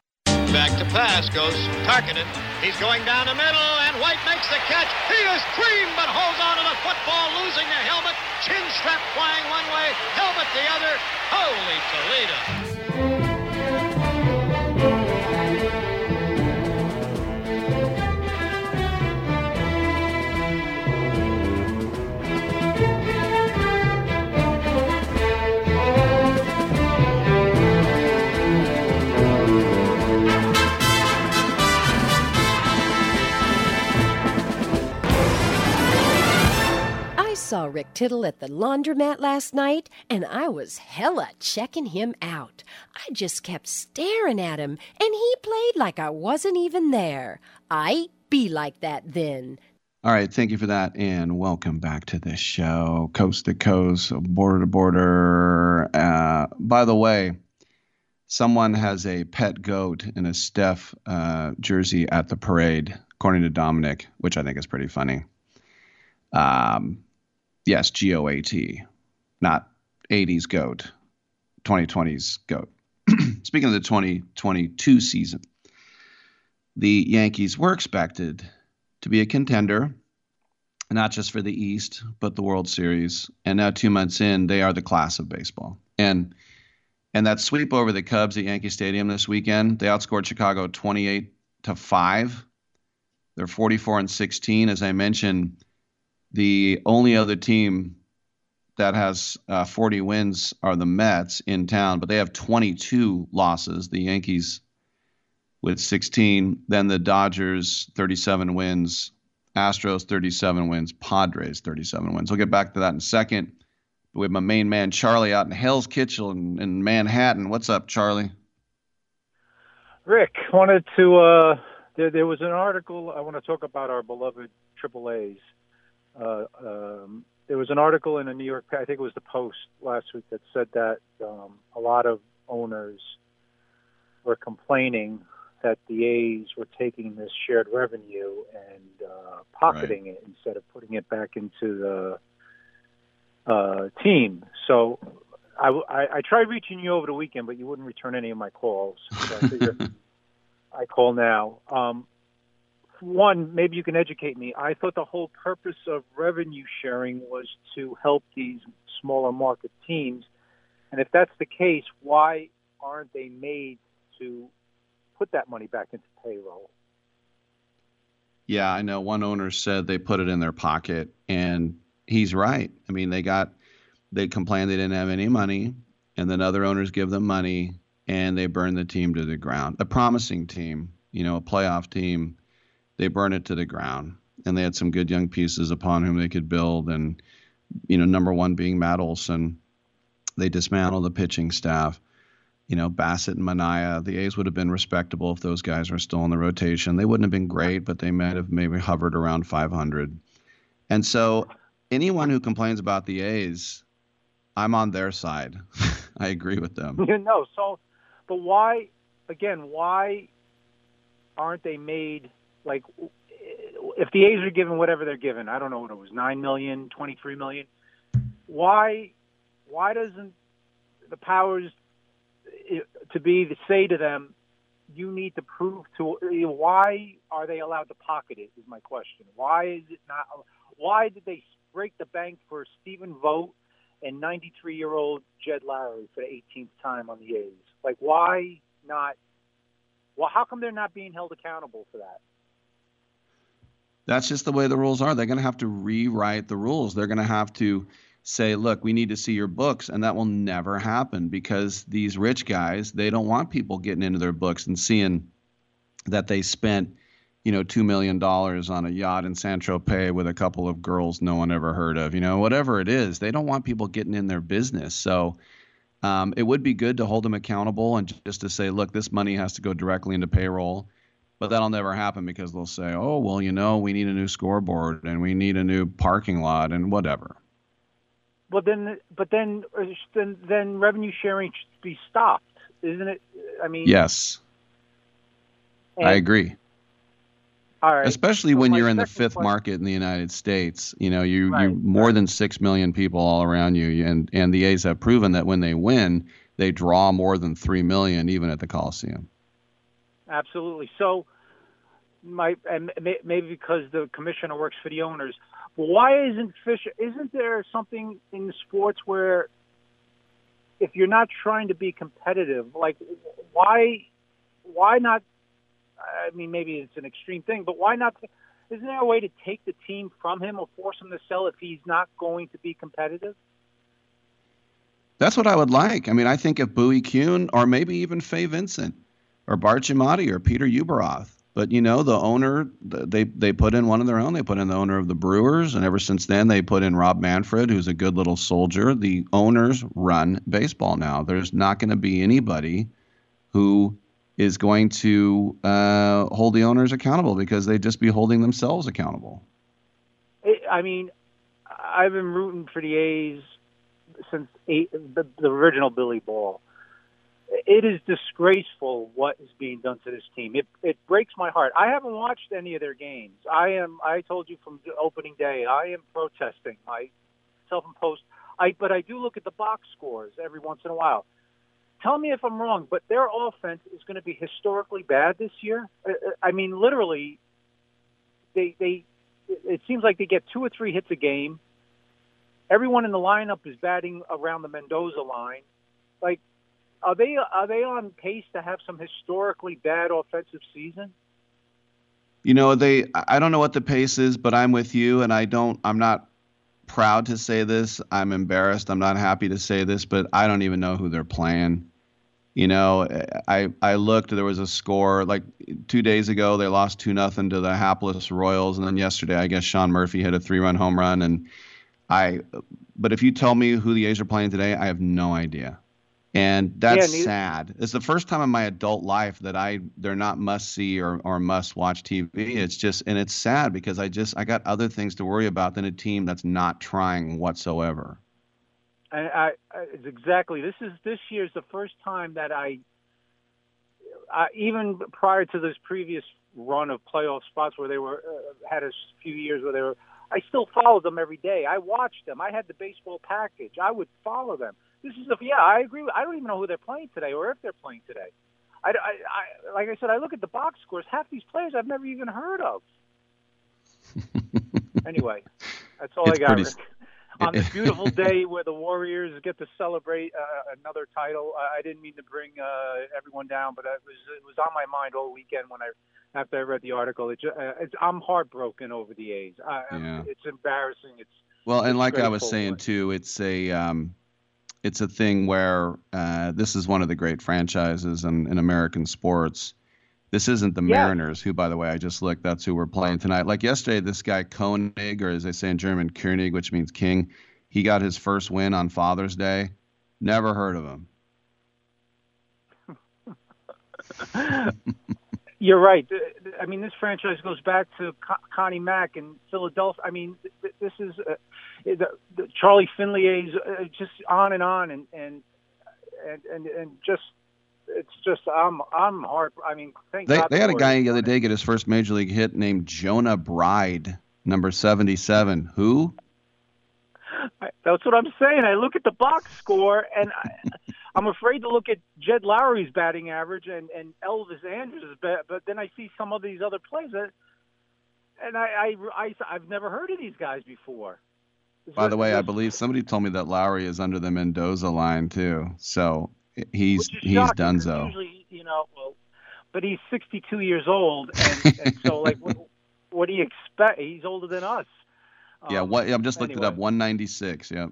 Back to pass, goes targeted. He's going down the middle, and White makes the catch. He is creamed, but holds on to the football, losing the helmet. Chin strap flying one way, helmet the other. Holy I saw Rick Tittle at the laundromat last night, and I was hella checking him out. I just kept staring at him, and he played like I wasn't even there. I be like that then. All right, thank you for that, and welcome back to this show, coast to coast, border to border. Uh, by the way, someone has a pet goat in a Steph uh, jersey at the parade, according to Dominic, which I think is pretty funny. Um. Yes, G O A T, not eighties GOAT, twenty twenties GOAT. Speaking of the twenty twenty-two season, the Yankees were expected to be a contender, not just for the East, but the World Series. And now two months in, they are the class of baseball. And and that sweep over the Cubs at Yankee Stadium this weekend, they outscored Chicago twenty-eight to five. They're forty-four and sixteen, as I mentioned. The only other team that has uh, forty wins are the Mets in town, but they have twenty-two losses. The Yankees with sixteen, then the Dodgers thirty-seven wins, Astros thirty-seven wins, Padres thirty-seven wins. We'll get back to that in a second. We have my main man Charlie out in Hell's Kitchen in, in Manhattan. What's up, Charlie? Rick, wanted to. Uh, there, there was an article. I want to talk about our beloved Triple A's. Uh, um, there was an article in a New York, I think it was the Post last week, that said that um, a lot of owners were complaining that the A's were taking this shared revenue and uh, pocketing right. it instead of putting it back into the uh, team. So I, I, I tried reaching you over the weekend, but you wouldn't return any of my calls. So I figured I call now. Um, One, maybe you can educate me. I thought the whole purpose of revenue sharing was to help these smaller market teams. And if that's the case, why aren't they made to put that money back into payroll? Yeah, I know. One owner said they put it in their pocket, and he's right. I mean, they got, they complained they didn't have any money, and then other owners give them money. and they burned the team to the ground. A promising team, you know, a playoff team, they burned it to the ground. And they had some good young pieces upon whom they could build. And, you know, number one being Matt Olson. They dismantled the pitching staff. You know, Bassett and Manaea, the A's would have been respectable if those guys were still in the rotation. They wouldn't have been great, but they might have maybe hovered around five hundred. And so anyone who complains about the A's, I'm on their side. I agree with them. No, so, but why, again, why aren't they made, like, if the A's are given whatever they're given, I don't know what it was, nine million dollars, twenty-three million dollars, why, why doesn't the powers to be to say to them, you need to prove to, why are they allowed to pocket it is my question. Why is it not, why did they break the bank for Stephen Vogt and ninety-three-year-old Jed Lowry for the eighteenth time on the A's? Like, why not? Well, how come they're not being held accountable for that? That's just the way the rules are. They're going to have to rewrite the rules. They're going to have to say, look, we need to see your books, and that will never happen because these rich guys, they don't want people getting into their books and seeing that they spent, you know, two million dollars on a yacht in Saint-Tropez with a couple of girls no one ever heard of. You know, whatever it is, they don't want people getting in their business. So um, it would be good to hold them accountable and just to say, look, this money has to go directly into payroll. But that'll never happen because they'll say, oh, well, you know, we need a new scoreboard and we need a new parking lot and whatever. Well, then, but then, then, then revenue sharing should be stopped, isn't it? I mean, yes, I agree. All right. Especially so when you're in the fifth question. Market in the United States, you know, you, right, you more right. than six million people all around you, and and the A's have proven that when they win, they draw more than three million, even at the Coliseum. Absolutely. So, my and maybe because the commissioner works for the owners. Why isn't Fisher, isn't there something in sports where if you're not trying to be competitive, like why, why not, I mean, maybe it's an extreme thing, but why not, isn't there a way to take the team from him or force him to sell if he's not going to be competitive? That's what I would like. I mean, I think if Bowie Kuhn or maybe even Faye Vincent or Bart Giamatti or Peter Ueberroth. But, you know, the owner, they, they put in one of their own. They put in the owner of the Brewers. And ever since then, they put in Rob Manfred, who's a good little soldier. The owners run baseball now. There's not going to be anybody who is going to uh, hold the owners accountable because they'd just be holding themselves accountable. It, I mean, I've been rooting for the A's since eight, the, the original Billy Ball. It is disgraceful what is being done to this team. It it breaks my heart. I haven't watched any of their games. I am. I told you from the opening day, I am protesting my self-imposed. I but I do look at the box scores every once in a while. Tell me if I'm wrong, but their offense is going to be historically bad this year. I mean, literally, they they. It seems like they get two or three hits a game. Everyone in the lineup is batting around the Mendoza line, like. Are they are they on pace to have some historically bad offensive season? You know, they I don't know what the pace is, but I'm with you, and I don't I'm not proud to say this. I'm embarrassed. I'm not happy to say this, but I don't even know who they're playing. You know, I I looked, there was a score like two days ago. They lost two nothing to the hapless Royals, and then yesterday, I guess Sean Murphy hit a three-run home run, and I but if you tell me who the A's are playing today, I have no idea. And that's yeah, sad. It's the first time in my adult life that I they're not must-see or, or must-watch T V. It's just, and it's sad because I just I got other things to worry about than a team that's not trying whatsoever. And I, I exactly. This is this year's the first time that I, I, even prior to this previous run of playoff spots where they were uh, had a few years where they were. I still followed them every day. I watched them. I had the baseball package. I would follow them. This is a, yeah, I agree. With, I don't even know who they're playing today or if they're playing today. I, I, I, like I said, I look at the box scores. Half these players I've never even heard of. Anyway, that's all it's I got, pretty... Rick. On this beautiful day where the Warriors get to celebrate uh, another title, I didn't mean to bring uh, everyone down, but it was it was on my mind all weekend when I after I read the article. It just, uh, it's, I'm heartbroken over the A's. I, yeah. It's embarrassing. It's well, and it's like I was saying too, it's a. Um, it's a thing where uh, this is one of the great franchises in, in American sports. This isn't the yeah. Mariners, who, by the way, I just looked, that's who we're playing tonight. Like yesterday, this guy Koenig, or as they say in German, König, which means king, he got his first win on Father's Day. Never heard of him. You're right. I mean, this franchise goes back to Con- Connie Mack in Philadelphia. I mean, th- this is uh, the, the Charlie Finlier's, uh, just on and on, and and and and, and just. It's just I'm I'm hard. I mean, thank they, God. They had a guy the other day get his first major league hit named Jonah Bride, number seventy-seven. Who? I, that's what I'm saying. I look at the box score, and I, I'm afraid to look at Jed Lowry's batting average and, and Elvis Andrus's bat. But then I see some of these other plays, that, and I, I, I I've never heard of these guys before. Is By that, the way, I believe somebody told me that Lowry is under the Mendoza line too. So. He's he's donezo. Usually, you know, well, but he's sixty-two years old, and, and so like, what, what do you expect? He's older than us. Um, yeah, what? I've just looked anyway. it up. one ninety-six. Yeah.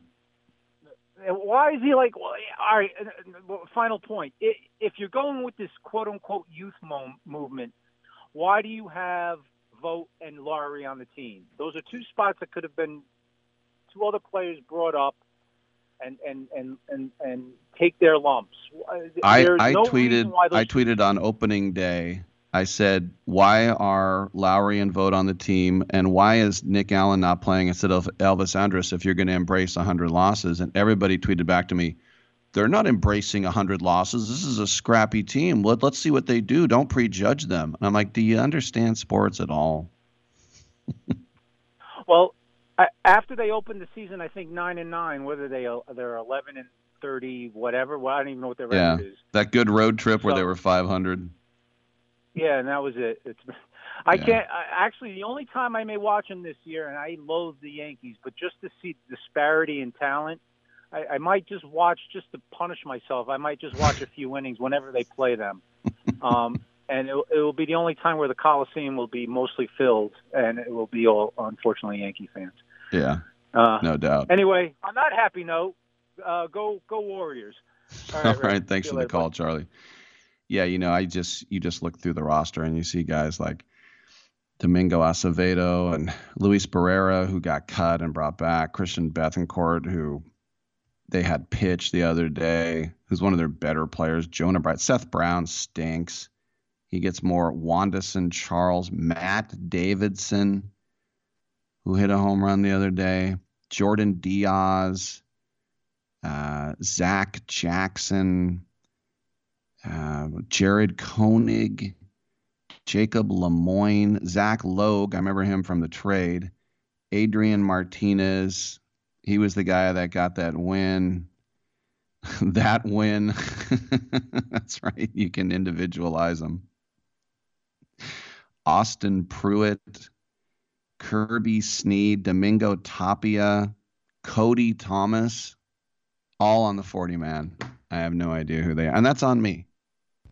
Why is he like? Well, all right. Final point. If you're going with this quote-unquote youth mo- movement, why do you have Vogt and Lowry on the team? Those are two spots that could have been two other players brought up. And, and and and and take their lumps. I, I no tweeted I tweeted on opening day. I said, why are Lowry and Vogt on the team, and why is Nick Allen not playing instead of Elvis Andrus if you're going to embrace one hundred losses? And everybody tweeted back to me, they're not embracing one hundred losses. This is a scrappy team. Let, let's see what they do. Don't prejudge them. And I'm like, do you understand sports at all? Well, after they opened the season, I think nine and nine. Whether they they're eleven and thirty, whatever. Well, I don't even know what their record yeah, is. That good road trip so, where they were five hundred. Yeah, and that was it. It's I yeah. can't I, actually. The only time I may watch them this year, and I loathe the Yankees, but just to see the disparity in talent, I, I might just watch just to punish myself. I might just watch a few innings whenever they play them. Um, And it, it will be the only time where the Coliseum will be mostly filled, and it will be all, unfortunately, Yankee fans. Yeah, uh, no doubt. Anyway, on that happy note, uh, go go Warriors. All right, all right thanks for the later. call, Charlie. Yeah, you know, I just you just look through the roster and you see guys like Domingo Acevedo and Luis Barrera, who got cut and brought back, Christian Bethancourt, who they had pitched the other day, who's one of their better players, Jonah Bright, Seth Brown stinks. He gets more. Wanderson Charles, Matt Davidson, who hit a home run the other day, Jordan Diaz, uh, Zach Jackson, uh, Jared Koenig, Jacob Lemoine, Zach Logue. I remember him from the trade. Adrian Martinez. He was the guy that got that win. that win. That's right. You can individualize them. Austin Pruitt, Kirby Sneed, Domingo Tapia, Cody Thomas, all on the forty-man. I have no idea who they are. And that's on me.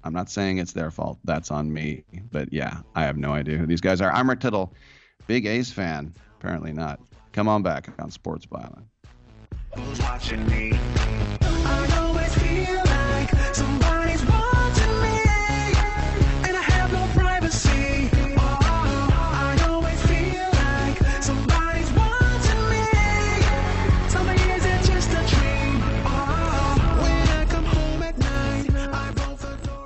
I'm not saying it's their fault. That's on me. But, yeah, I have no idea who these guys are. I'm Rick Tittle, big A's fan. Apparently not. Come on back on Sports Byline. Who's watching me? I always feel like somebody's watching me. See, oh, I always feel like somebody's watching me. Tell me, is it just a dream? Oh, when I come home at night, I roll the door.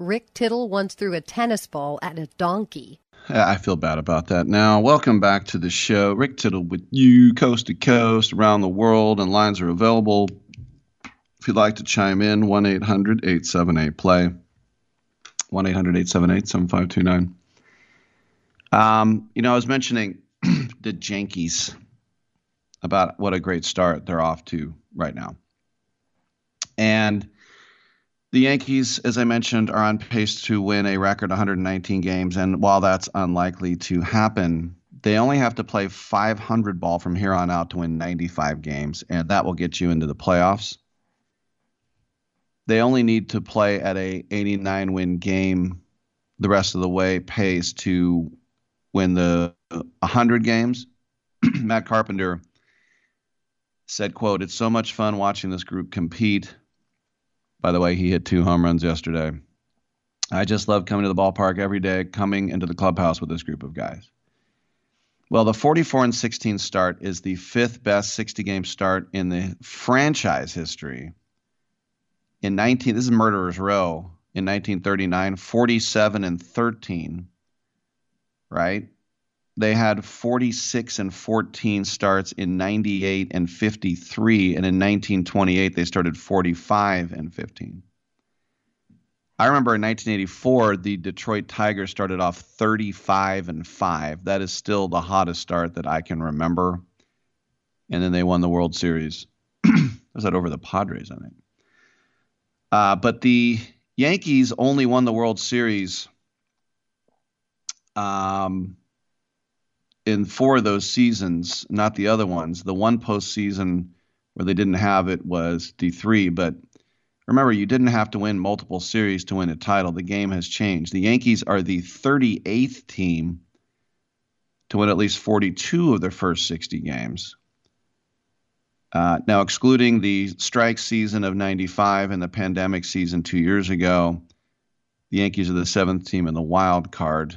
Rick Tittle once threw a tennis ball at a donkey. I feel bad about that now. Welcome back to the show. Rick Tittle with you, coast to coast, around the world, and lines are available. If you'd like to chime in, one eight hundred, eight seven eight, P L A Y, one eight hundred, eight seven eight, seven five two nine. Um, you know, I was mentioning the Yankees about what a great start they're off to right now. And the Yankees, as I mentioned, are on pace to win a record one hundred nineteen games, and while that's unlikely to happen, they only have to play five hundred ball from here on out to win ninety-five games, and that will get you into the playoffs. They only need to play at a eighty-nine win game the rest of the way pace to win the one hundred games. Matt Carpenter said, quote, "It's so much fun watching this group compete." By the way, he hit two home runs yesterday. "I just love coming to the ballpark every day, coming into the clubhouse with this group of guys." Well, the forty-four and sixteen start is the fifth best sixty-game start in the franchise history. In nineteen, this is Murderer's Row in nineteen thirty-nine, forty-seven and thirteen. Right? They had forty-six and fourteen starts in ninety-eight and fifty-three, and in nineteen twenty-eight they started forty-five and fifteen. I remember in nineteen eighty-four the Detroit Tigers started off thirty-five and five. That is still the hottest start that I can remember. And then they won the World Series. Was that over the Padres, I think? Uh, but the Yankees only won the World Series. Um. in four of those seasons, not the other ones. The one postseason where they didn't have it was D three, but remember, you didn't have to win multiple series to win a title. The game has changed. The Yankees are the thirty-eighth team to win at least forty-two of their first sixty games. Uh, now, excluding the strike season of ninety-five and the pandemic season two years ago, the Yankees are the seventh team in the wild card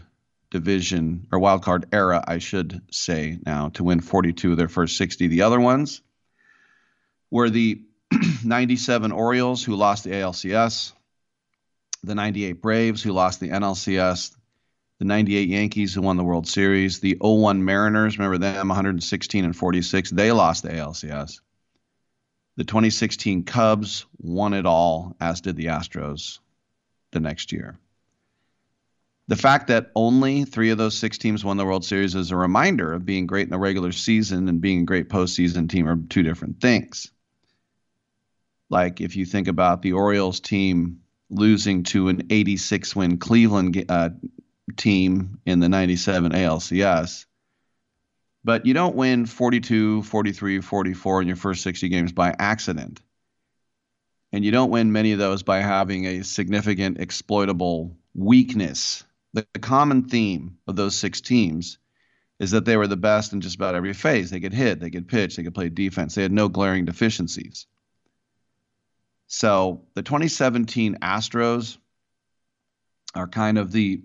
division, or wild card era, I should say now, to win forty-two of their first sixty. The other ones were the ninety-seven Orioles, who lost the A L C S, the ninety-eight Braves, who lost the N L C S, the ninety-eight Yankees, who won the World Series, the oh one Mariners, remember them, one hundred sixteen and forty-six, they lost the A L C S. The twenty sixteen Cubs won it all, as did the Astros the next year. The fact that only three of those six teams won the World Series is a reminder of being great in the regular season and being a great postseason team are two different things. Like, if you think about the Orioles team losing to an eighty-six win Cleveland uh, team in the ninety-seven A L C S, but you don't win forty-two, forty-three, forty-four in your first sixty games by accident. And you don't win many of those by having a significant exploitable weakness. The common theme of those six teams is that they were the best in just about every phase. They could hit, they could pitch, they could play defense. They had no glaring deficiencies. So the twenty seventeen Astros are kind of the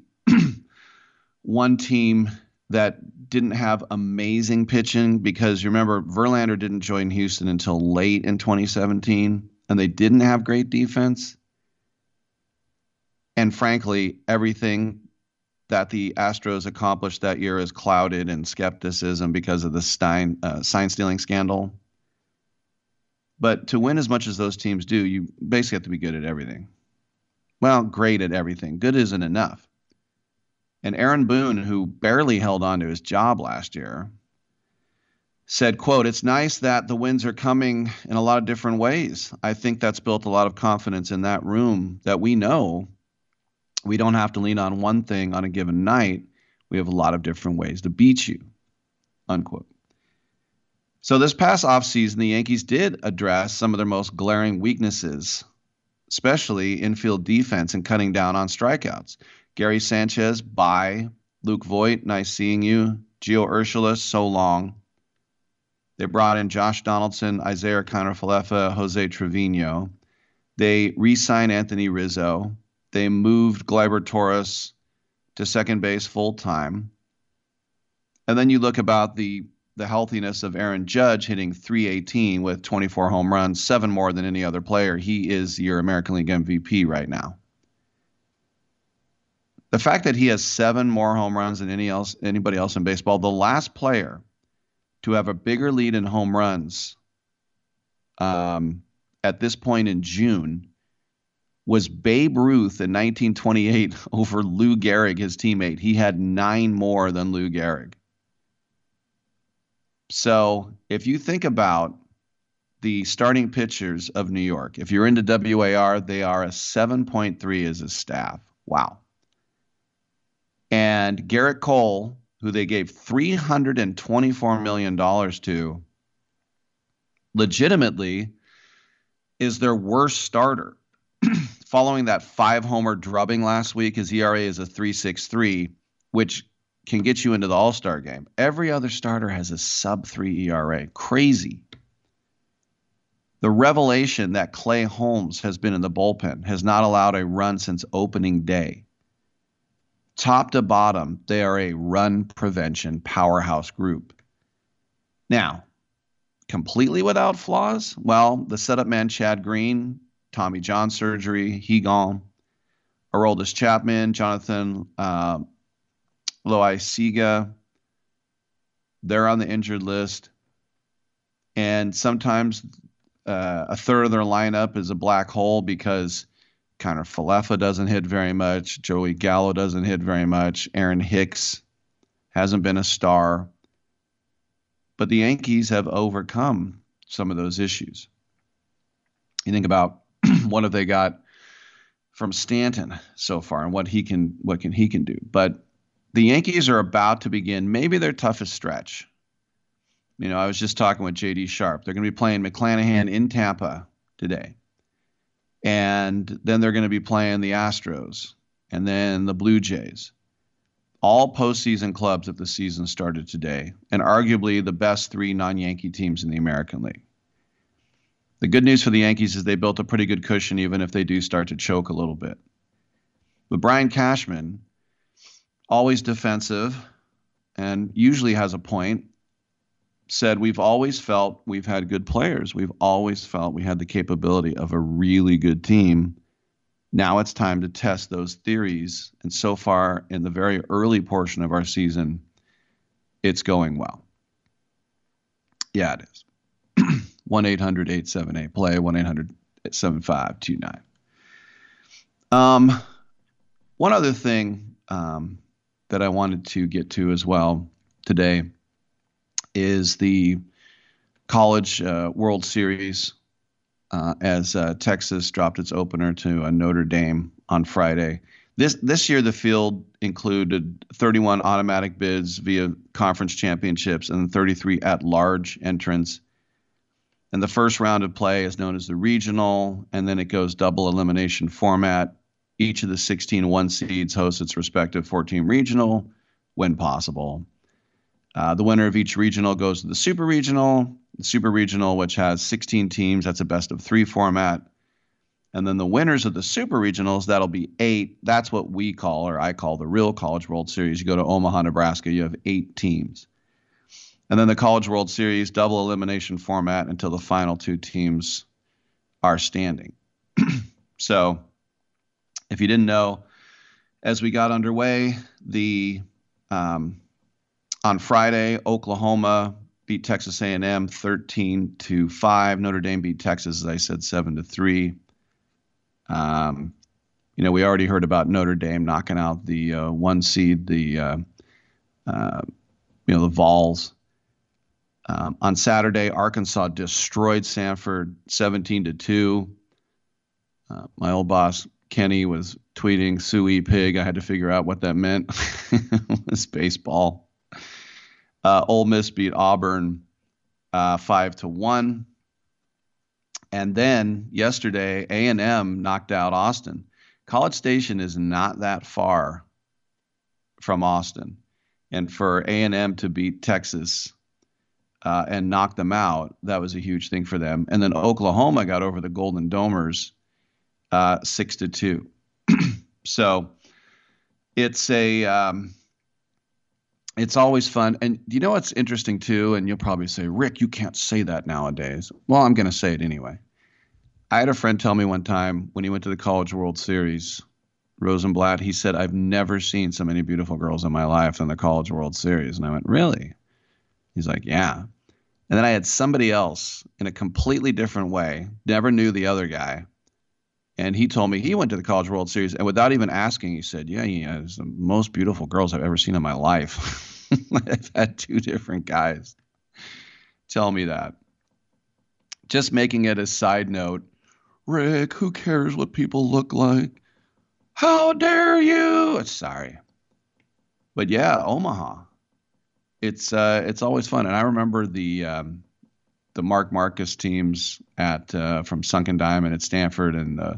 one team that didn't have amazing pitching, because you remember Verlander didn't join Houston until late in twenty seventeen, and they didn't have great defense. And frankly, everything that the Astros accomplished that year is clouded in skepticism because of the Stein, uh, sign stealing scandal. But to win as much as those teams do, you basically have to be good at everything. Well, great at everything. Good isn't enough. And Aaron Boone, who barely held on to his job last year, said, quote, "It's nice that the wins are coming in a lot of different ways. I think that's built a lot of confidence in that room, that we know we don't have to lean on one thing on a given night. We have a lot of different ways to beat you," unquote. So this past offseason, the Yankees did address some of their most glaring weaknesses, especially infield defense and cutting down on strikeouts. Gary Sanchez, bye. Luke Voit, nice seeing you. Gio Urshela, so long. They brought in Josh Donaldson, Isaiah Conner-Falefa, Jose Trevino. They re-signed Anthony Rizzo. They moved Gleyber Torres to second base full-time. And then you look about the the healthiness of Aaron Judge, hitting three eighteen with twenty-four home runs, seven more than any other player. He is your American League M V P right now. The fact that he has seven more home runs than any else, anybody else in baseball, the last player to have a bigger lead in home runs um, at this point in June was Babe Ruth in nineteen twenty-eight over Lou Gehrig, his teammate. He had nine more than Lou Gehrig. So if you think about the starting pitchers of New York, if you're into W A R, they are a seven point three as a staff. Wow. And Garrett Cole, who they gave three hundred twenty-four million dollars to, legitimately is their worst starter. Following that five-homer drubbing last week, his E R A is a three point six three, which can get you into the All-Star game. Every other starter has a sub three E R A. Crazy. The revelation that Clay Holmes has been in the bullpen has not allowed a run since opening day. Top to bottom, they are a run prevention powerhouse group. Now, completely without flaws? Well, the setup man Chad Green, Tommy John surgery, he gone. Aroldis Chapman, Jonathan uh, Loaiziga, they're on the injured list. And sometimes uh, a third of their lineup is a black hole because Conner-Falefa doesn't hit very much. Joey Gallo doesn't hit very much. Aaron Hicks hasn't been a star. But the Yankees have overcome some of those issues. You think about what have they got from Stanton so far and what he can what can he can do. But the Yankees are about to begin maybe their toughest stretch. You know, I was just talking with J D Sharp. They're going to be playing McClanahan in Tampa today. And then they're going to be playing the Astros and then the Blue Jays. All postseason clubs if the season started today, and arguably the best three non-Yankee teams in the American League. The good news for the Yankees is they built a pretty good cushion even if they do start to choke a little bit. But Brian Cashman, always defensive and usually has a point, said we've always felt we've had good players. We've always felt we had the capability of a really good team. Now it's time to test those theories. And so far in the very early portion of our season, it's going well. Yeah, it is. one eight hundred eight seven eight play, one eight hundred seven five two nine. Um, one other thing um, that I wanted to get to as well today is the College uh, World Series uh, as uh, Texas dropped its opener to uh, Notre Dame on Friday. This this year, the field included thirty-one automatic bids via conference championships and thirty-three at-large entrants. And the first round of play is known as the regional, and then it goes double elimination format. Each of the sixteen one seeds hosts its respective four-team regional when possible. Uh, the winner of each regional goes to the super regional, the super regional, which has sixteen teams. That's a best of three format. And then the winners of the super regionals, that'll be eight. That's what we call, or I call, the real College World Series. You go to Omaha, Nebraska, you have eight teams. And then the College World Series, double elimination format until the final two teams are standing. So if you didn't know, as we got underway, the um, on Friday, Oklahoma beat Texas A and M thirteen to five. Notre Dame beat Texas, as I said, seven to three. Um, you know, we already heard about Notre Dame knocking out the uh, one seed, the uh, uh, you know the Vols. Um, on Saturday, Arkansas destroyed Sanford seventeen to two. Uh, my old boss Kenny was tweeting "Suey Pig." I had to figure out what that meant. It was baseball. Uh, Ole Miss beat Auburn uh, five to one. And then yesterday, A and M knocked out Austin. College Station is not that far from Austin. And for A and M to beat Texas uh, and knock them out, that was a huge thing for them. And then Oklahoma got over the Golden Domers uh, six to two. So it's a... Um, It's always fun. And you know what's interesting, too? And you'll probably say, Rick, you can't say that nowadays. Well, I'm going to say it anyway. I had a friend tell me one time when he went to the College World Series, Rosenblatt, he said, I've never seen so many beautiful girls in my life in the College World Series. And I went, really? He's like, yeah. And then I had somebody else in a completely different way, never knew the other guy. And he told me he went to the College World Series, and without even asking, he said, yeah, yeah, it's the most beautiful girls I've ever seen in my life. I've had two different guys tell me that. Just making it a side note, Rick, who cares what people look like? How dare you? Sorry. But yeah, Omaha. It's uh, it's always fun. And I remember the um, – the Mark Marcus teams at uh, from Sunken Diamond at Stanford and uh,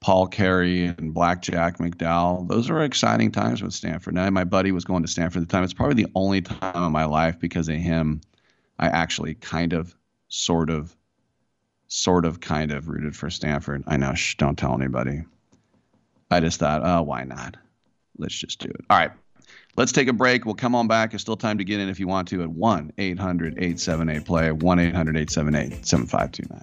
Paul Carey and Blackjack McDowell. Those are exciting times with Stanford. Now, my buddy was going to Stanford at the time. It's probably the only time in my life because of him I actually kind of, sort of, sort of, kind of rooted for Stanford. I know, shh, don't tell anybody. I just thought, oh, why not? Let's just do it. All right. Let's take a break. We'll come on back. It's still time to get in if you want to at one eight hundred eight seven eight play, one eight hundred eight seven eight seven five two nine.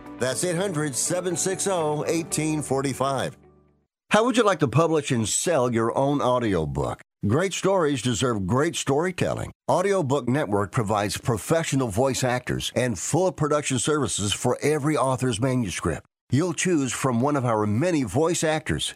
That's eight hundred, seven six zero, one eight four five. How would you like to publish and sell your own audiobook? Great stories deserve great storytelling. Audiobook Network provides professional voice actors and full production services for every author's manuscript. You'll choose from one of our many voice actors.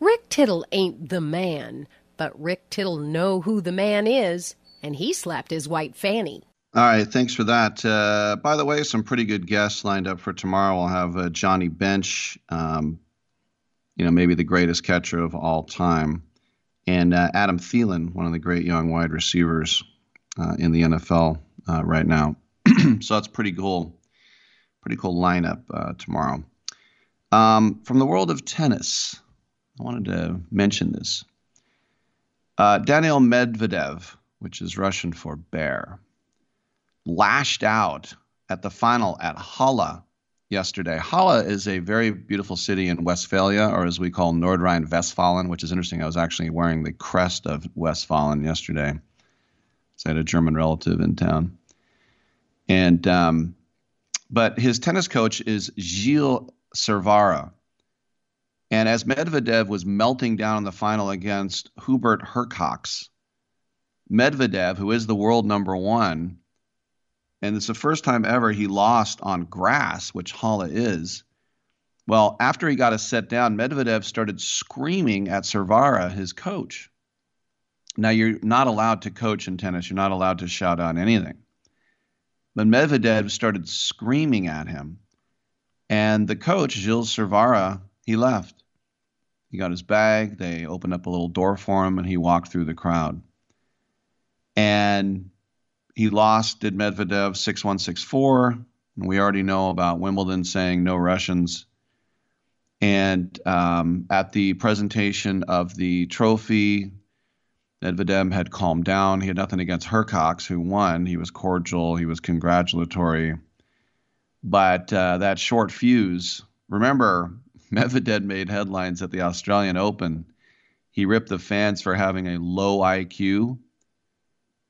Rick Tittle ain't the man, but Rick Tittle know who the man is, and he slapped his white fanny. All right, thanks for that. Uh, by the way, some pretty good guests lined up for tomorrow. We'll have uh, Johnny Bench, um, you know, maybe the greatest catcher of all time, and uh, Adam Thielen, one of the great young wide receivers uh, in the N F L uh, right now. So it's pretty cool, pretty cool lineup uh, tomorrow. Um, from the world of tennis, I wanted to mention this. Uh, Daniil Medvedev, which is Russian for bear, lashed out at the final at Halle yesterday. Halle is a very beautiful city in Westphalia, or as we call Nordrhein-Westfalen, which is interesting. I was actually wearing the crest of Westfalen yesterday. So I had a German relative in town. And um, but his tennis coach is Gilles Cervara. And as Medvedev was melting down in the final against Hubert Hurkacz, Medvedev, who is the world number one, and it's the first time ever he lost on grass, which Halle is, Well, after he got a set down, Medvedev started screaming at Cervara, his coach. Now, you're not allowed to coach in tennis. You're not allowed to shout out anything. But Medvedev started screaming at him. And the coach, Gilles Cervara, he left. He got his bag. They opened up a little door for him, and he walked through the crowd. And he lost, did Medvedev, six one, six four. And we already know about Wimbledon saying no Russians. And um, at the presentation of the trophy, Medvedev had calmed down. He had nothing against Hercox, who won. He was cordial. He was congratulatory. But uh, that short fuse, remember, Medvedev made headlines at the Australian Open. He ripped the fans for having a low I Q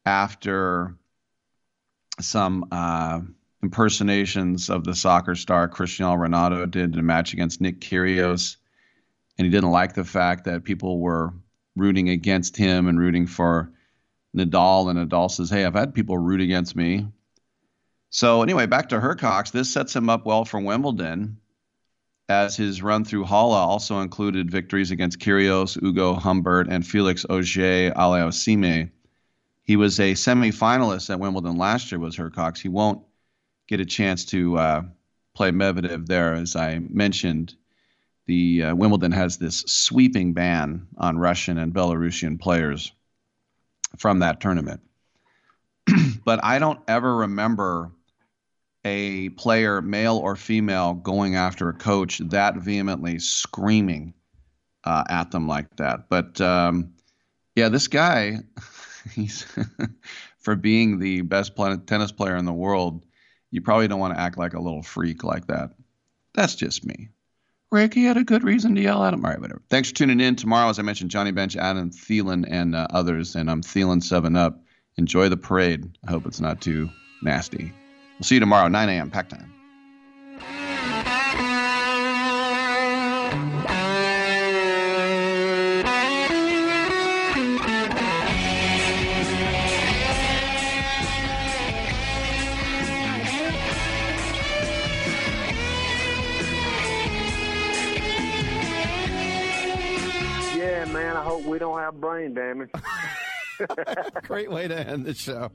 after some uh, impersonations of the soccer star Cristiano Ronaldo did in a match against Nick Kyrgios. And he didn't like the fact that people were rooting against him and rooting for Nadal. And Nadal says, hey, I've had people root against me. So anyway, back to Hercox. This sets him up well for Wimbledon, as his run through Halle also included victories against Kyrgios, Ugo Humbert, and Felix Auger-Aliassime. He was a semifinalist at Wimbledon last year, was Hercox. He won't get a chance to uh, play Medvedev there. As I mentioned, the uh, Wimbledon has this sweeping ban on Russian and Belarusian players from that tournament. But I don't ever remember a player, male or female, going after a coach that vehemently, screaming uh, at them like that. But um, yeah, this guy, he's for being the best planet, tennis player in the world, you probably don't want to act like a little freak like that. That's just me. Rick, he had a good reason to yell at him. All right, whatever. Thanks for tuning in. Tomorrow, as I mentioned, Johnny Bench, Adam Thielen, and uh, others. And I'm Thielen seven up. Enjoy the parade. I hope it's not too nasty. We'll see you tomorrow, nine a.m. Pack time. Yeah, man, I hope we don't have brain damage. Great way to end the show.